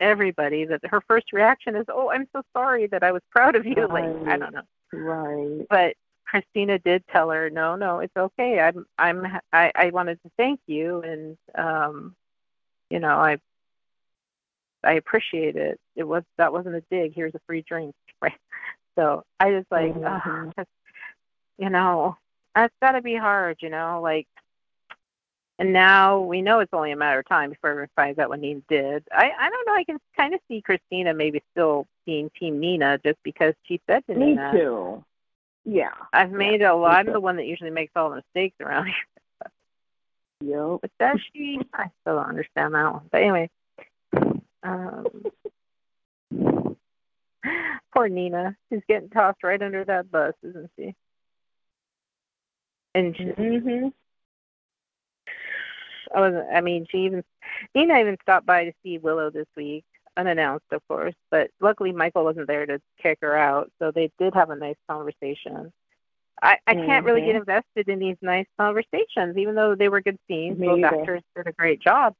everybody, that her first reaction is, "Oh, I'm so sorry that I was proud of you." Right. Like, I don't know. Right. But Christina did tell her, no, it's okay. I wanted to thank you, and I appreciate it. That wasn't a dig. Here's a free drink, right? So I just like, mm-hmm. That's got to be hard, like. And now we know it's only a matter of time before everyone finds out what Nina did. I don't know. I can kind of see Christina maybe still being Team Nina, just because she said to Nina. Me too. Yeah. I'm the one that usually makes all the mistakes around here. Yep. But does she? I still don't understand that one. But anyway. Poor Nina. She's getting tossed right under that bus, isn't she? And she, mm-hmm. Nina even stopped by to see Willow this week, unannounced, of course, but luckily Michael wasn't there to kick her out, so they did have a nice conversation. I mm-hmm. can't really get invested in these nice conversations, even though they were good scenes. Both actors did a great job,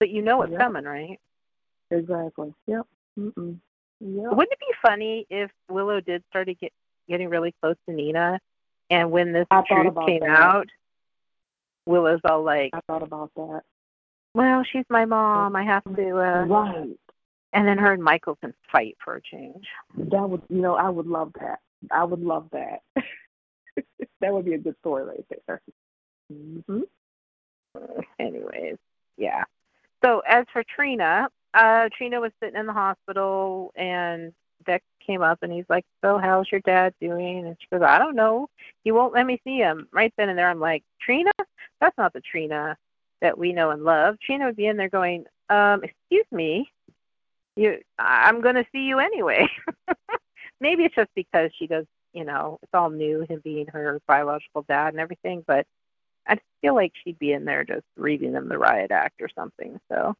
but it's coming, right? Exactly. Yep. Mm-mm. Yep. Wouldn't it be funny if Willow did start to getting really close to Nina, and when this truth came out, Willow's all like, "I thought about that. Well, she's my mom. I have to." Right. And then her and Michael can fight for a change. That would, I would love that. I would love that. That would be a good story right there. Mm-hmm. Anyways, yeah. So as for Trina, Trina was sitting in the hospital, and Dex came up, and he's like, "So how's your dad doing?" And she goes, "I don't know. He won't let me see him." Right then and there, I'm like, Trina? That's not the Trina that we know and love. Trina would be in there going, "Excuse me, I'm going to see you anyway." Maybe it's just because she does, it's all new, him being her biological dad and everything, but I feel like she'd be in there just reading them the riot act or something. So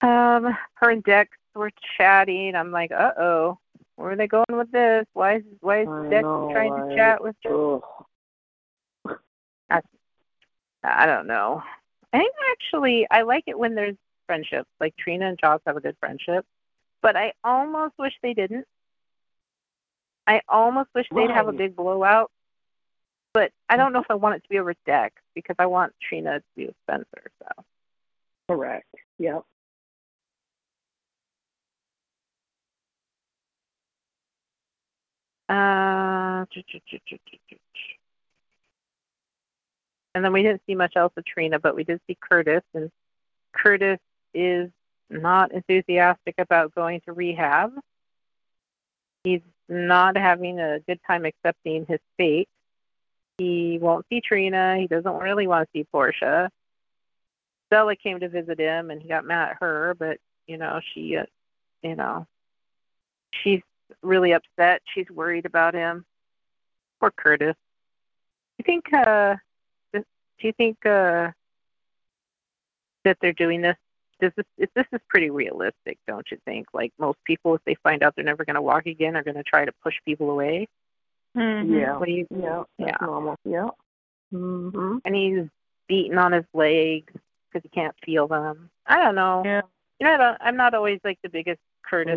her and Dex were chatting. I'm like, uh-oh, where are they going with this? Why is Dex trying to chat with her? I don't know. I think actually I like it when there's friendships. Like Trina and Joss have a good friendship, but I almost wish they didn't. I almost wish they'd have a big blowout. But I don't know if I want it to be over Dex, because I want Trina to be with Spencer. So. Correct. Yep. And then we didn't see much else of Trina, but we did see Curtis. And Curtis is not enthusiastic about going to rehab. He's not having a good time accepting his fate. He won't see Trina. He doesn't really want to see Portia. Stella came to visit him, and he got mad at her, but, she, she's really upset. She's worried about him. Poor Curtis. Do you think that they're doing this? This is pretty realistic, don't you think? Like, most people, if they find out they're never going to walk again, are going to try to push people away. Mm-hmm. Yeah. What do you? Yeah. That's normal. Yeah. Mm-hmm. And he's beaten on his legs because he can't feel them. I don't know. Yeah. I'm not always like the biggest Curtis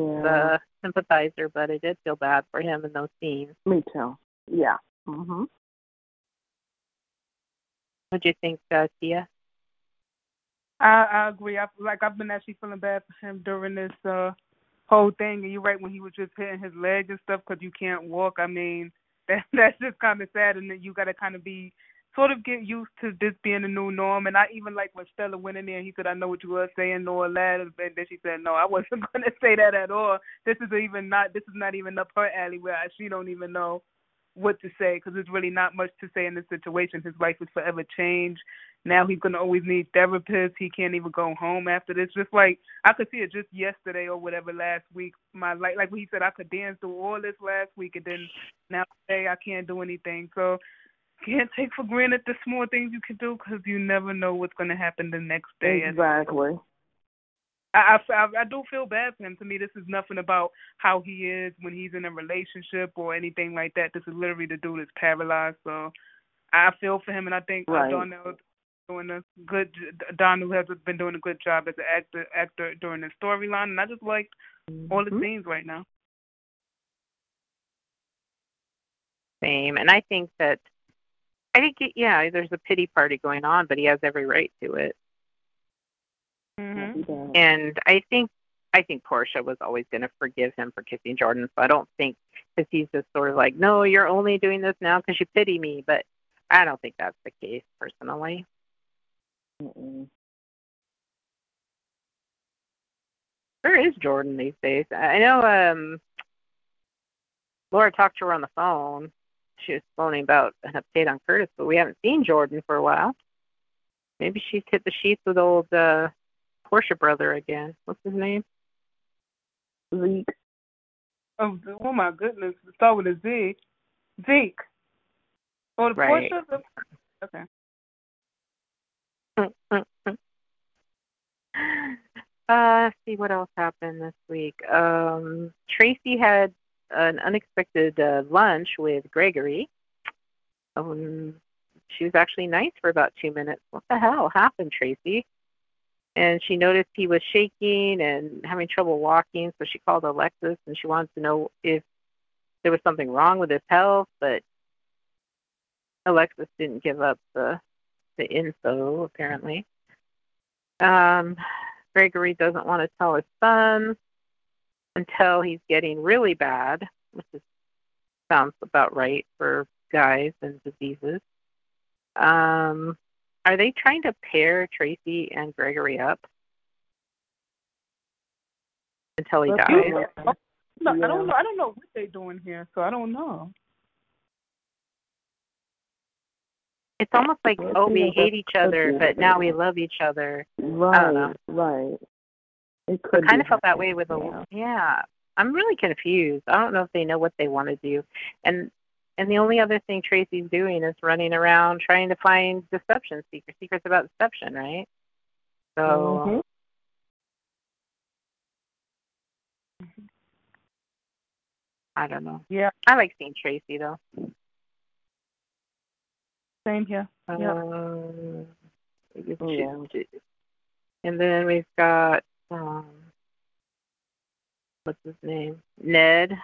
sympathizer, but I did feel bad for him in those scenes. Me too. Yeah. Mm-hmm. What do you think, Tia? I agree. I've been actually feeling bad for him during this whole thing. And you're right, when he was just hitting his leg and stuff because you can't walk. I mean, that's just kind of sad. And then you got to kind of be sort of get used to this being the new norm. And I even like when Stella went in there and he said, I know what you were saying, no, all that. And then she said, no, I wasn't going to say that at all. This is not even up her alley where she don't even know what to say, because there's really not much to say in this situation. His life is forever changed. Now he's going to always need therapists. He can't even go home after this. Just like, I could see it just yesterday or whatever last week. My life, like when he said, I could dance through all this last week, and then now today I can't do anything. So can't take for granted the small things you can do, because you never know what's going to happen the next day. Exactly. I do feel bad for him. To me, this is nothing about how he is when he's in a relationship or anything like that. This is literally the dude is paralyzed. So I feel for him, and I think Donnell has been doing a good job as an actor during the storyline, and I just like all the scenes right now. Same, and I think there's a pity party going on, but he has every right to it. Mm-hmm. And I think Portia was always going to forgive him for kissing Jordan. So I don't think, because he's just sort of like, no, you're only doing this now because you pity me. But I don't think that's the case personally. Mm-mm. Where is Jordan these days? I know Laura talked to her on the phone. She was phoning about an update on Curtis, but we haven't seen Jordan for a while. Maybe she's hit the sheets with old Portia brother again. What's his name? Zeke. Oh my goodness. Let's start with a Z. Zeke. Oh, the right. Portia? Okay. Let's see what else happened this week. Tracy had an unexpected lunch with Gregory. She was actually nice for about 2 minutes. What the hell happened, Tracy? And she noticed he was shaking and having trouble walking, so she called Alexis, and she wanted to know if there was something wrong with his health, but Alexis didn't give up the info, apparently. Gregory doesn't want to tell his son until he's getting really bad, which sounds about right for guys and diseases. Are they trying to pair Tracy and Gregory up until he dies? No, yeah. I don't know what they're doing here, so I don't know. It's almost like, we hate each other, but now we love each other. Right, I don't know. Right. It could I kind of felt that way with a... Yeah. I'm really confused. I don't know if they know what they want to do. And the only other thing Tracy's doing is running around trying to find deception secrets about deception, right? So, I don't know. Yeah, I like seeing Tracy though. Same here. And then we've got what's his name? Ned /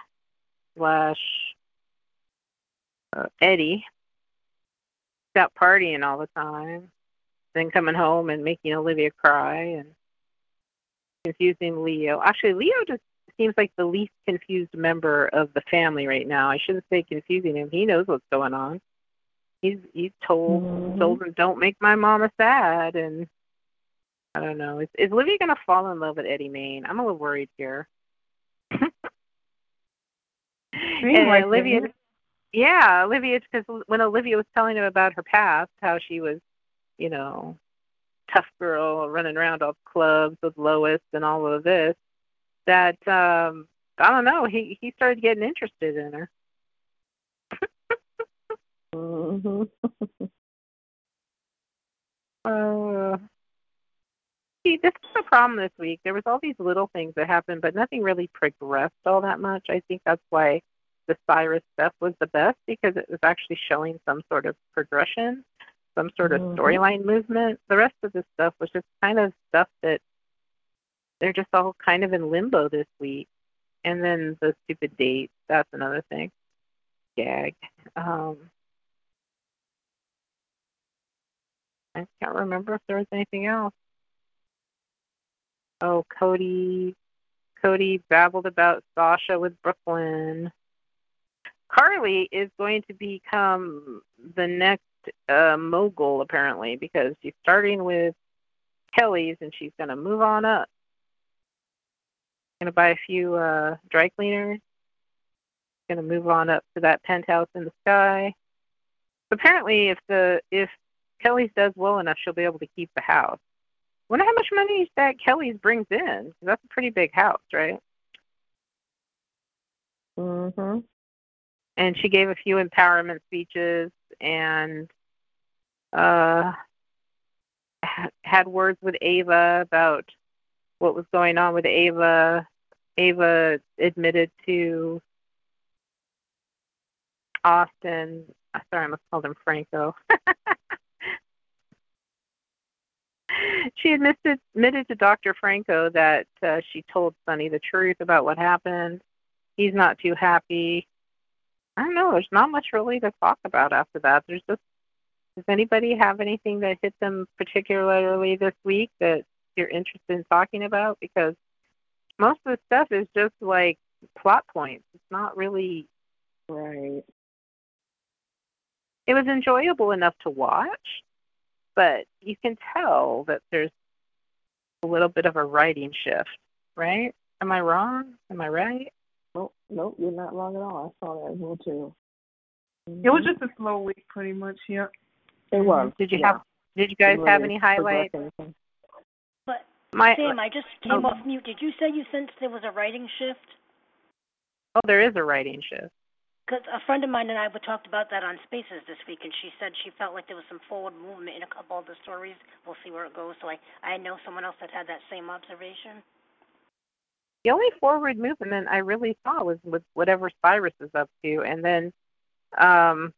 Eddie, he's out partying all the time, then coming home and making Olivia cry and confusing Leo. Actually, Leo just seems like the least confused member of the family right now. I shouldn't say confusing him. He knows what's going on. He's told him, don't make my mama sad. And I don't know. Is Olivia going to fall in love with Eddie Main? I'm a little worried here. And Olivia... Yeah, Olivia, because when Olivia was telling him about her past, how she was, tough girl running around all the clubs with Lois and all of this, that, I don't know, he started getting interested in her. See, this is the problem this week. There was all these little things that happened, but nothing really progressed all that much. I think that's why the Cyrus stuff was the best, because it was actually showing some sort of progression, some sort of storyline movement. The rest of the stuff was just kind of stuff that they're just all kind of in limbo this week. And then the stupid dates, that's another thing. Gag. I can't remember if there was anything else. Oh, Cody babbled about Sasha with Brooklyn. Carly is going to become the next mogul, apparently, because she's starting with Kelly's and she's going to move on up. Going to buy a few dry cleaners. Going to move on up to that penthouse in the sky. Apparently, if Kelly's does well enough, she'll be able to keep the house. Wonder how much money that Kelly's brings in. That's a pretty big house, right? Mm-hmm. And she gave a few empowerment speeches and had words with Ava about what was going on with Ava. Ava admitted to Austin. Sorry, I must call him Franco. She admitted to Dr. Franco that she told Sonny the truth about what happened. He's not too happy. I don't know. There's not much really to talk about after that. There's just, does anybody have anything that hit them particularly this week that you're interested in talking about? Because most of the stuff is just like plot points. It's not really right. It was enjoyable enough to watch, but you can tell that there's a little bit of a writing shift, right? Am I wrong? Am I right? Nope, you're not wrong at all. I saw that as well, too. Mm-hmm. It was just a slow week, pretty much, yeah. It was. Did you guys have any highlights? But, Sam, I just came off mute. Did you say you sensed there was a writing shift? Oh, there is a writing shift. Because a friend of mine and I we talked about that on Spaces this week, and she said she felt like there was some forward movement in a couple of the stories. We'll see where it goes. So I know someone else that had that same observation. The only forward movement I really saw was with whatever Cyrus is up to, and then the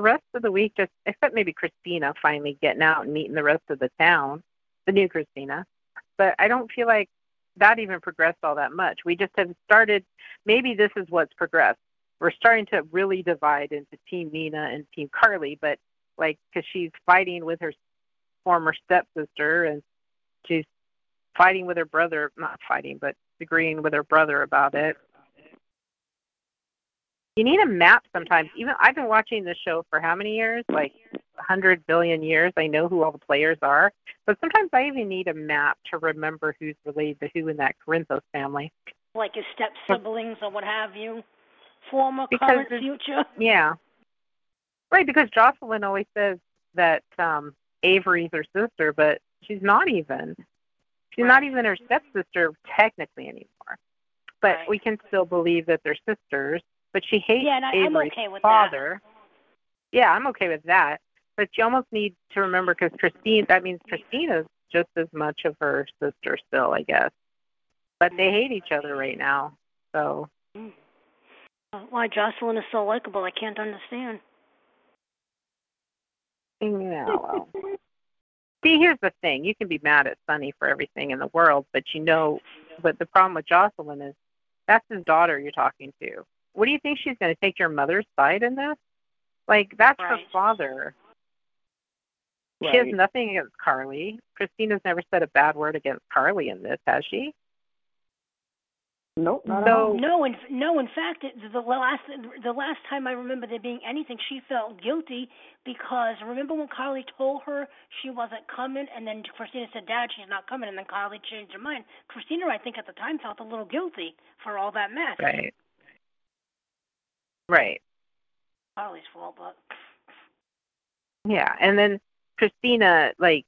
rest of the week, just except maybe Christina finally getting out and meeting the rest of the town, the new Christina. But I don't feel like that even progressed all that much. We just have started, maybe this is what's progressed. We're starting to really divide into Team Nina and Team Carly, but because she's fighting with her former stepsister and she's fighting with her brother, not fighting, but agreeing with her brother about it. You need a map sometimes. Even I've been watching this show for how many years? Like 100 billion years. I know who all the players are. But sometimes I even need a map to remember who's related to who in that Corinthos family. Like your step-siblings or what have you. Former, current, future. Yeah. Right, because Jocelyn always says that Avery's her sister, but she's not even. She's not even her stepsister technically anymore. But we can still believe that they're sisters. But she hates Avery's father. That. Yeah, I'm okay with that. But you almost need to remember, because Christina's just as much of her sister still, I guess. But they hate each other right now. So. Why Jocelyn is so likable, I can't understand. Yeah, well. See, here's the thing. You can be mad at Sonny for everything in the world, but but the problem with Jocelyn is that's his daughter you're talking to. What do you think, she's going to take your mother's side in this? That's her father. Right. She has nothing against Carly. Christina's never said a bad word against Carly in this, has she? Nope. No, in fact, the last time I remember there being anything, she felt guilty because remember when Carly told her she wasn't coming, and then Christina said, "Dad, she's not coming," and then Carly changed her mind. Christina, I think at the time, felt a little guilty for all that mess. Right. Carly's fault, but yeah, and then Christina, I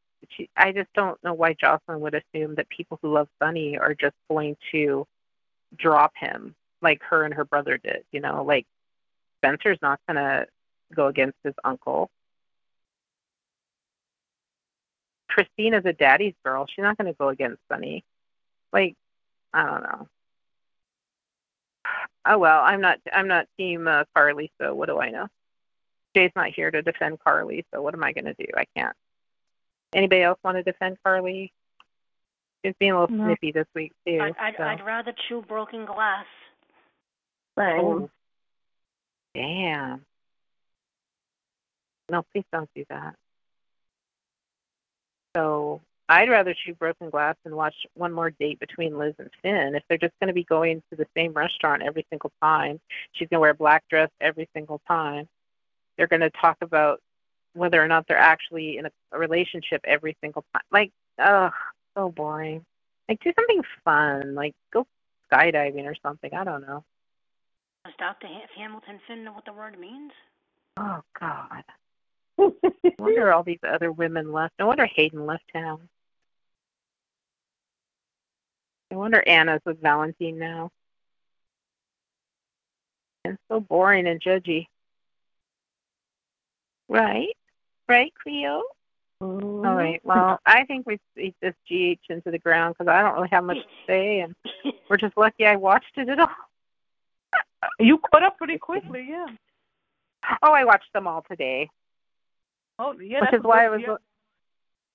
just don't know why Jocelyn would assume that people who love Sonny are just going to drop him like her and her brother did, Spencer's not gonna go against his uncle. Christina's a daddy's girl, she's not gonna go against Sonny. I don't know. Oh well, I'm not team Carly, so what do I know? Jay's not here to defend Carly, so what am I gonna do? I can't. Anybody else want to defend Carly? It's being a little snippy this week, too. I'd rather chew broken glass. Oh. Damn. No, please don't do that. So I'd rather chew broken glass and watch One More Date Between Liz and Finn. If they're just going to be going to the same restaurant every single time, she's going to wear a black dress every single time. They're going to talk about whether or not they're actually in a relationship every single time. Like, oh, so boring. Like, do something fun. Like, go skydiving or something. I don't know. Does Dr. Hamilton Finn know what the word means? Oh, God. I wonder all these other women left. No wonder Hayden left town. I wonder Anna's with Valentine now. It's so boring and judgy. Right? Right, Cleo? Ooh. All right. Well, I think we beat this GH into the ground because I don't really have much to say, and we're just lucky I watched it at all. You caught up pretty quickly, yeah. Oh, I watched them all today. Oh, yeah. Which is why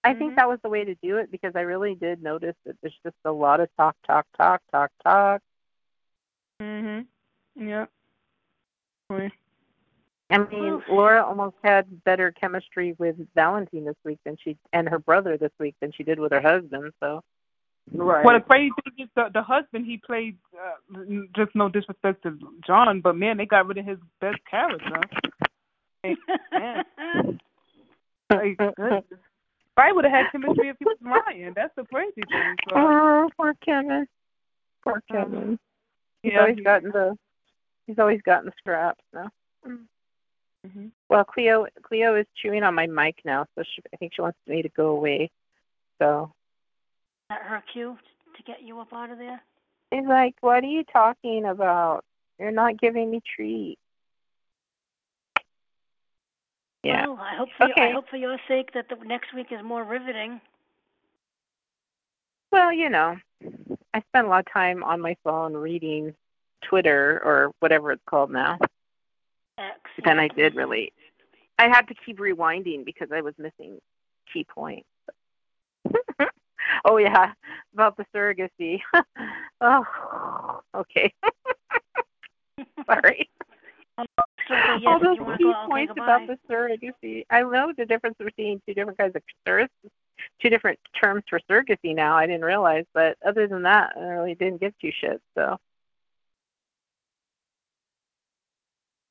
I think that was the way to do it, because I really did notice that there's just a lot of talk. Mm-hmm. Yeah. Okay. I mean, Laura almost had better chemistry with Valentine this week than she and her brother this week than she did with her husband. So, right. Well, the crazy thing is the husband he played. Just no disrespect to John, but man, they got rid of his best character. Like, I would have had chemistry if he was Ryan. That's the crazy thing. So. Oh, poor Kevin. He's always gotten the scraps now. Mm-hmm. Well, Cleo is chewing on my mic now, so I think she wants me to go away. So. Is that her cue to get you up out of there? She's like, what are you talking about? You're not giving me treats. Yeah. Well, I hope for your sake that the next week is more riveting. Well, you know, I spend a lot of time on my phone reading Twitter or whatever it's called now. Excellent. Then I did really. I had to keep rewinding because I was missing key points. Oh, yeah, about the surrogacy. Oh, okay. Sorry. All those key points about the surrogacy. I know the difference between two different terms for surrogacy now. I didn't realize, but other than that, I really didn't give two shits. So,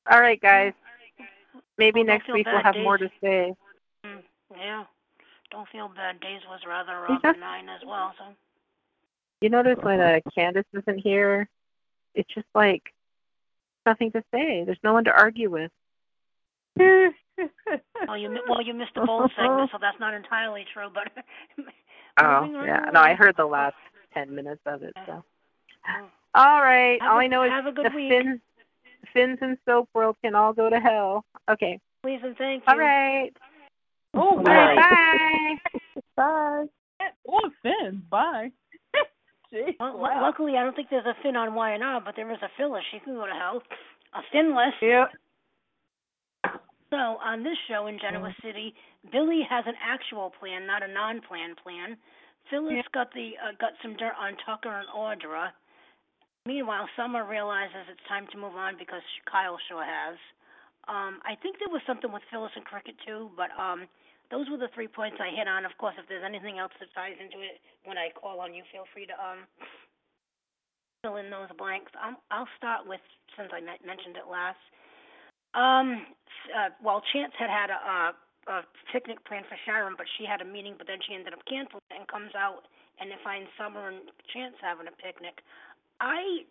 all right, guys. Maybe next week we'll have more to say. Yeah, don't feel bad. Days was rather benign as well. So, you notice when Candace isn't here, it's just like. Nothing to say. There's no one to argue with. Well, you missed the bold segment, so that's not entirely true. But oh, yeah. No, I heard the last 10 minutes of it. So, all right. All I know is the Fins and Soap World can all go to hell. Okay. Please and thank you. All right. Oh, bye. Bye. Oh, Fins. Bye. Jeez, wow. Luckily, I don't think there's a Finn on Y&R, but there is a Phyllis. She can go to hell. A Finless. Yeah. So, on this show in Genoa City, Billy has an actual plan, not a non-plan plan. Phyllis got some dirt on Tucker and Audra. Meanwhile, Summer realizes it's time to move on because Kyle sure has. I think there was something with Phyllis and Cricket, too, but... those were the 3 points I hit on. Of course, if there's anything else that ties into it when I call on you, feel free to fill in those blanks. I'll start with, since I mentioned it last, well, Chance had a picnic planned for Sharon, but she had a meeting, but then she ended up canceling it and comes out and finds Summer and Chance having a picnic. I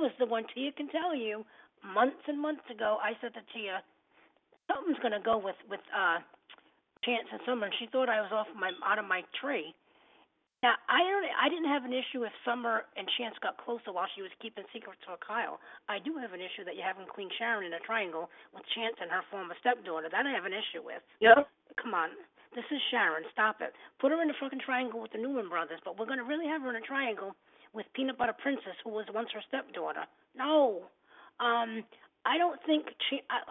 was the one, Tia can tell you, months and months ago, I said to Tia, something's going to go with Chance and Summer, and she thought I was out of my tree. Now, I didn't have an issue if Summer and Chance got closer while she was keeping secrets for Kyle. I do have an issue that you have Queen Sharon in a triangle with Chance and her former stepdaughter. That I have an issue with. Yep. Come on. This is Sharon. Stop it. Put her in a fucking triangle with the Newman brothers, but we're going to really have her in a triangle with Peanut Butter Princess, who was once her stepdaughter. No. I don't think,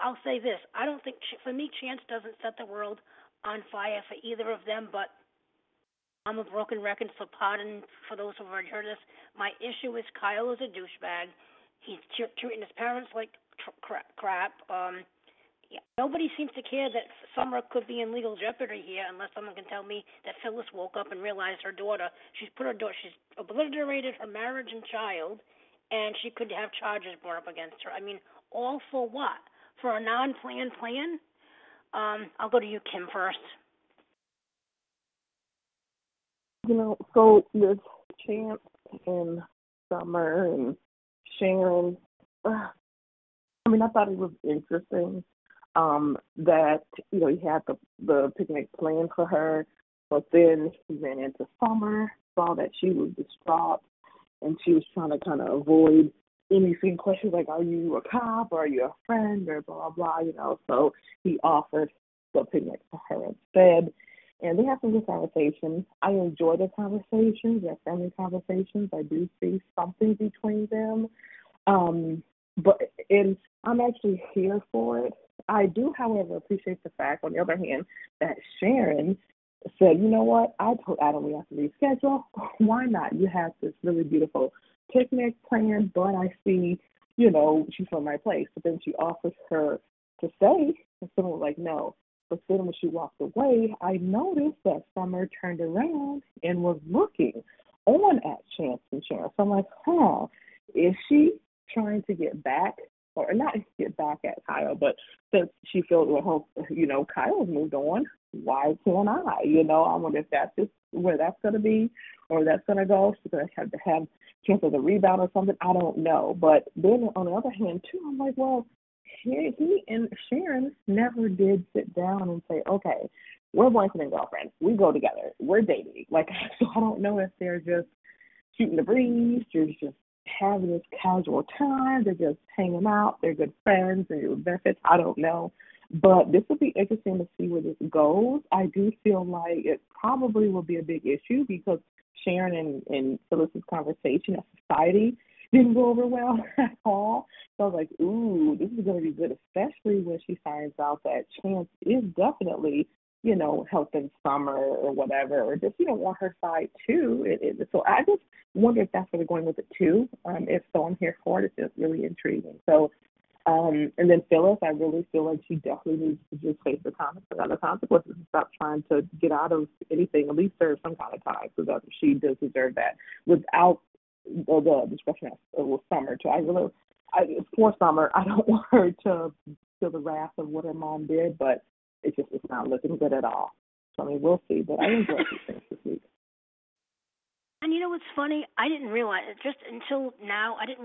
I'll say this, I don't think, for me, Chance doesn't set the world on fire for either of them, but I'm a broken record, so pardon for those who've already heard this. My issue is Kyle is a douchebag. He's treating his parents like crap. Yeah. Nobody seems to care that Summer could be in legal jeopardy here, unless someone can tell me that Phyllis woke up and realized her daughter, she's obliterated her marriage and child, and she could have charges brought up against her. I mean, all for what? For a non-planned plan? I'll go to you, Kim, first. You know, so there's Chance and Summer and Sharon. I mean, I thought it was interesting that, you know, he had the picnic planned for her, but then he ran into Summer, saw that she was distraught, and she was trying to kind of avoid any same questions like, are you a cop, or are you a friend, or blah, blah, you know. So he offered the picnic for her instead. And they have some good conversations. I enjoy their conversations, their family conversations. I do see something between them. But I'm actually here for it. I do, however, appreciate the fact, on the other hand, that Sharon said, you know what, I told Adam we have to reschedule. Why not? You have this really beautiful picnic planned, but I see, you know, she's from my place. But then she offers her to stay, and someone was like, no. But then when she walked away, I noticed that Summer turned around and was looking on at Chance and Sharon. So I'm like, is she trying to get back, or not get back at Kyle, but since she feels, well, you know, Kyle's moved on, why can't I? You know, I wonder if that's just where that's going to be or that's going to go. She's going to have Chance of the rebound or something. I don't know. But then on the other hand, too, I'm like, well, he and Sharon never did sit down and say, okay, we're boyfriend and girlfriend. We go together. We're dating. Like, so I don't know if they're just shooting the breeze. They're just having this casual time. They're just hanging out. They're good friends. They're benefits. I don't know. But this will be interesting to see where this goes. I do feel like it probably will be a big issue because Sharon and Phyllis's conversation at society didn't go over well at all. So I was like, ooh, this is going to be good, especially when she finds out that Chance is definitely, you know, helping Summer or whatever, or just, you know, on her side too. So I just wonder if that's where they're going with it too. If so, I'm here for it. It's really intriguing. So, and then Phyllis, I really feel like she definitely needs to just face the consequences and stop trying to get out of anything, at least serve some kind of time, so that she does deserve that without the discretion with Summer too. For Summer, I don't want her to feel the wrath of what her mom did, but it's not looking good at all. So, I mean, we'll see, but I enjoy these things this week. And you know what's funny? I didn't realize, just until now, it's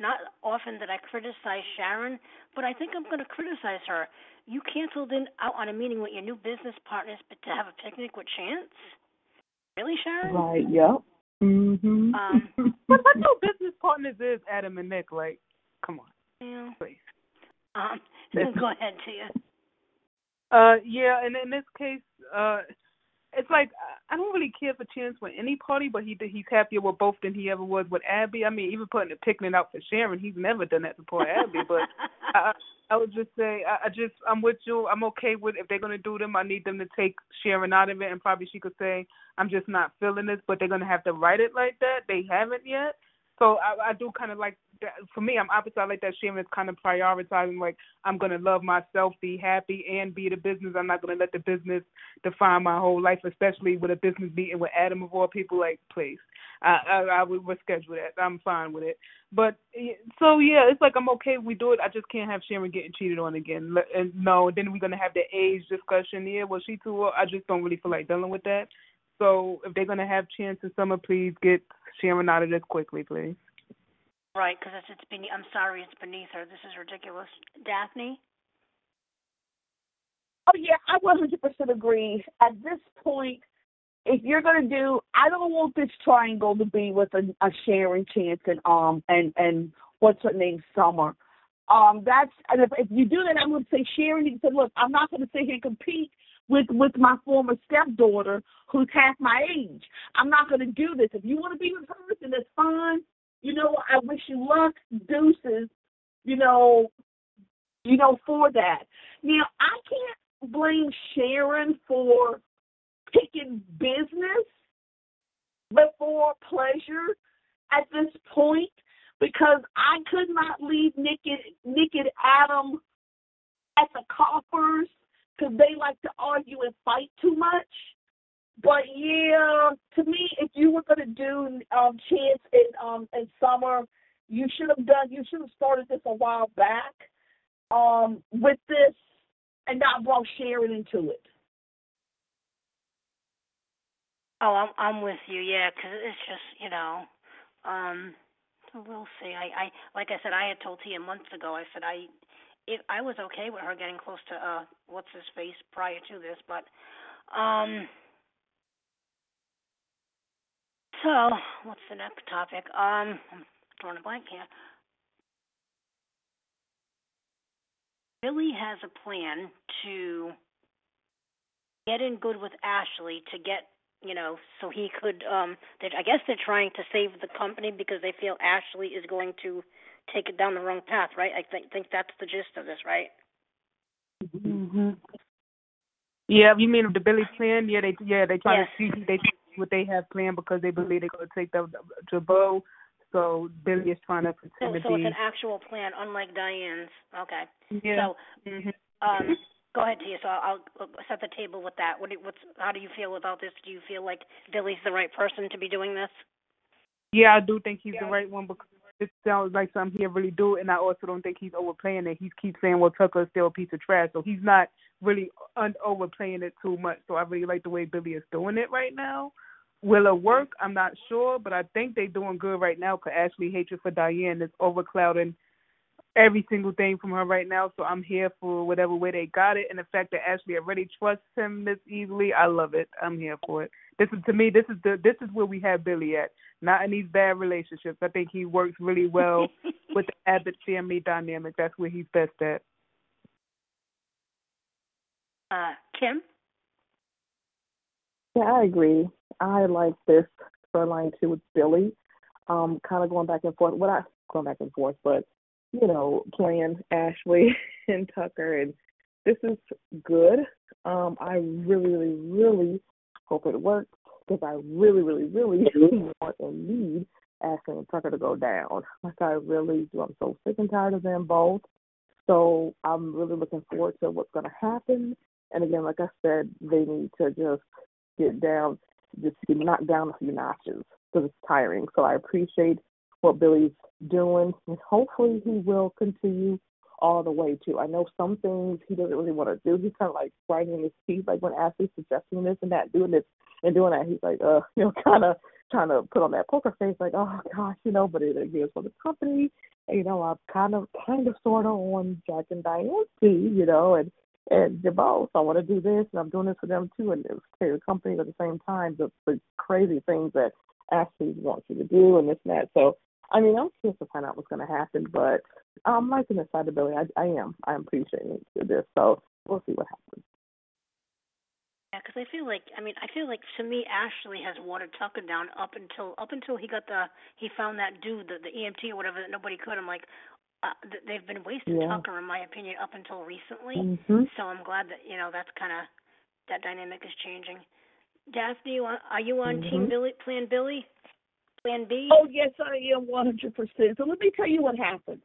not often that I criticize Sharon, but I think I'm going to criticize her. You canceled out on a meeting with your new business partners but to have a picnic with Chance? Really, Sharon? Right, yep. Mm-hmm. But what no business partners is Adam and Nick? Like, come on. Yeah. Please. Go ahead, Tia. Yeah, and in this case, it's like I don't really care for Chance with any party, but he's happier with both than he ever was with Abby. I mean, even putting a picnic out for Sharon, he's never done that to poor Abby. But I would just say, I'm with you. I'm okay with if they're going to do them. I need them to take Sharon out of it, and probably she could say, I'm just not feeling this, but they're going to have to write it like that. They haven't yet. So I do kind of like that. For me, I'm opposite. I like that Sharon is kind of prioritizing, like, I'm going to love myself, be happy, and be the business. I'm not going to let the business define my whole life, especially with a business meeting with Adam of all people. Like, please, I would reschedule that. I'm fine with it. But so, yeah, it's like I'm okay if we do it. I just can't have Sharon getting cheated on again. And no, then we're going to have the age discussion. Yeah, well, she too old. I just don't really feel like dealing with that. So if they're going to have Chance in Summer, please get Sharon out of this quickly, please. Right, because it's beneath her. This is ridiculous. Daphne? Oh, yeah, I 100% agree. At this point, if you're going to do, I don't want this triangle to be with a Sharon, Chance, and what's her name, Summer. If you do that, I'm going to say Sharon needs to say, look, I'm not going to sit here and compete with my former stepdaughter who's half my age. I'm not going to do this. If you want to be with her, then that's fine. You know, I wish you luck, deuces, you know, for that. Now, I can't blame Sharon for picking business before pleasure at this point because I could not leave Nick and Adam at the coppers because they like to argue and fight too much. But yeah, to me, if you were going to do Chance and Summer, you should have started this a while back with this and not brought Sharon into it. Oh, I'm with you, yeah, because it's just, you know, we'll see. I like I said, I had told Tia months ago. I said I was okay with her getting close to what's his face prior to this, but so what's the next topic? I'm drawing a blank here. Billy has a plan to get in good with Ashley to get. You know, so he could, I guess they're trying to save the company because they feel Ashley is going to take it down the wrong path, right? I think that's the gist of this, right? Mm-hmm. Yeah, you mean the Billy plan? Yeah, they try to see what they have planned because they believe they're going to take them to Bo, so Billy is trying to pretend to be. So it's an actual plan, unlike Diane's. Okay. Yeah. So, go ahead, Tia. So I'll set the table with that. How do you feel about this? Do you feel like Billy's the right person to be doing this? Yeah, I do think he's the right one because it sounds like something he'll really do, and I also don't think he's overplaying it. He keeps saying, well, Tucker's still a piece of trash, so he's not really overplaying it too much. So I really like the way Billy is doing it right now. Will it work? I'm not sure, but I think they're doing good right now because Ashley's hatred for Diane is overclouding every single thing from her right now, so I'm here for whatever way they got it, and the fact that Ashley already trusts him this easily, I love it. I'm here for it. This is where we have Billy at, not in these bad relationships. I think he works really well with the Abbott family dynamic. That's where he's best at. Kim? Yeah, I agree. I like this storyline too with Billy. Kind of going back and forth. Well, not going back and forth, but you know, playing Ashley and Tucker, and this is good. I really, really, really hope it works because I really, really, really want and need Ashley and Tucker to go down. Like, I really do. I'm so sick and tired of them both. So I'm really looking forward to what's going to happen. And again, like I said, they need to just get down, just get knocked down a few notches because it's tiring. So I appreciate what Billy's doing, and hopefully he will continue all the way too. I know some things he doesn't really want to do. He's kind of like grinding his teeth, like when Ashley's suggesting this and that, doing this and doing that. He's like, kind of trying to put on that poker face, like, oh gosh, you know. But it is for the company, and, you know, I'm kind of, sort of on Jack and Diane too, you know, and they're both. I want to do this, and I'm doing this for them too, and it's the company at the same time. The crazy things that Ashley wants you to do, and this and that. So. I mean, I'm curious to find out what's going to happen, but I'm liking the side of Billy. I am. I'm appreciating this, so we'll see what happens. Yeah, because I feel like to me, Ashley has watered Tucker down up until he found that dude, the EMT or whatever that nobody could. I'm like, they've been wasting Tucker, in my opinion, up until recently. Mm-hmm. So I'm glad that, you know, that's kind of, that dynamic is changing. Daphne, are you on Team Billy, Plan Billy? Plan B? Oh, yes, I am 100%. So let me tell you what happened.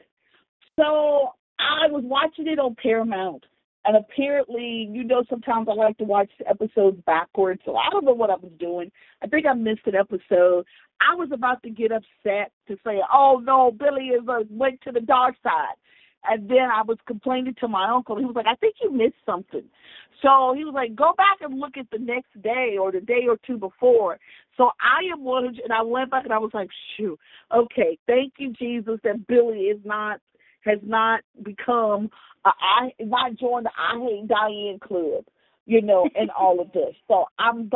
So I was watching it on Paramount, and apparently, you know, sometimes I like to watch episodes backwards, so I don't know what I was doing. I think I missed an episode. I was about to get upset to say, oh, no, Billy went to the dark side. And then I was complaining to my uncle. He was like, I think you missed something. So he was like, go back and look at the next day or the day or two before. So I am 100, and I went back and I was like, shoot, okay, thank you, Jesus, that Billy has not become not joined the I Hate Diane Club, you know, and all of this. So I'm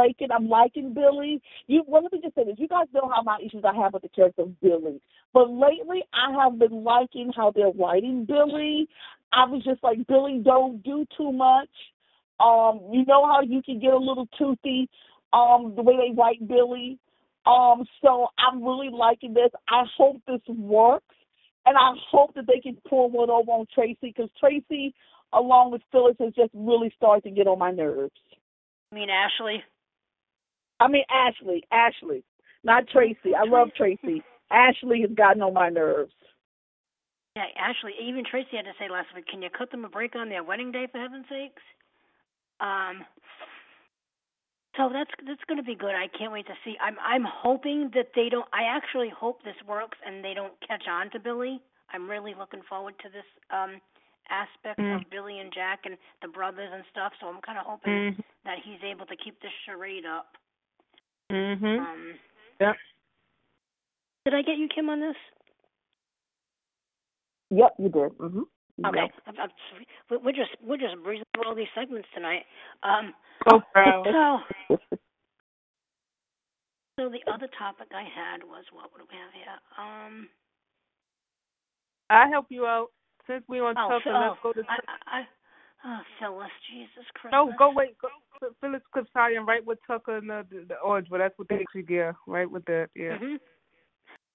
liking Billy. Let me just say this. You guys know how my issues I have with the character of Billy. But lately I have been liking how they're writing Billy. I was just like, Billy, don't do too much. You know how you can get a little toothy, the way they write Billy. So I'm really liking this. I hope this works. And I hope that they can pull one over on Tracy, because Tracy, along with Phyllis, has just really started to get on my nerves. You mean Ashley? I mean Ashley, not Tracy. I love Tracy. Ashley has gotten on my nerves. Yeah, actually, even Tracy had to say last week, can you cut them a break on their wedding day, for heaven's sakes? So that's going to be good. I can't wait to see. I'm hoping that they don't. I actually hope this works and they don't catch on to Billy. I'm really looking forward to this aspect of Billy and Jack and the brothers and stuff. So I'm kind of hoping that he's able to keep this charade up. Yep. Did I get you, Kim, on this? Yep, you did. Okay, we're just breezing through all these segments tonight. So the other topic I had was, what do we have here? I help you out since we on something. Let's go to Phyllis, Jesus Christ. No, go wait. Go. Phyllis Clipsarian, right with Tucker and the orange, but that's what they actually get. Right with that, yeah. Mm-hmm.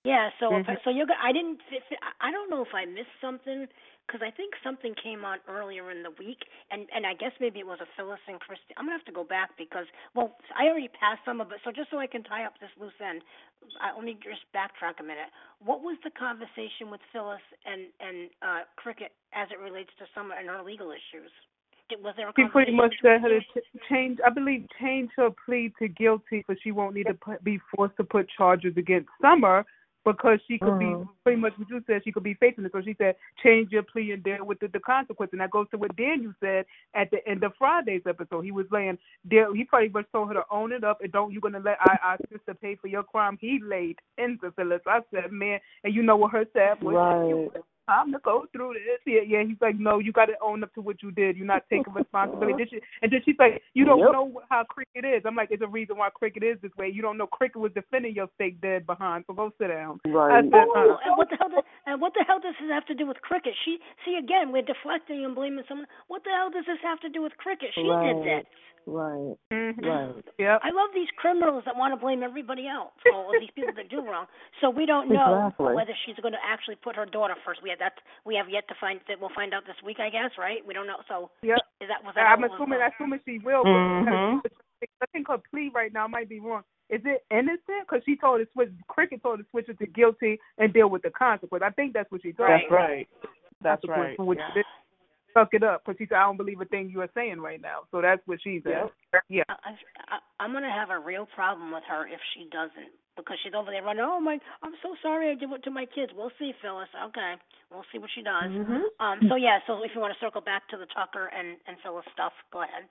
Yeah, so you're. I don't know if I missed something, because I think something came on earlier in the week, and I guess maybe it was a Phyllis and Christy. I'm gonna have to go back because I already passed some of it. So just so I can tie up this loose end, let me just backtrack a minute. What was the conversation with Phyllis and Cricket as it relates to Summer and her legal issues? Was there a conversation? She pretty much said her to change her plea to guilty, because she won't need to be forced to put charges against Summer. Because she could be, pretty much what you said, she could be facing it. So she said, change your plea and deal with the consequence. And that goes to what Daniel said at the end of Friday's episode. He was laying, he probably just told her to own it up, and you're going to let our sister pay for your crime. He laid into Phyllis. I said, man, and you know what her staff was. Right. I'm going to go through this. Yeah, he's like, no, you got to own up to what you did. You're not taking responsibility. And then she's like, you don't know how Cricket is. I'm like, there's a reason why Cricket is this way. You don't know Cricket was defending your fake dead behind, so go sit down. Right. I said, what the hell does this have to do with Cricket? See, again, we're deflecting and blaming someone. What the hell does this have to do with Cricket? She did that. Right. Mm-hmm. Right. Yep. I love these criminals that want to blame everybody else, or these people that do wrong. So we don't know whether she's going to actually put her daughter first. We have yet to find that. We'll find out this week, I guess. Right? We don't know. So I'm assuming she will. I think her plea right now might be wrong. Is it innocent? Because she told Cricket told her to switch it to guilty and deal with the consequence. I think that's what she told. That's right. That's right. Yeah. Suck it up, because she said, I don't believe a thing you are saying right now. So that's what she's at. Yeah. I'm going to have a real problem with her if she doesn't, because she's over there running, I'm so sorry I did what to my kids. We'll see, Phyllis. Okay. We'll see what she does. So if you want to circle back to the Tucker and Phyllis stuff, go ahead.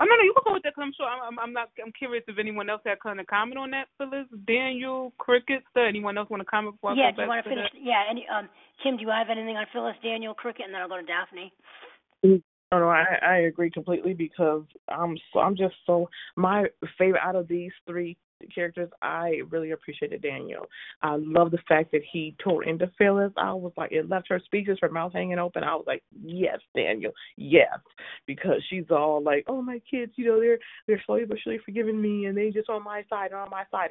Oh, no, you can go with that, because I'm sure I'm curious if anyone else had kind of comment on that, Phyllis, Daniel, Cricket, anyone else want to comment before I go back? Yeah, do you want to finish? Yeah, Kim, do you have anything on Phyllis, Daniel, Cricket, and then I'll go to Daphne? No, I agree completely, because my favorite out of these three characters, I really appreciated Daniel. I love the fact that he tore into Phyllis. I was like, it left her speechless, her mouth hanging open. I was like, yes, Daniel, yes, because she's all like, oh, my kids, they're slowly but surely forgiving me, and they just on my side.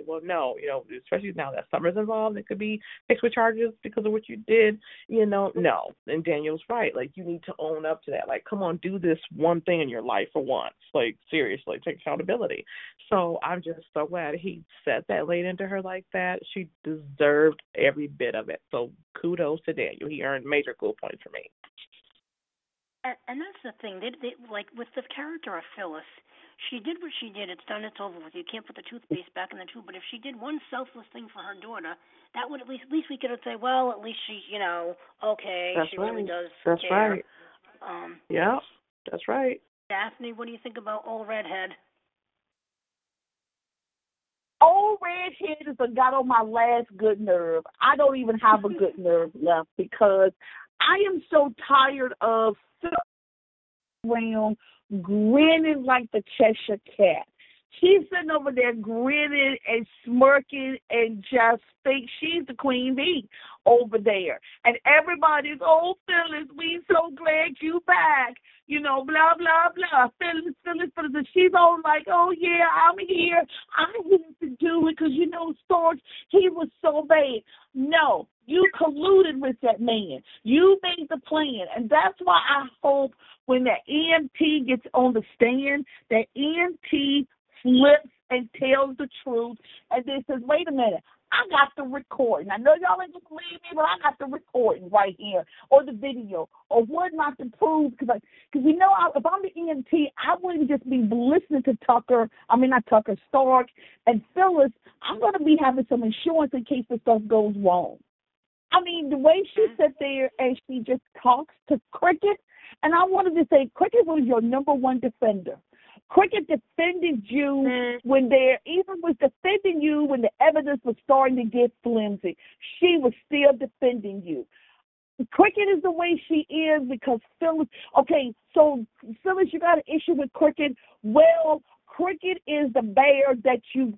Well, no, especially now that Summer's involved, it could be fixed with charges because of what you did, no. And Daniel's right. Like, you need to own up to that. Like, come on, do this one thing in your life for once. Like, seriously, take accountability. So I'm just so glad he said that, laid into her like that. She deserved every bit of it. So kudos to Daniel. He earned major cool points for me. And that's the thing. They like with the character of Phyllis, she did what she did. It's done. It's over with. You can't put the toothpaste back in the tube. But if she did one selfless thing for her daughter, that would at least we could say, well, at least she, okay, that's she right. really does that's care. Right. Yeah, that's right. Daphne, what do you think about old redhead? Old redhead is got on my last good nerve. I don't even have a good nerve left, because I am so tired of grinning like the Cheshire Cat. She's sitting over there grinning and smirking and just think she's the queen bee over there. And everybody's, oh, Phyllis, we so glad you back. Blah, blah, blah. Phyllis. And she's all like, oh, yeah, I'm here. I'm here to do it, because, Storch, he was so bad. No, you colluded with that man. You made the plan. And that's why I hope when the EMT gets on the stand, the EMT flips and tells the truth and then says, wait a minute, I got the recording. I know y'all ain't just believe me, but I got the recording right here, or the video, or what not to prove. Because you know, if I'm the EMT, I wouldn't just be listening to Stark and Phyllis. I'm going to be having some insurance in case the stuff goes wrong. I mean, the way she sat there and she just talks to Cricket, and I wanted to say Cricket was your number one defender. Cricket defended you when the evidence was starting to get flimsy. She was still defending you. Cricket is the way she is because Phyllis, okay, so Phyllis, you got an issue with Cricket. Well, Cricket is the bear that you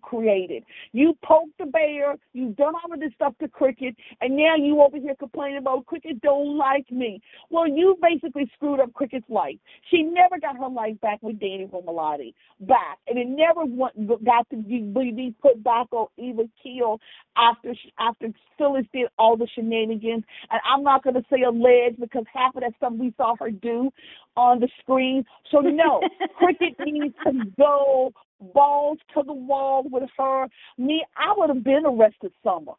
created. You poked the bear, you've done all of this stuff to Cricket, and now you over here complaining about Cricket don't like me. Well, you basically screwed up Cricket's life. She never got her life back with Danny Romolotti back, and it never got to be put back or even killed after Phyllis did all the shenanigans. And I'm not going to say alleged because half of that stuff we saw her do on the screen. So no, Cricket needs to go balls to the wall with her. I would have been arrested, Summer.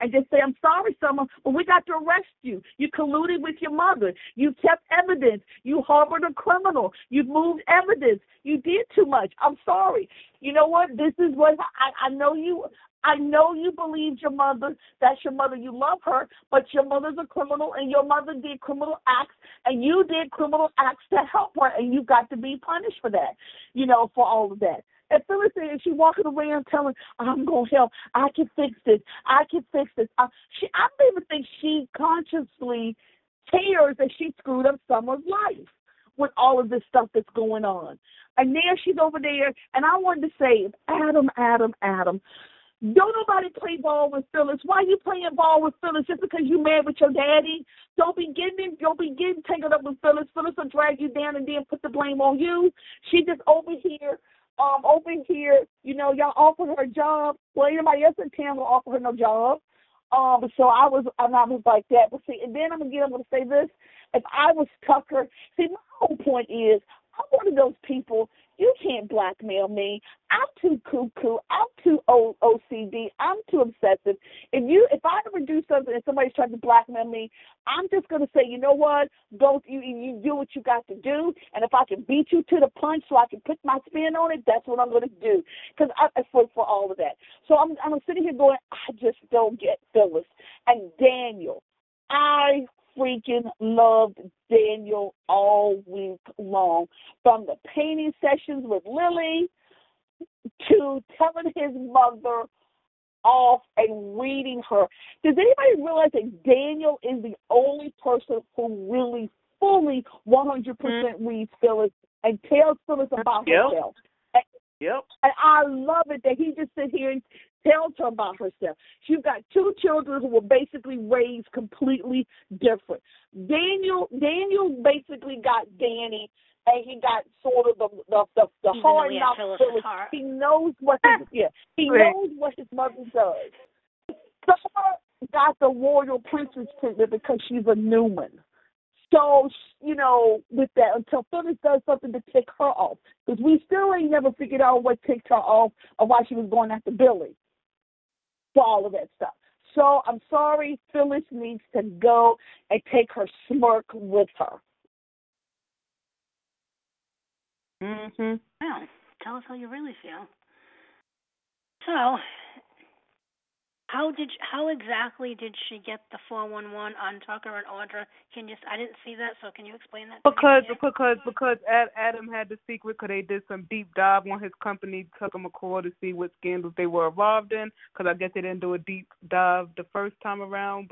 And just say, I'm sorry, Summer, but we got to arrest you. You colluded with your mother. You kept evidence. You harbored a criminal. You moved evidence. You did too much. I'm sorry. You know what? This is what I know you. I know you believed your mother. That's your mother. You love her, but your mother's a criminal, and your mother did criminal acts, and you did criminal acts to help her, and you got to be punished for that, you know, for all of that. And Phyllis said, she walking away and telling, I'm going to help. I can fix this. I don't even think she consciously cares that she screwed up someone's life with all of this stuff that's going on. And now she's over there, and I wanted to say, Adam, don't nobody play ball with Phyllis. Why are you playing ball with Phyllis just because you mad with your daddy? Don't be getting tangled up with Phyllis. Phyllis will drag you down and then put the blame on you. She just over here, you know, y'all offer her a job. Well, anybody else in town will offer her no job. So I was like that. But see, and then I'm gonna say this. If I was Tucker, see, my whole point is I'm one of those people. You can't blackmail me. I'm too cuckoo. I'm too OCD. I'm too obsessive. If I ever do something and somebody's trying to blackmail me, I'm just gonna say, you know what? Go, you do what you got to do. And if I can beat you to the punch, so I can put my spin on it, that's what I'm gonna do. Because I fight for all of that. So I'm sitting here going, I just don't get Phyllis and Daniel. I freaking loved Daniel all week long, from the painting sessions with Lily to telling his mother off and reading her. Does anybody realize that Daniel is the only person who really fully 100% reads Phyllis and tells Phyllis about herself? Yep. And I love it that he just sit here and tells her about herself. She's got two children who were basically raised completely different. Daniel basically got Danny, and he got sort of the hard knock. He knows what his knows what his mother does. Summer got the royal princess treatment because she's a Newman. So, you know, with that, until Phyllis does something to tick her off. Because we still ain't never figured out what ticked her off or why she was going after Billy for all of that stuff. So I'm sorry, Phyllis needs to go and take her smirk with her. Mm-hmm. Well, tell us how you really feel. So, How exactly did she get the 411 on Tucker and Audra? I didn't see that, so can you explain that? Because Adam had the secret, because they did some deep dive on his company, Tucker McCall, to see what scandals they were involved in. Because I guess they didn't do a deep dive the first time around,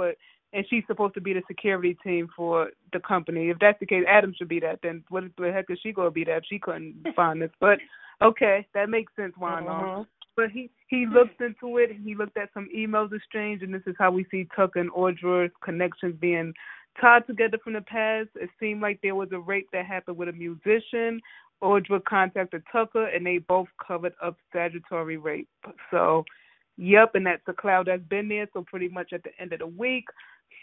and she's supposed to be the security team for the company. If that's the case, Adam should be that. Then what the heck is she gonna be that if she couldn't find this? But okay, that makes sense. Why not? But he looked into it, and he looked at some emails exchanged, and this is how we see Tucker and Audra's connections being tied together from the past. It seemed like there was a rape that happened with a musician. Audra contacted Tucker, and they both covered up statutory rape. So, yep, and that's the cloud that's been there. So pretty much at the end of the week,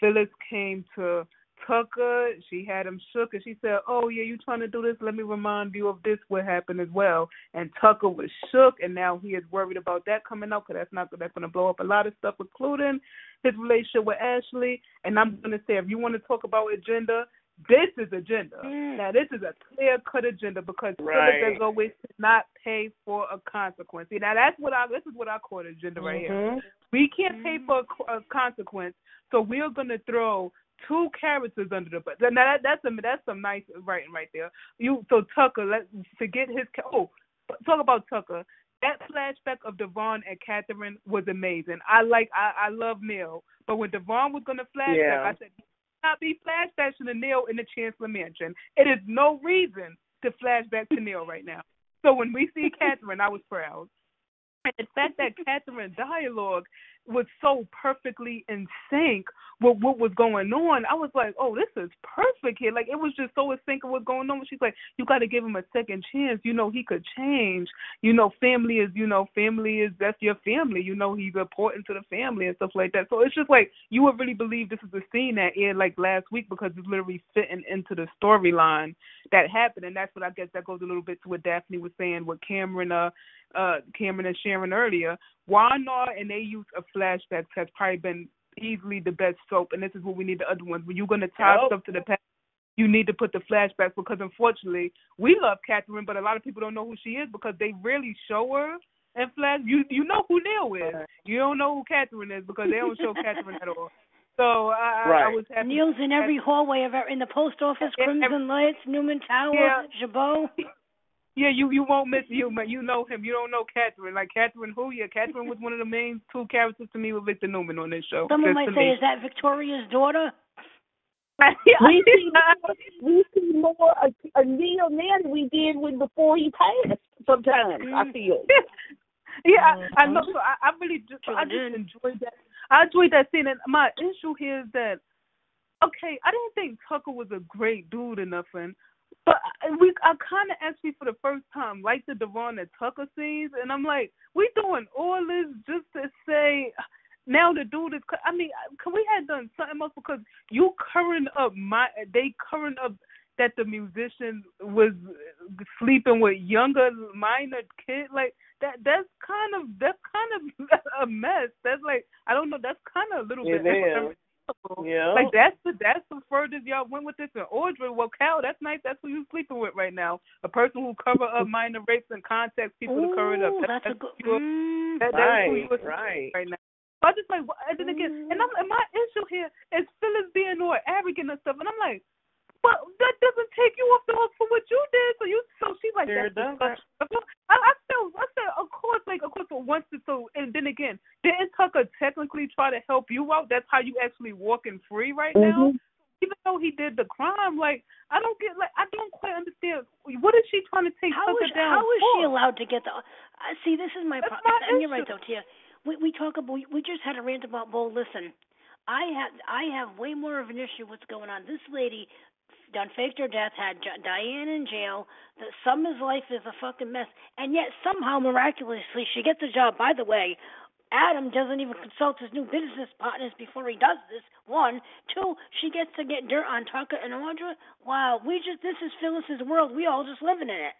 Phyllis came to took her, she had him shook, and she said, oh, yeah, you trying to do this? Let me remind you of this, what happened as well. And Tucker was shook, and now he is worried about that coming out, because that's going to blow up a lot of stuff, including his relationship with Ashley. And I'm going to say, if you want to talk about agenda, this is agenda. Mm. Now, this is a clear-cut agenda, because Philip, as always, cannot pay for a consequence. See, now, this is what I call agenda right here. We can't pay for a consequence, so we're going to throw two characters under the bus. Now, that's some nice writing right there. So Tucker, talk about Tucker. That flashback of Devon and Catherine was amazing. I love Neil, but when Devon was going to flashback, I said, not be flashbacking to Neil in the Chancellor Mansion. It is no reason to flashback to Neil right now. So when we see Catherine, I was proud. And the fact that Catherine's dialogue was so perfectly in sync with what was going on, I was like, oh, this is perfect here. Like, it was just so in sync with what's going on. She's like, you got to give him a second chance. You know, he could change. You know, that's your family. You know, he's important to the family and stuff like that. So it's just like, you would really believe this is a scene that aired like last week, because it's literally fitting into the storyline that happened. And that's what I guess that goes a little bit to what Daphne was saying with Cameron and Sharon earlier. Wanar and they use of flashbacks has probably been easily the best soap, and this is what we need the other ones. When you're going to tie stuff to the past, you need to put the flashbacks, because unfortunately, we love Catherine, but a lot of people don't know who she is, because they really show her in flash. You know who Neil is. You don't know who Catherine is, because they don't show Catherine at all. So I was happy. Neil's in every hallway, in the post office, Crimson Lights, Newman Tower, Jabot. Yeah, you won't miss him, but you know him. You don't know Catherine. Like, Catherine who? Yeah, Catherine was one of the main two characters to me with Victor Newman on this show. Someone might say, is that Victoria's daughter? we see more of Neil now than we did before he passed sometimes, I feel. I know. So I really enjoyed that. I enjoyed that scene, and my issue here is that, okay, I didn't think Tucker was a great dude or nothing, but I kind of actually, for the first time, like the Devon and Tucker scenes, and I'm like, we doing all this just to say, now the dude is, I mean, could we have done something else? Because you current up that the musician was sleeping with younger minor kid, like that's kind of a mess. That's like, I don't know, that's kind of a little bit. Yeah. Like, that's the furthest y'all went with this. And Audrey, well, Cal, that's nice. That's who you're sleeping with right now. A person who cover up minor rapes and contacts people to cover it up. That's a good. That's who you're sleeping with right now. I just like, I didn't get. And my issue here is Phyllis being all arrogant and stuff. And I'm like, but that doesn't take you off the hook for what you did. So she's like, sure that's I said, of course, but once it's so, and then again, didn't Tucker technically try to help you out? That's how you actually walking free right now? Even though he did the crime, I don't quite understand. What is she trying to take Tucker down for? How is she allowed to get the, see, this is my problem. And you're right, though, Tia. We just had a rant about Bo. Listen, I have way more of an issue what's going on. This lady done faked her death, had Diane in jail. The Summer's life is a fucking mess, and yet somehow miraculously she gets a job. By the way, Adam doesn't even consult his new business partners before he does this. 1, 2, she gets to get dirt on Tucker and Audra. Wow, this is Phyllis's world. We all just living in it.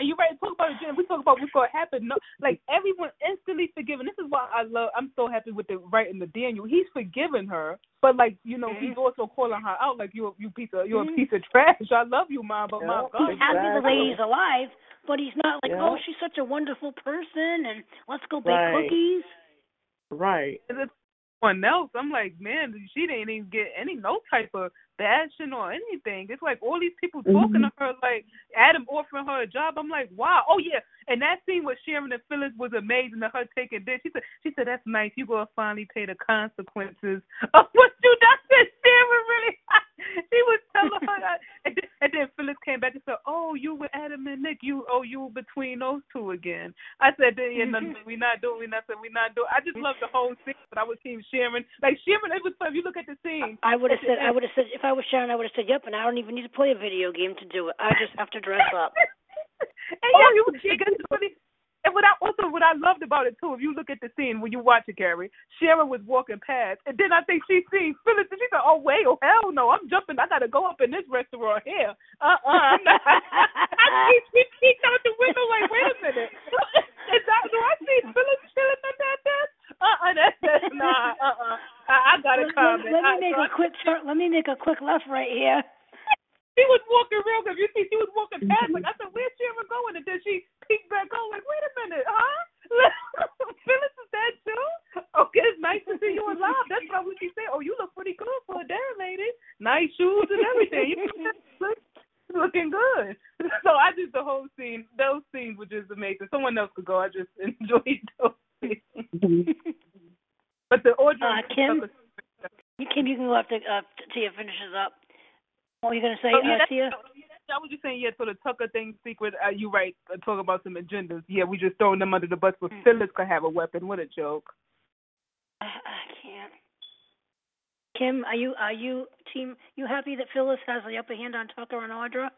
And you're right. Talk about it again. We talk about what's gonna happen. No, like, everyone instantly forgiven. This is why I'm so happy with the writing of Daniel. He's forgiving her, but he's also calling her out. Like, you're a piece of trash. I love you, mom, but my God. He's happy the lady's alive, but he's not like, oh, she's such a wonderful person, and let's go bake cookies. Right. One else, I'm like, man, she didn't even get no type of fashion or anything. It's like all these people talking to her, like Adam offering her a job. I'm like, wow, oh yeah. And that scene with Sharon and Phyllis was amazing, to her taking this. She said, that's nice. You gonna finally pay the consequences of what you done. Sharon really, she was telling her, and then Phyllis came back and said, oh, you with Adam and Nick, you between those two again. I said, we're not doing. I just love the whole scene, but I was team Sharon. Like, Sharon, it was, if you look at the scene, I would have said, if I was Sharon, I would have said, yep, and I don't even need to play a video game to do it. I just have to dress up. And And what I loved about it, too, if you look at the scene when you watch it, Carrie, Sharon was walking past, and then I think she sees Phyllis, and she said, oh, wait, oh, hell no, I'm jumping. I got to go up in this restaurant here. I'm not. She peeked out the window like, wait a minute. Do I see Phyllis chilling at that desk? I got to comment. Let me make a quick left right here. She was walking real good. You see, she was walking past. Like, I said, where's Sharon going? And then she peeked back over. Like, wait a minute, huh? Phyllis is that too? Okay, it's nice to see you alive. That's why we keep saying, oh, you look pretty good for a damn lady. Nice shoes and everything. Looking good. So I just, the whole scene, those scenes were just amazing. Someone else could go. I just enjoyed those scenes. But the order. Kim, you can go after Tia finishes up. What were you going to say, Tia? I was just saying, so the Tucker thing, secret, you're right, talk about some agendas. Yeah, we just throwing them under the bus, but Phyllis could have a weapon. What a joke. I can't. Kim, are you team? You happy that Phyllis has the upper hand on Tucker and Audra?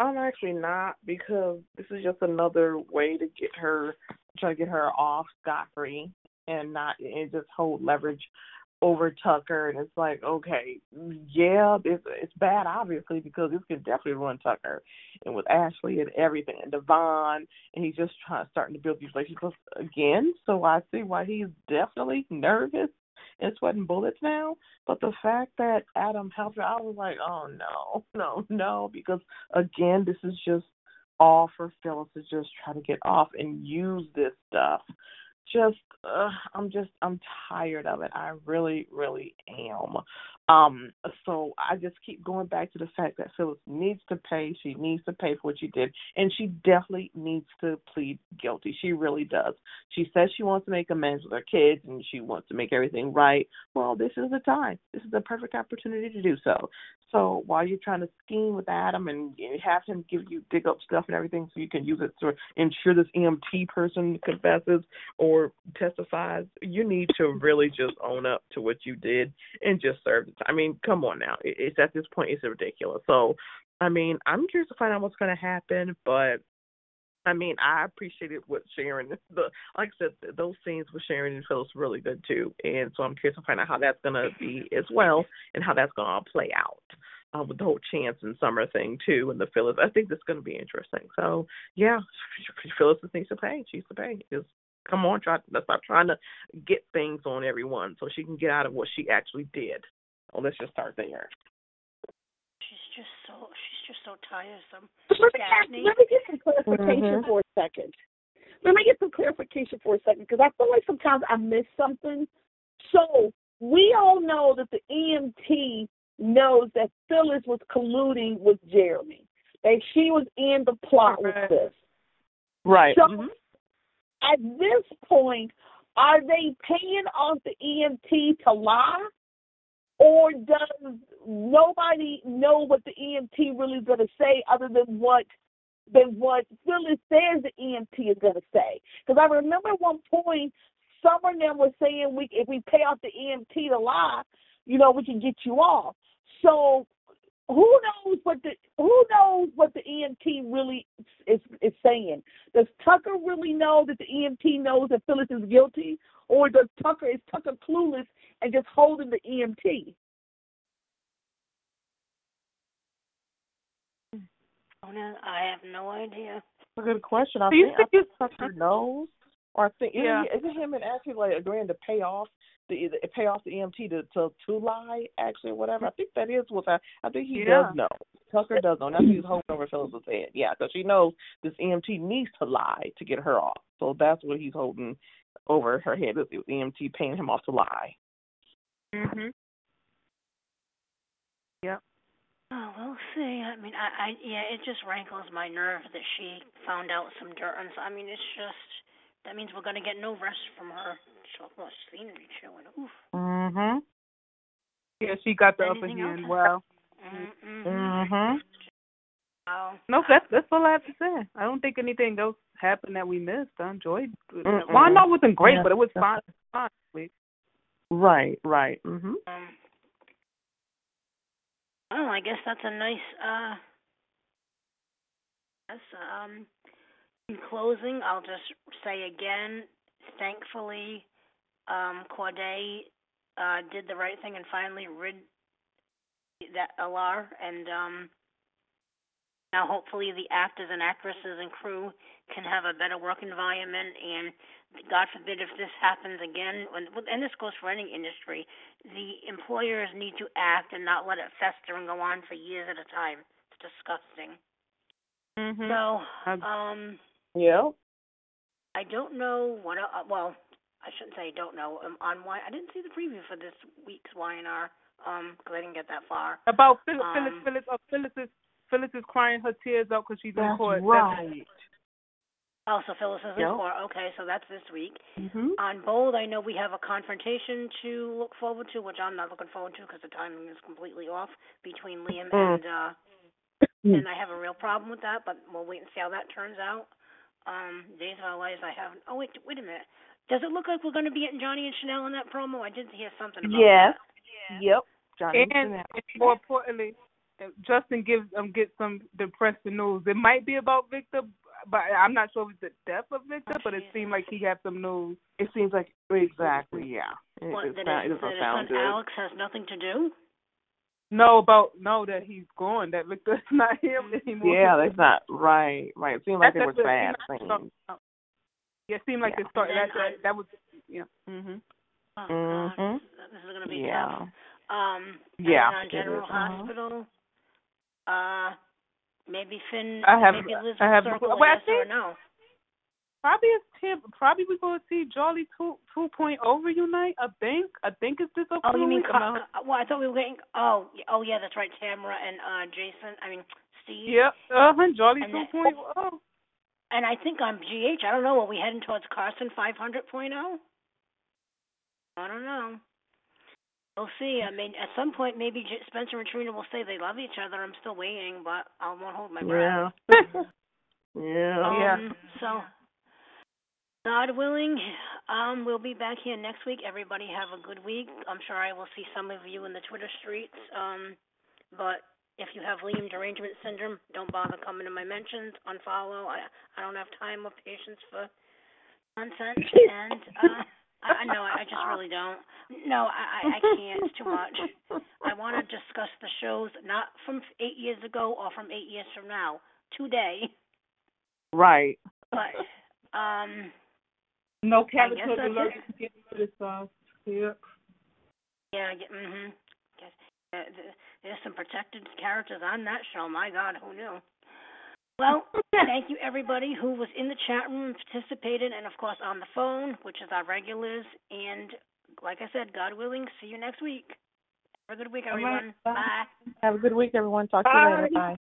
I'm actually not, because this is just another way to get her, try to get her off scot-free and just hold leverage over Tucker. And it's like, okay, yeah, it's bad, obviously, because this could definitely ruin Tucker. And with Ashley and everything, and Devon, and he's just starting to build these relationships again. So I see why he's definitely nervous and sweating bullets now. But the fact that Adam helped her, I was like, oh, no, because, again, this is just all for Phyllis to just try to get off and use this stuff. I'm tired of it. I really, really am. So I just keep going back to the fact that Phyllis needs to pay. She needs to pay for what she did, and she definitely needs to plead guilty. She really does. She says she wants to make amends with her kids, and she wants to make everything right. Well, this is the time. This is the perfect opportunity to do so. So while you're trying to scheme with Adam and have him dig up stuff and everything so you can use it to ensure this EMT person confesses or testifies, you need to really just own up to what you did and just serve. I mean, come on now. It's at this point, it's ridiculous. So, I mean, I'm curious to find out what's going to happen. But, I mean, I appreciated what Sharon, like I said, those scenes with Sharon and Phyllis were really good too. And so I'm curious to find out how that's going to be as well, and how that's going to play out with the whole Chance and Summer thing too, and the Phyllis. I think that's going to be interesting. So, yeah, Phyllis needs to pay. She's to pay. Just come on, let's stop trying to get things on everyone so she can get out of what she actually did. Well, let's just start there. She's just so tiresome. Let me get some clarification for a second, because I feel like sometimes I miss something. So we all know that the EMT knows that Phyllis was colluding with Jeremy, that she was in the plot with this. Right. So at this point, are they paying off the EMT to lie? Or does nobody know what the EMT really is going to say other than what Phyllis says the EMT is going to say? Because I remember at one point, Summer and them were saying, if we pay off the EMT to lie, we can get you off. So who knows what the EMT really is saying? Does Tucker really know that the EMT knows that Phyllis is guilty? Or is Tucker clueless and just holding the EMT? Oh, no, I have no idea. That's a good question. I think Tucker knows, or I think is it him and actually agreeing to pay off the EMT to lie, actually, whatever. I think that is what I think he does know. Tucker does know. Now he's holding over Phyllis's head. Yeah, because she knows this EMT needs to lie to get her off. So that's what he's holding over her head, with the EMT paying him off to lie. Mhm. Yep. Oh, we'll see. I mean, it just rankles my nerve that she found out some dirt. And so, I mean, it's just, that means we're gonna get no rest from her. So much scenery showing. Oof. Mhm. Yeah, she got the upper hand. Well. Mhm. No, that's all I have to say. I don't think anything else happened that we missed. I enjoyed it. Well, I know it wasn't great, but it was fun. Right. Mm-hmm. Well, I guess that's a nice In closing, I'll just say again, thankfully, Corday did the right thing and finally rid that LR, and now hopefully the actors and actresses and crew can have a better work environment, and God forbid if this happens again, and this goes for any industry, the employers need to act and not let it fester and go on for years at a time. It's disgusting. Mm-hmm. So, yeah. I don't know what, well, I shouldn't say I don't know. On why I didn't see the preview for this week's Y&R because I didn't get that far. About Phyllis is crying her tears out because she's in court. Right. That's right. Oh, so Phyllis is in court. Okay, so that's this week. Mm-hmm. On Bold, I know we have a confrontation to look forward to, which I'm not looking forward to because the timing is completely off between Liam and I have a real problem with that, but we'll wait and see how that turns out. Days of Our Lives, I have. Oh, wait a minute. Does it look like we're going to be getting Johnny and Chanel in that promo? I did hear something about that. Yeah. Yep. Johnny and Chanel. And more importantly, Justin gets some depressing news. It might be about Victor, but I'm not sure if it's the death of Victor, but it seemed like he had some news. It seems like, exactly, yeah. What, that Alex has nothing to do? That he's gone, that Victor's not him anymore. Yeah, that's not right. Right. It seemed like they were sad things. Yeah, it seemed like it started. That was, yeah. Mm-hmm. Oh, God. This is gonna be tough. On General Hospital, maybe Finn. Maybe Liz will circle yes or no. Probably it's Tim. Probably we're gonna see Jolly 2.0 reunite. I think it's this. Oh, you mean? Well, I thought we were getting. Oh yeah, that's right. Tamara and Jason. I mean Steve. Yep. Jolly 2.0. And I think on GH, I don't know, are we heading towards Carson 500.0? I don't know. We'll see. I mean, at some point, maybe Spencer and Trina will say they love each other. I'm still waiting, but I won't hold my breath. Yeah. So, God willing, we'll be back here next week. Everybody have a good week. I'm sure I will see some of you in the Twitter streets. But if you have Liam derangement syndrome, don't bother coming to my mentions. Unfollow. I don't have time or patience for nonsense. And I know I just really don't. No, I can't. It's too much. I want to discuss the shows not from 8 years ago or from 8 years from now. Today. Right. But no capital alert to get into this sauce. Yep. Yeah. Mm-hmm. There's some protected characters on that show. My God, who knew? Well, thank you, everybody who was in the chat room and participated, and, of course, on the phone, which is our regulars. And, like I said, God willing, see you next week. Have a good week, everyone. Bye. Have a good week, everyone. Talk to you later. Bye.